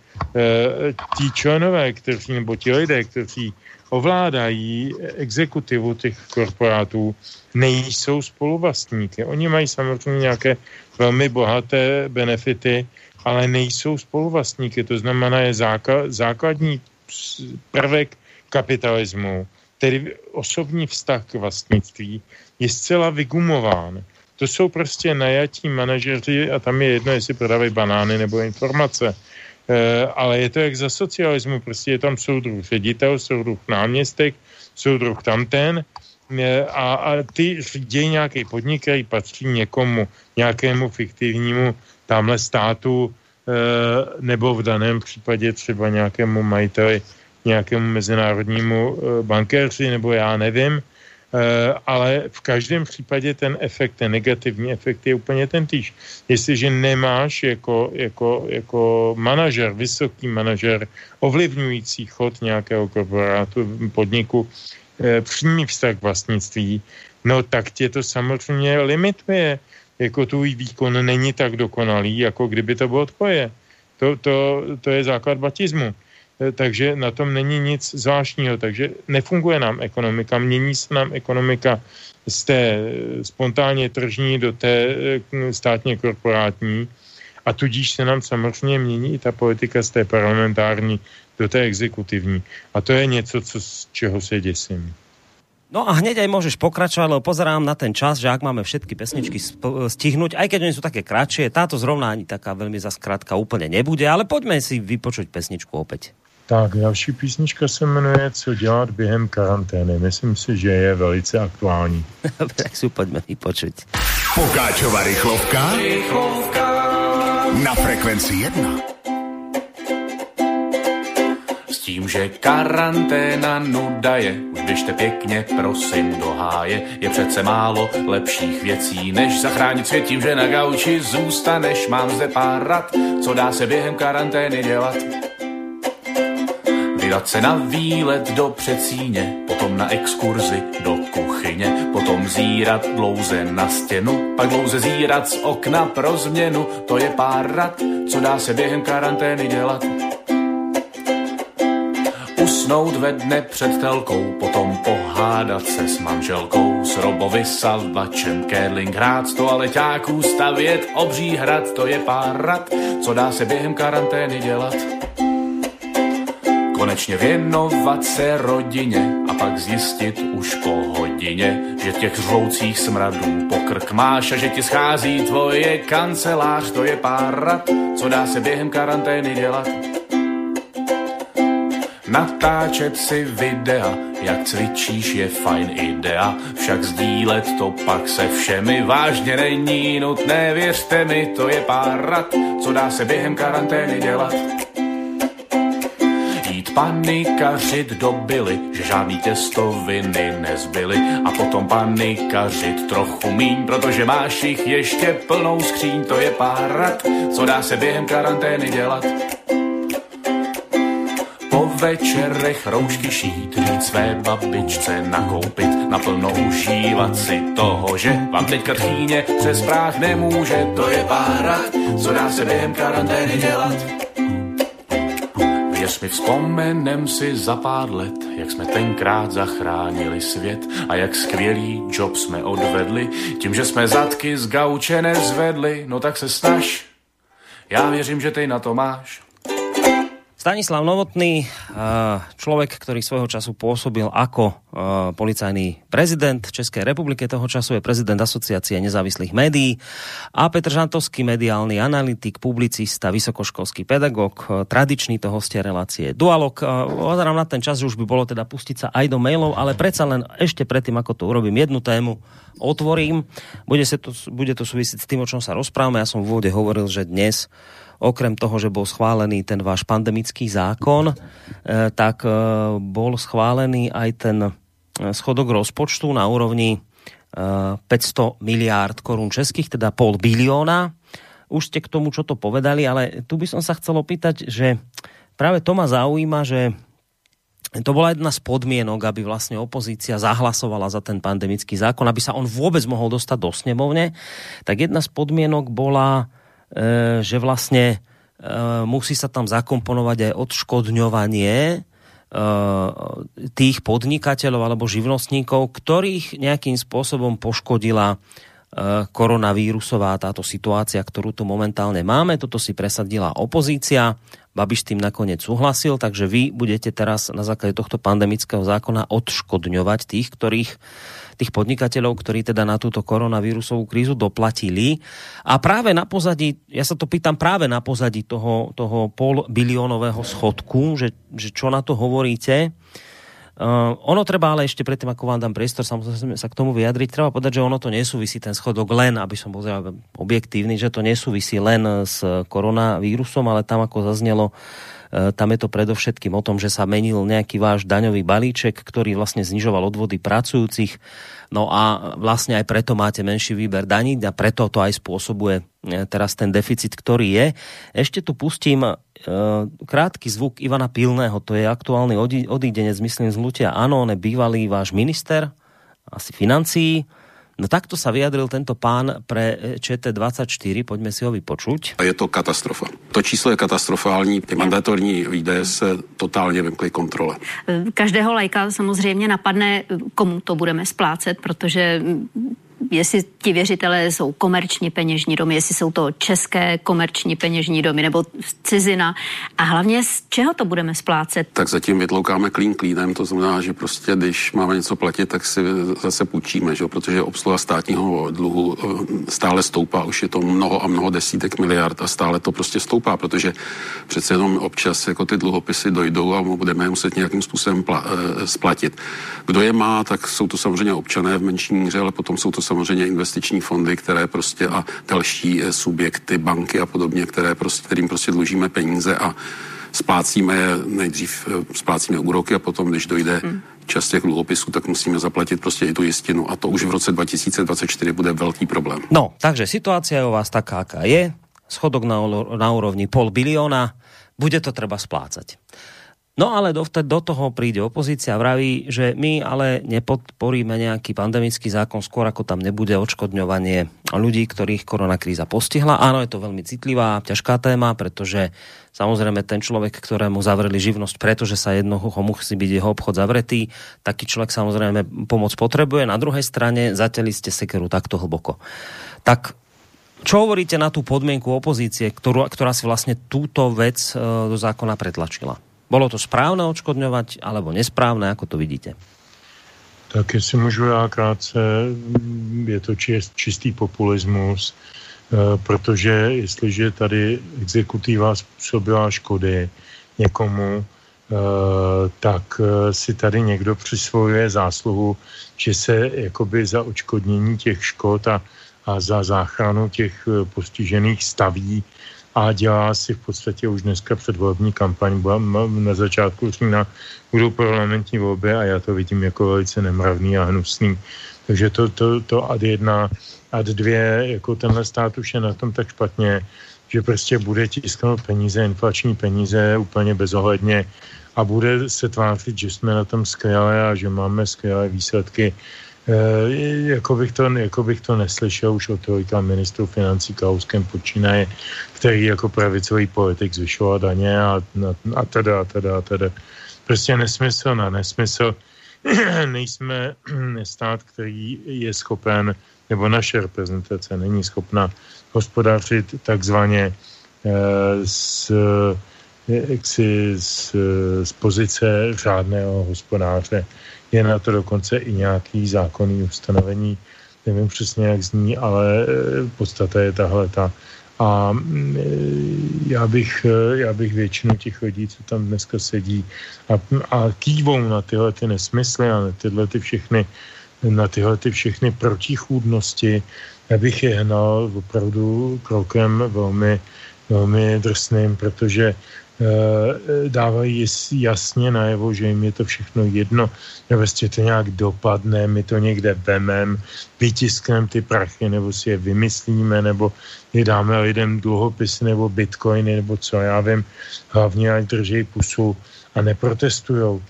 ti členové, kteří, nebo ti lidé, kteří ovládají exekutivu těch korporátů, nejsou spoluvlastníky. Oni mají samozřejmě nějaké velmi bohaté benefity, ale nejsou spoluvlastníky. To znamená, je základní prvek kapitalismu, tedy osobní vztah k vlastnictví, je zcela vygumován. To jsou prostě najatí manažeři a tam je jedno, jestli prodávají banány nebo informace. Ale je to jak za socialismu, prostě je tam soudruh ředitel, soudruh náměstek, soudruh tamten a ty řídí nějaký podnik, který patří někomu, nějakému fiktivnímu tamhle státu nebo v daném případě třeba nějakému majiteli, nějakému mezinárodnímu bankéři, nebo já nevím, ale v každém případě ten efekt, ten negativní efekt je úplně ten týž. Jestliže nemáš jako manažer, vysoký manažer, ovlivňující chod nějakého korporátu, podniku, přímý vztah k vlastnictví, no tak tě to samozřejmě limituje. Jako tvůj výkon není tak dokonalý, jako kdyby to bylo tvoje. To je základ batismu. Takže na tom není nic zvláštního, takže nefunguje nám ekonomika, mění se nám ekonomika z té spontánně tržní do té státně korporátní a tudíž se nám samozřejmě mění i ta politika z té parlamentární do té exekutivní a to je něco, z čeho se děsím. No a hneď aj môžeš pokračovať, lebo pozerám na ten čas, že ak máme všetky pesničky stihnúť, aj keď oni sú také kratšie, táto zrovna ani taká veľmi zaskrátka úplne nebude, ale poďme si vypočuť pesničku opäť. Tak, další písnička se jmenuje Co dělat během karantény. Myslím si, že je velice aktuální. Tak si poďme vypočuť. Pokáčova rychlovka na Frekvenci 1. S tím, že karanténa nuda je, už běžte pěkně, prosím, do háje. Je přece málo lepších věcí, než zachránit svět tím, že na gauči zůstaneš. Mám zde pár rad, co dá se během karantény dělat. Vydat se na výlet do Přecíně, potom na exkurzi do kuchyně, potom zírat dlouze na stěnu, pak dlouze zírat z okna pro změnu. To je pár rad, co dá se během karantény dělat. usnout ve dne před telkou, potom pohádat se s manželkou, s robovi, salvačem, curling hrát, sto aleťáků stavět, obří hrad, to je pár rad, co dá se během karantény dělat. Konečně věnovat se rodině a pak zjistit už po hodině, že těch žloucích smradů pokrk máš a že ti schází tvoje kancelář, to je pár rad, co dá se během karantény dělat. Natáčet si videa, jak cvičíš, je fajn idea, však sdílet to pak se všemi vážně není nutné, věřte mi, to je pár rad, co dá se během karantény dělat. Panikařit dobili, že žádný těstoviny nezbyly a potom panikařit trochu míň, protože máš jich ještě plnou skříň, to je pár rad, co dá se během karantény dělat. Po večerech roušky šít, jít své babičce nakoupit, naplno užívat si toho, že vám teďka tchýně přes práh nemůže, to je pár rad, co dá se během karantény dělat. Věř mi, vzpomenem si za pár let, jak jsme tenkrát zachránili svět a jak skvělý job jsme odvedli, tím, že jsme zadky z gauče nezvedli, no tak se snaž, já věřím, že ty na to máš. Stanislav Novotný, človek, ktorý svojho času pôsobil ako policajný prezident Českej republiky, toho času je prezident Asociácie nezávislých médií, a Petr Žantovský, mediálny analytik, publicista, vysokoškolský pedagóg, tradičný to hostia relácie Dualog. Pozerám na ten čas, že už by bolo teda pustiť sa aj do mailov, ale predsa len ešte predtým, ako to urobím, jednu tému otvorím. Bude to súvisiť s tým, o čom sa rozprávame. Ja som v úvode hovoril, že dnes okrem toho, že bol schválený ten váš pandemický zákon, tak bol schválený aj ten schodok rozpočtu na úrovni 500 miliárd korún českých, teda 0,5 bilióna. Už ste k tomu, čo to povedali, ale tu by som sa chcel opýtať, že práve to ma zaujíma, že to bola jedna z podmienok, aby vlastne opozícia zahlasovala za ten pandemický zákon, aby sa on vôbec mohol dostať do snemovne. Tak jedna z podmienok bola, že vlastne musí sa tam zakomponovať aj odškodňovanie tých podnikateľov alebo živnostníkov, ktorých nejakým spôsobom poškodila koronavírusová táto situácia, ktorú tu momentálne máme. Toto si presadila opozícia. Babiš tým nakoniec súhlasil, takže vy budete teraz na základe tohto pandemického zákona odškodňovať tých podnikateľov, ktorí teda na túto koronavírusovú krízu doplatili. A práve na pozadí, ja sa to pýtam práve na pozadí toho 0,5 biliónového schodku, že čo na to hovoríte. Ono treba ale ešte predtým, ako vám dám priestor, samozrejme sa k tomu vyjadriť, treba povedať, že ono to nesúvisí, ten schodok, len, aby som bol objektívny, že to nesúvisí len s koronavírusom, ale tam, ako zaznelo, tam je to predovšetkým o tom, že sa menil nejaký váš daňový balíček, ktorý vlastne znižoval odvody pracujúcich, no a vlastne aj preto máte menší výber daní a preto to aj spôsobuje teraz ten deficit, ktorý je. Ešte tu pustím krátky zvuk Ivana Pilného, to je aktuálny odídenec, myslím, z Hnutia Áno, on je bývalý váš minister, asi financií. No takto sa vyjadril tento pán pre ČT24, poďme si ho vypočuť. Je to katastrofa. To číslo je katastrofální, ty mandatorní výdaje se totálně vymkly kontrole. Každého laika samozřejmě napadne, komu to budeme splácet, protože jestli ti věřitelé jsou komerční peněžní domy, jestli jsou to české komerční peněžní domy nebo cizina, a hlavně z čeho to budeme splácet? Tak zatím vytloukáme klín klínem, to znamená, že prostě když máme něco platit, tak si zase půjčíme, že? Protože obsluha státního dluhu stále stoupá, už je to mnoho a mnoho desítek miliard a stále to prostě stoupá, protože přece jenom občas jako ty dluhopisy dojdou a budeme je muset nějakým způsobem splatit. Kdo je má, tak jsou to samozřejmě občané v menší míře, ale potom jsou to samozřejmě investiční fondy, které prostě a další subjekty, banky a podobně, kterým prostě dlužíme peníze a splácíme je, nejdřív splácíme úroky a potom, když dojde čas těch dluhopisů, tak musíme zaplatit prostě i tu jistinu a to už v roce 2024 bude velký problém. No, takže situace je u vás taká, aká je, schodok na úrovni 0,5 bilióna, bude to treba splácať. No ale do toho príde opozícia a vraví, že my ale nepodporíme nejaký pandemický zákon skôr, ako tam nebude odškodňovanie ľudí, ktorých koronakríza postihla. Áno, je to veľmi citlivá, ťažká téma, pretože samozrejme ten človek, ktorému zavreli živnosť, pretože sa jednoducho musí byť jeho obchod zavretý, taký človek samozrejme pomoc potrebuje. Na druhej strane zatiaľ ste sekeru takto hlboko. Tak čo hovoríte na tú podmienku opozície, ktorá si vlastne túto vec do zákona pretlačila? Bolo to správné odškodňovať, alebo nesprávné, ako to vidíte? Tak jestli můžu já krátce, je to čistý populismus, protože jestliže tady exekutiva způsobila škody někomu, tak si tady někdo přisvojuje zásluhu, že se jakoby za odškodnění těch škod a za záchranu těch postižených staví a dělá si v podstatě už dneska předvolební kampaň. Na začátku října budou parlamentní volby a já to vidím jako velice nemravný a hnusný. Takže to ad jedna, ad dvě, jako tenhle stát už je na tom tak špatně, že prostě bude tisknout peníze, inflační peníze úplně bezohledně a bude se tvářit, že jsme na tom skvělé a že máme skvělé výsledky. Jako bych to neslyšel už od trojka ministru financí Kalouskem počínaje, který jako pravicový politik zvyšoval daně a teda. Prostě nesmysl na nesmysl. Nejsme stát, který je schopen, nebo naše reprezentace není schopna hospodářit takzvaně z pozice řádného hospodáře. Je na to dokonce i nějaký zákonný ustanovení, nevím přesně jak zní, ale podstata je tahleta. A já bych většinu těch lidí, co tam dneska sedí a kývou na tyhle ty nesmysly a na tyhle ty všechny protichůdnosti, já bych je hnal opravdu krokem velmi, velmi drsným, protože dávají jasně najevo, že jim je to všechno jedno, že vlastně to nějak dopadne, my to někde vemem, vytiskneme ty prachy, nebo si je vymyslíme, nebo je dáme lidem dluhopisy, nebo bitcoiny, nebo co já vím, hlavně ať drží pusu a neprotestujou.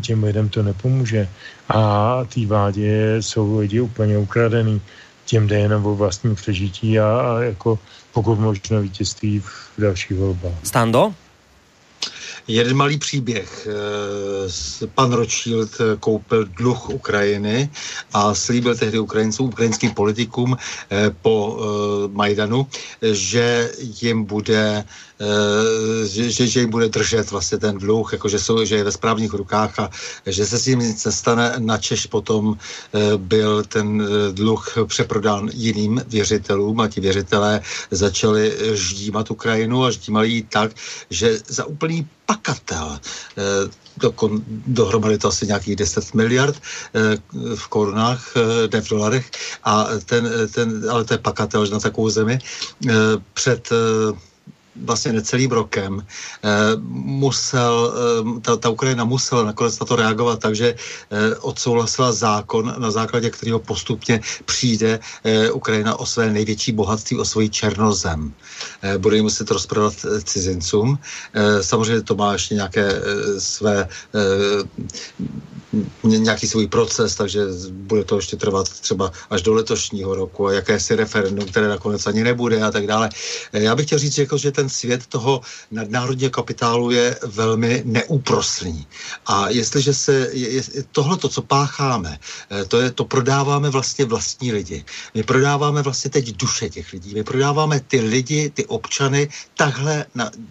Těm lidem to nepomůže. A tý vládě jsou lidi úplně ukradený, těm jde jenom o vlastní přežití a jako pokud možno vítězství v dalších volbách. Stando? Jeden malý příběh. Pan Rothschild koupil dluh Ukrajiny a slíbil tehdy Ukrajincům, ukrajinským politikům po Majdanu, že jim bude že jim bude držet vlastně ten dluh, jakože že je ve správných rukách a že se s ním nic nestane. Načež potom byl ten dluh přeprodán jiným věřitelům a ti věřitelé začali ždímat Ukrajinu a ždímali ji tak, že za úplný pakatel, dohromady to asi nějakých 10 miliard v korunách, ne v dolarech, a ale to je pakatel na takovou zemi, před vlastně necelým rokem ta Ukrajina musela nakonec na to reagovat, takže odsouhlasila zákon, na základě kterého postupně přijde Ukrajina o své největší bohatství, o svoji černozem. Bude ji muset rozprodat cizincům. Samozřejmě to má ještě nějaký svůj proces, takže bude to ještě trvat třeba až do letošního roku a jakési referendum, které nakonec ani nebude a tak dále. Já bych chtěl říct, že ten svět toho nadnárodního kapitálu je velmi neúprosný. A jestliže tohleto, co pácháme, to prodáváme vlastně vlastní lidi. My prodáváme vlastně teď duše těch lidí. My prodáváme ty lidi, ty občany, takhle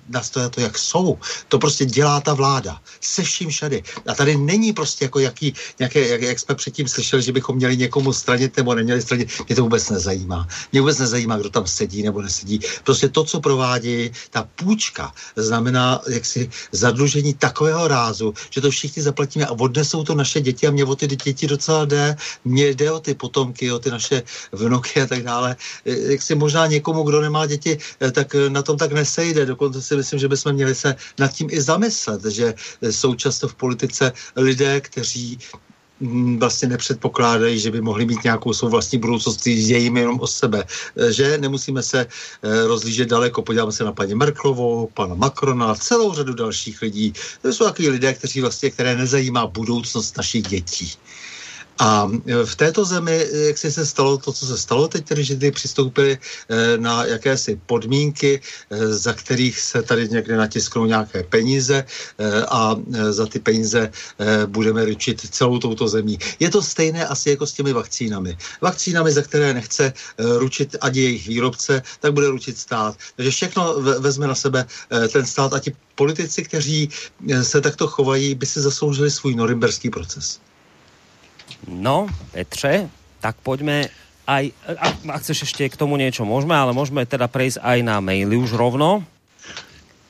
nastojí to, jak jsou. To prostě dělá ta vláda. Se vším všady. A tady není prostě jako jak jsme předtím slyšeli, že bychom měli někomu stranit nebo neměli stranit. Mě to vůbec nezajímá. Mě vůbec nezajímá, kdo tam sedí nebo nesedí. Prostě to, co provádí, ta půjčka znamená jaksi zadlužení takového rázu, že to všichni zaplatíme a odnesou to naše děti a mě o ty děti docela jde, mě jde o ty potomky, o ty naše vnuky a tak dále. Jaksi možná někomu, kdo nemá děti, tak na tom tak nesejde. Dokonce si myslím, že bychom měli se nad tím i zamyslet, že jsou často v politice lidé, kteří vlastně nepředpokládají, že by mohli mít nějakou svou vlastní budoucnost, jde jim jenom o sebe. Že nemusíme se rozlížet daleko, podíváme se na paní Merkelovou, pana Macrona, celou řadu dalších lidí. To jsou takový lidé, kteří vlastně, které nezajímá budoucnost našich dětí. A v této zemi, jak se stalo to, co se stalo teď, tedy, že ty přistoupili na jakési podmínky, za kterých se tady někde natisknou nějaké peníze a za ty peníze budeme ručit celou touto zemí. Je to stejné asi jako s těmi vakcínami. Vakcínami, za které nechce ručit ani jejich výrobce, tak bude ručit stát. Takže všechno vezme na sebe ten stát a ti politici, kteří se takto chovají, by si zasloužili svůj norimberský proces. No, Petře, tak poďme aj, ak chceš ešte k tomu niečo môžeme, ale môžeme teda prejsť aj na maily už rovno.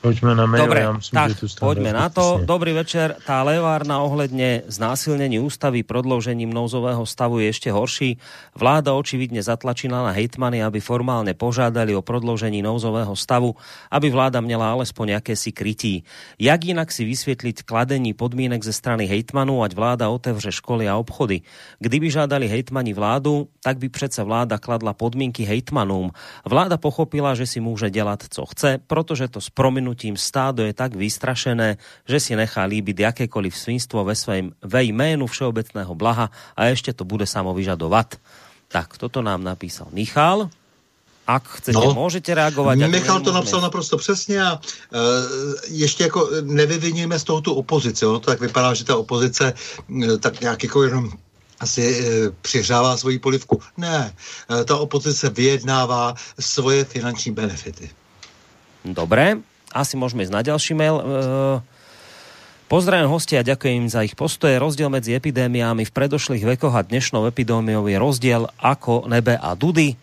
Poďme na maily. Dobre, ja myslím, tak že tu poďme na to. Tisne. Dobrý večer, tá levárna ohledne znásilnení ústavy prodĺžením nouzového stavu je ešte horší. Vláda očividne zatlačila na hejtmany, aby formálne požiadali o prodĺžení nouzového stavu, aby vláda mala alespoň akési krytí. Jak inak si vysvetliť kladení podmienok ze strany hejtmanov, ať vláda otevře školy a obchody? Kdyby žiadali hejtmani vládu, tak by predsa vláda kladla podmienky hejtmanom. Vláda pochopila, že si môže delať, co chce, pretože to tím stádo je tak vystrašené, že si nechá líbiť jakékoliv svinstvo ve jménu všeobecného blaha a ešte to bude samo vyžadovať. Tak, toto nám napísal Michal. Ak chcete, môžete reagovať. Michal to napsal naprosto přesně a ještě jako nevyvinujeme z toho tu opozici. Ono to tak vypadá, že ta opozice tak nějak jako jenom asi přihrává svoji polivku. Ne, ta opozice vyjednává svoje finanční benefity. Dobré. Asi môžeme ísť na ďalší mail. Pozdravím hostia a ďakujem im za ich postoje. Rozdiel medzi epidémiami v predošlých vekoch a dnešnou epidémiou je rozdiel ako nebe a dudy.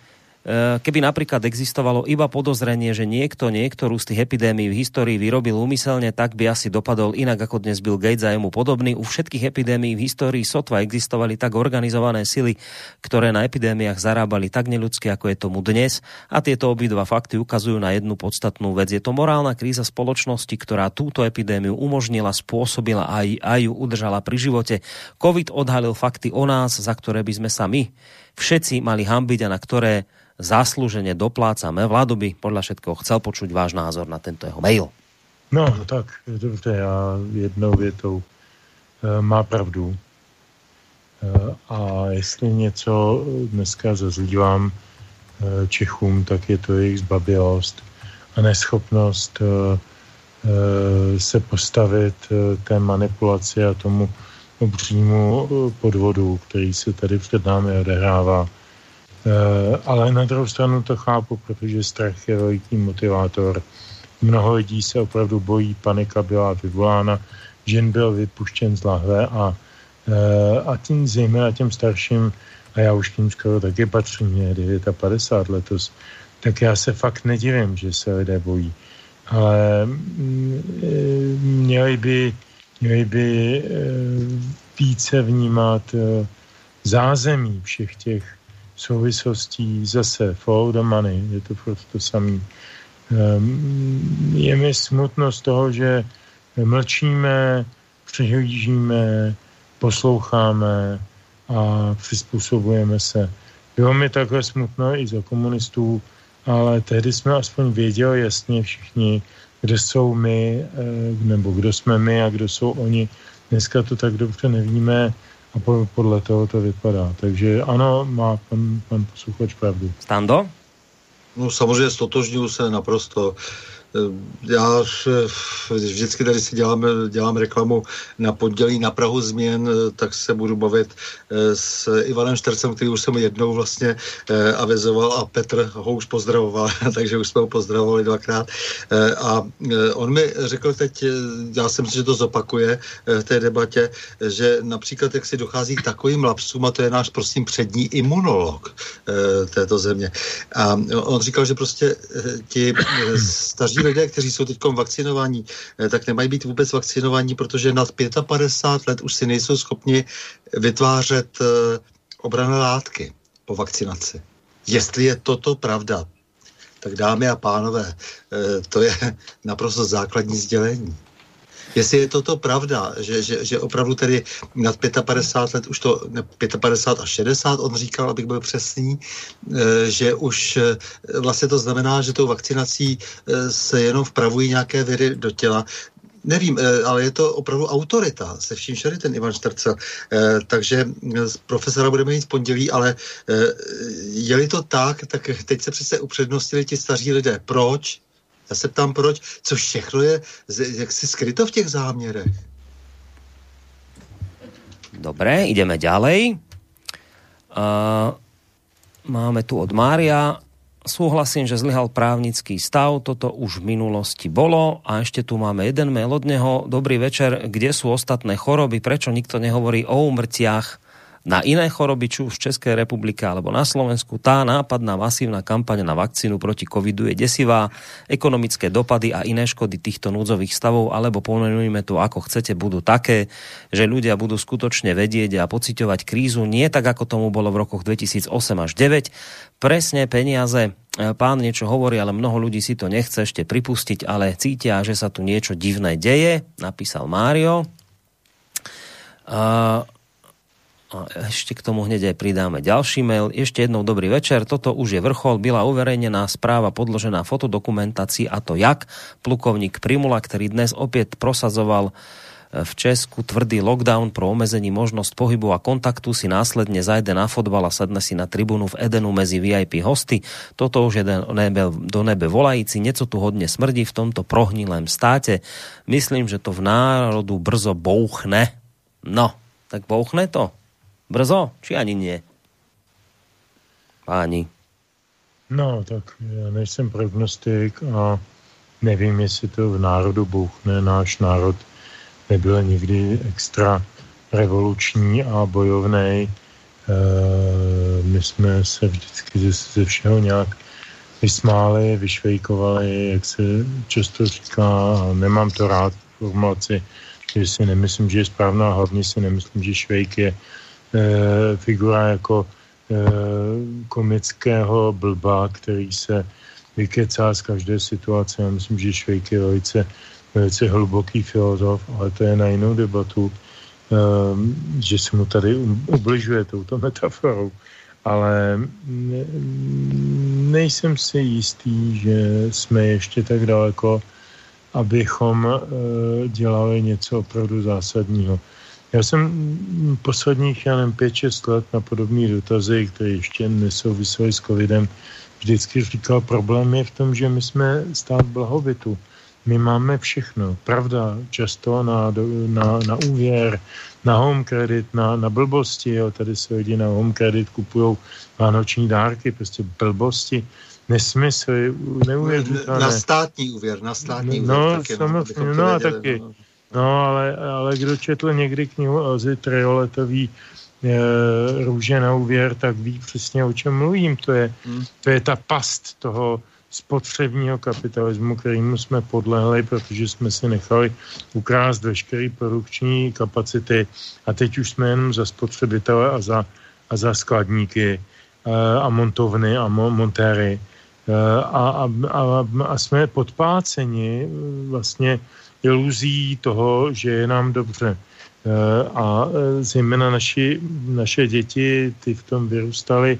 Keby napríklad existovalo iba podozrenie, že niektorú z tých epidémií v histórii vyrobil úmyselne, tak by asi dopadol inak ako dnes Bill Gates a jemu podobný. U všetkých epidémií v histórii sotva existovali tak organizované sily, ktoré na epidémiách zarábali tak neľudsky, ako je tomu dnes. A tieto obidva fakty ukazujú na jednu podstatnú vec. Je to morálna kríza spoločnosti, ktorá túto epidémiu umožnila, spôsobila a ju udržala pri živote. COVID odhalil fakty o nás, za ktoré by sme sa my všetci mali hanbiť a na ktoré zaslúžene doplácame. Vládu by podľa všetkého chcel počuť váš názor na tento jeho mail. No, tak, dobře, já jednou větou má pravdu. A jestli něco dneska zazlívám Čechům, tak je to jejich zbabilost a neschopnost se postavit té manipulaci a tomu obřímu podvodu, který se tady před námi odehrává. Ale na druhou stranu to chápu, protože strach je veliký motivátor. Mnoho lidí se opravdu bojí, panika byla vyvolána, žen byl vypuštěn z lahve a tím zejména těm starším, a já už tím skoro taky patřím, mě 59 letos, tak já se fakt nedivím, že se lidé bojí. Ale měli by více vnímat zázemí všech těch souvislostí, zase follow the money, je to prosto samý. Je mi smutno z toho, že mlčíme, přehlížíme, posloucháme a přizpůsobujeme se. Bylo mi takhle smutno i za komunistů, ale tehdy jsme aspoň věděli jasně všichni, kde jsou my, nebo kdo jsme my a kdo jsou oni. Dneska to tak dobře nevíme, a podle toho to vypadá. Takže ano, má pan posluchač pravdu. Stando? No samozřejmě stotožňuji se naprosto. Já vždycky tady si dělám reklamu na pondělí na Prahu změn, tak se budu bavit s Ivanem Štercem, který už jsem jednou vlastně avizoval a Petr ho už pozdravoval, takže už jsme ho pozdravovali dvakrát. A on mi řekl teď, já si myslím, že to zopakuje v té debatě, že například jak si dochází k takovým lapsům, a to je náš prosím přední imunolog této země. A on říkal, že prostě ti staří lidé, kteří jsou teď vakcinovaní, tak nemají být vůbec vakcinovaní, protože nad 55 let už si nejsou schopni vytvářet obranné látky po vakcinaci. Jestli je toto pravda, tak dámy a pánové, to je naprosto základní sdělení. Jestli je toto pravda, že opravdu tedy nad 55 let, už to 55 až 60, on říkal, abych byl přesný, že už vlastně to znamená, že tou vakcinací se jenom vpravují nějaké viry do těla. Nevím, ale je to opravdu autorita, se vším šery ten Ivan Štercl. Takže profesora budeme mít v pondělí, ale je-li to tak, tak teď se přece upřednostili ti staří lidé. Proč? Já se ptám proč, co všechno je jaksi skryto v těch záměrech. Dobre, ideme ďalej. Máme tu od Mária. Súhlasím, že zlyhal právnický stav, toto už v minulosti bolo a ešte tu máme jeden mail od neho. Dobrý večer, kde sú ostatné choroby? Prečo nikto nehovorí o úmrtiach na iné choroby, či už v Českej republike alebo na Slovensku? Tá nápadná masívna kampaň na vakcínu proti covidu je desivá. Ekonomické dopady a iné škody týchto núdzových stavov, alebo pomenujme to ako chcete, budú také, že ľudia budú skutočne vedieť a pociťovať krízu, nie tak ako tomu bolo v rokoch 2008 až 2009. Presne peniaze, pán niečo hovorí, ale mnoho ľudí si to nechce ešte pripustiť, ale cítia, že sa tu niečo divné deje, napísal Mário. A ešte k tomu hneď aj pridáme ďalší mail. Ešte jednou dobrý večer. Toto už je vrchol. Byla uverejnená správa podložená fotodokumentácii, a to jak plukovník Primula, ktorý dnes opäť prosadzoval v Česku tvrdý lockdown pro omezení možnosť pohybu a kontaktu, si následne zajde na fotbal a sadne si na tribúnu v Edenu medzi VIP hosty. Toto už je do nebe volajíci, nieco tu hodne smrdí v tomto prohnilém státe. Myslím, že to v národu brzo bouchne. No, tak bouchne to? Brzo? Či ani nie? Páni. No, tak ja nejsem prognostik a nevím, jestli to v národu bouchne. Náš národ nebyl nikdy extra revoluční a bojovnej. My jsme se vždycky ze všeho nějak vysmáli, vyšvejkovali, jak se často říká, a nemám to rád v formulaci, že si nemyslím, že je správná, hlavně si nemyslím, že švejk je figura jako komického blba, který se vykecá z každé situace. Já myslím, že Švejk je velice hluboký filozof, ale to je na jinou debatu, že se mu tady ubližuje touto metaforou. Ale nejsem si jistý, že jsme ještě tak daleko, abychom dělali něco opravdu zásadního. Já jsem posledních 5-6 let na podobné dotazy, které ještě nesouvisely s covidem, vždycky říkal, problém je v tom, že my jsme stát blahobytu. My máme všechno. Pravda, často na úvěr, na home credit, na blbosti. Jo. Tady se lidi na home credit kupují vánoční dárky, prostě blbosti. Nesmysly, neuvěřitelné. Na státní úvěr. No, samozřejmě, no a taky. No, ale kdo četl někdy knihu Elzy Trioletový Růže na úvěr, tak ví přesně, o čem mluvím. To je ta past toho spotřebního kapitalismu, kterému jsme podlehli, protože jsme si nechali ukrást veškeré produkční kapacity a teď už jsme jenom za spotřebitele a za skladníky a montovny a montéry. A jsme podpáceni vlastně iluzí toho, že je nám dobře. A zejména naše děti, ty v tom vyrůstaly,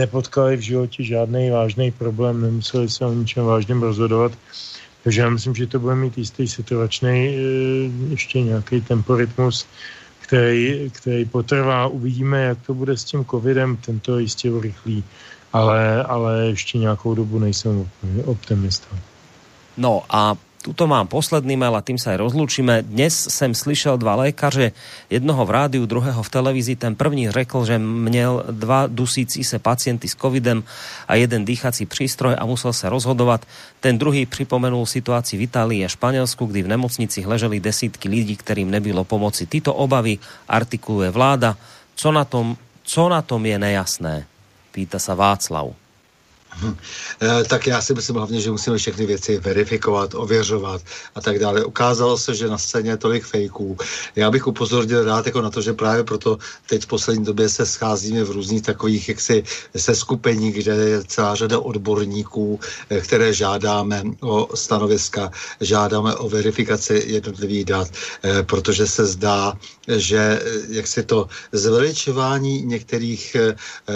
nepotkali v životě žádný vážný problém, nemuseli se o ničem vážném rozhodovat. Takže já myslím, že to bude mít jistý situačný ještě nějaký temporitmus, který potrvá. Uvidíme, jak to bude s tím covidem, tento jistě urychlí, ale ještě nějakou dobu nejsem optimista. No a tuto mám posledný mail a tým sa aj rozlúčime. Dnes som slyšel 2 lékaře, jednoho v rádiu, druhého v televízii. Ten první řekl, že měl 2 dusící se pacienty s covidem a jeden dýchací přístroj a musel sa rozhodovať. Ten druhý pripomenul situácii v Itálii a Španielsku, kdy v nemocnici leželi desítky lidí, ktorým nebylo pomoci. Tyto obavy artikuluje vláda. Co na tom je nejasné? Pýta sa Václav. Tak já si myslím hlavně, že musíme všechny věci verifikovat, ověřovat a tak dále. Ukázalo se, že na scéně je tolik fejků. Já bych upozornil rád jako na to, že právě proto teď v poslední době se scházíme v různých takových jaksi seskupení, kde je celá řada odborníků, které žádáme o stanoviska, žádáme o verifikaci jednotlivých dat, protože se zdá, že jaksi to zveličování některých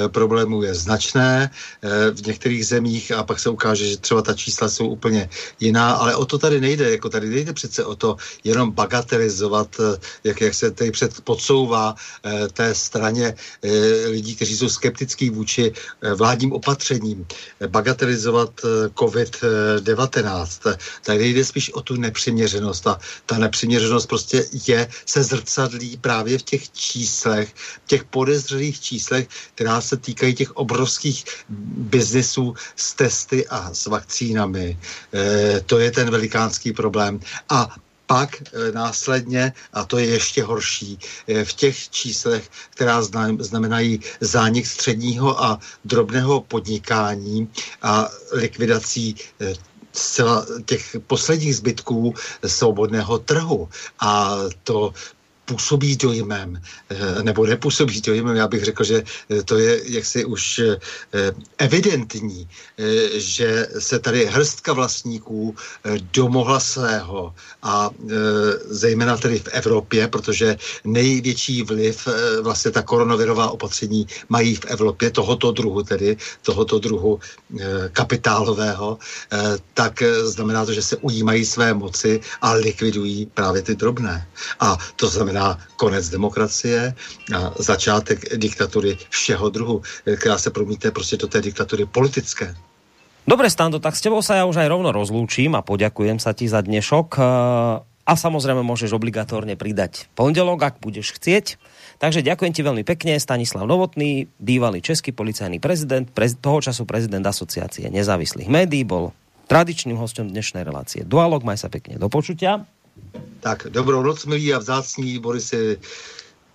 problémů je značné, v některých zemích a pak se ukáže, že třeba ta čísla jsou úplně jiná, ale o to tady nejde, jako tady nejde přece o to jenom bagatelizovat, jak se tady podsouvá té straně lidí, kteří jsou skeptický vůči vládním opatřením, bagatelizovat COVID-19. Tady nejde spíš o tu nepřiměřenost a ta nepřiměřenost prostě se zrcadlí právě v těch číslech, v těch podezřelých číslech, která se týkají těch obrovských biznesů s testy a s vakcínami. To je ten velikánský problém. A pak následně, a to je ještě horší, v těch číslech, která znamenají zánik středního a drobného podnikání a likvidací zcela těch posledních zbytků svobodného trhu. A to působí dojmem, nebo nepůsobí dojmem, já bych řekl, že to je jaksi už evidentní, že se tady hrstka vlastníků domohla svého a zejména tedy v Evropě, protože největší vliv vlastně ta koronavirová opatření mají v Evropě tohoto druhu kapitálového, tak znamená to, že se ujímají své moci a likvidují právě ty drobné. A to znamená konec demokracie a začátek diktatury všeho druhu, která se promítne prostě do té diktatury politické. Dobre, Stando, tak s tebou sa ja už aj rovno rozlúčim a poďakujem sa ti za dnešok. A samozrejme môžeš obligatórne pridať pondelok, ak budeš chcieť. Takže ďakujem ti veľmi pekne, Stanislav Novotný, bývalý český policajný prezident, toho času prezident Asociácie nezávislých médií, bol tradičným hosťom dnešnej relácie Dualog. Maj sa pekne, do počutia. Tak, dobrou noc, milí a vzácní Borisi,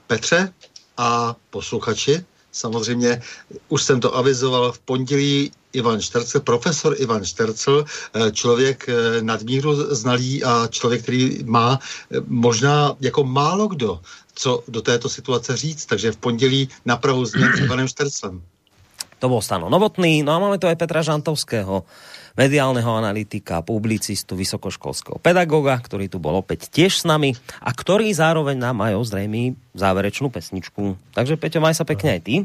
Petře a posluchači. Samozřejmě, už jsem to avizoval v pondělí, Ivan Štercl, profesor Ivan Štercl, člověk nadmíru znalý a člověk, který má možná jako málo kdo, co do této situace říct, takže v pondělí na Prahu s Ivanem Šterclem. To bol Stano Novotný, no a máme tu aj Petra Žantovského, mediálneho analytika, publicistu, vysokoškolského pedagoga, ktorý tu bol opäť tiež s nami a ktorý zároveň nám aj ozrejmí záverečnú pesničku. Takže Peťo, maj sa pekne aj ty.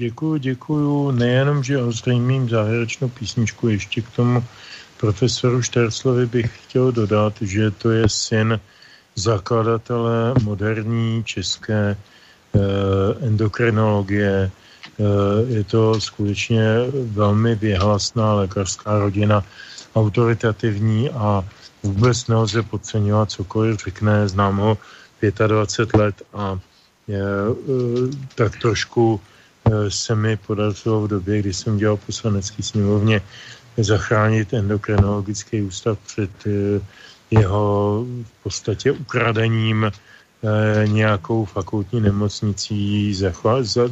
Děkuju. Nejenom, že ozrejmím záverečnú písničku, ešte k tomu profesoru Šterclovi bych chtěl dodat, že to je syn zakladatele moderní české endokrinologie. Je to skutečně velmi věhlasná lékařská rodina, autoritativní a vůbec nelze podceňovat, cokoliv řekne. Znám ho 25 let a tak trošku se mi podařilo v době, kdy jsem dělal poslanecký sněmovně, zachránit endokrinologický ústav před jeho v podstatě ukradením nějakou fakultní nemocnicí,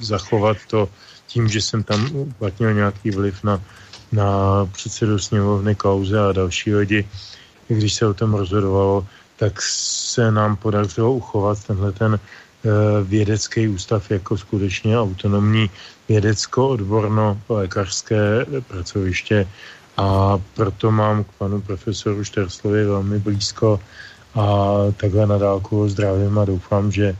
zachovat to tím, že jsem tam uplatnil nějaký vliv na předsedu sněmovny Klauze a další lidi. Když se o tom rozhodovalo, tak se nám podařilo uchovat tenhle ten vědecký ústav jako skutečně autonomní vědecko-odborno-lékařské pracoviště, a proto mám k panu profesoru Šterclovi velmi blízko a takhle na dálku ho zdravím a doufám, že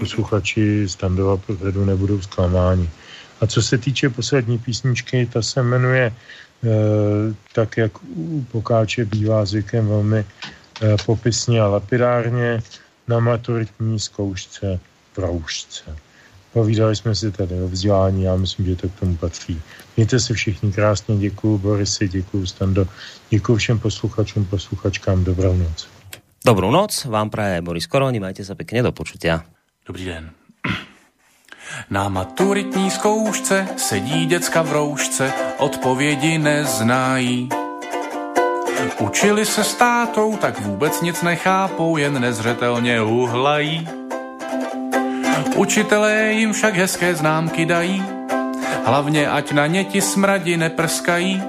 posluchači Standova pořadu nebudou zklamáni. A co se týče poslední písničky, ta se jmenuje tak, jak u Pokáče bývá zvykem, velmi popisně a lapidárně, Na maturitní zkoušce v Roušce. Povídali jsme si tady o vzdělání, já myslím, že to k tomu patří. Mějte se všichni krásně, děkuju Borisi, děkuju Stando, děkuju všem posluchačům, posluchačkám, dobrou noc. Dobrou noc, vám praje Boris Koroni, majte se pěkně, do počutia. Dobrý den. Na maturitní zkoušce sedí děcka v roušce, odpovědi neznají. Učili se s tátou, tak vůbec nic nechápou, jen nezřetelně uhlají. Učitelé jim však hezké známky dají Hlavně ať na něti smradi neprskají.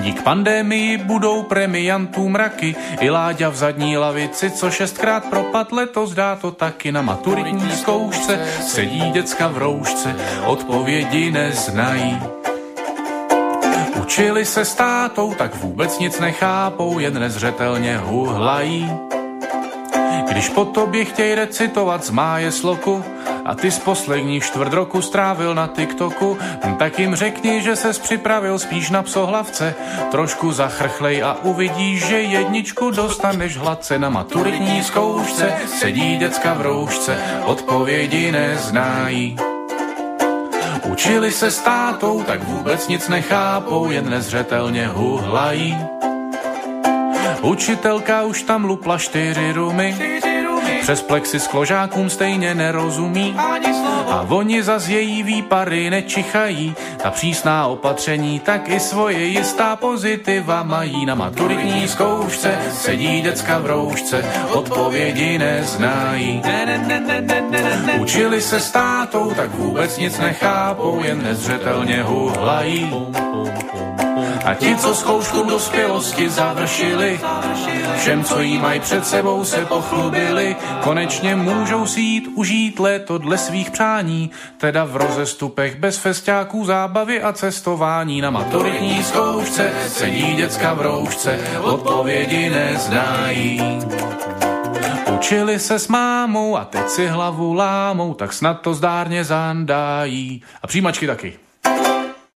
Dík pandémii budou premiantů mraky. I Láďa v zadní lavici, co 6krát propad letos, dá to taky na maturitní zkoušce. Sedí děcka v roušce, odpovědi neznají. Učili se s tátou, tak vůbec nic nechápou, jen nezřetelně huhlají. Když po tobě chtěj recitovat z Máje sloku a ty z posledních čtvrt roku strávil na TikToku, tak jim řekni, že ses připravil spíš na psohlavce. Trošku zachrchlej a uvidíš, že jedničku dostaneš hladce. Na maturitní zkoušce sedí děcka v roušce, odpovědi neznají. Učili se s tátou, tak vůbec nic nechápou, jen nezřetelně huhlají. Učitelka už tam lupla 4 rumy, přes plexisklo žákům stejně nerozumí. A oni zas její výpary nečichají, ta přísná opatření tak i svoje jistá pozitiva mají. Na maturitní zkoušce sedí děcka v roušce, odpovědi neznají. Učili se s tátou, tak vůbec nic nechápou, jen nezřetelně huhlají. A ti, co zkoušku dospělosti završili, všem, co jí mají před sebou, se pochlubili. Konečně můžou si jít užít léto dle svých přání, teda v rozestupech bez festiáků, zábavy a cestování. Na maturitní zkoušce sedí děcka v roušce, odpovědi neznají. Učili se s mámou a teď si hlavu lámou, tak snad to zdárně zandají. A přijímačky taky.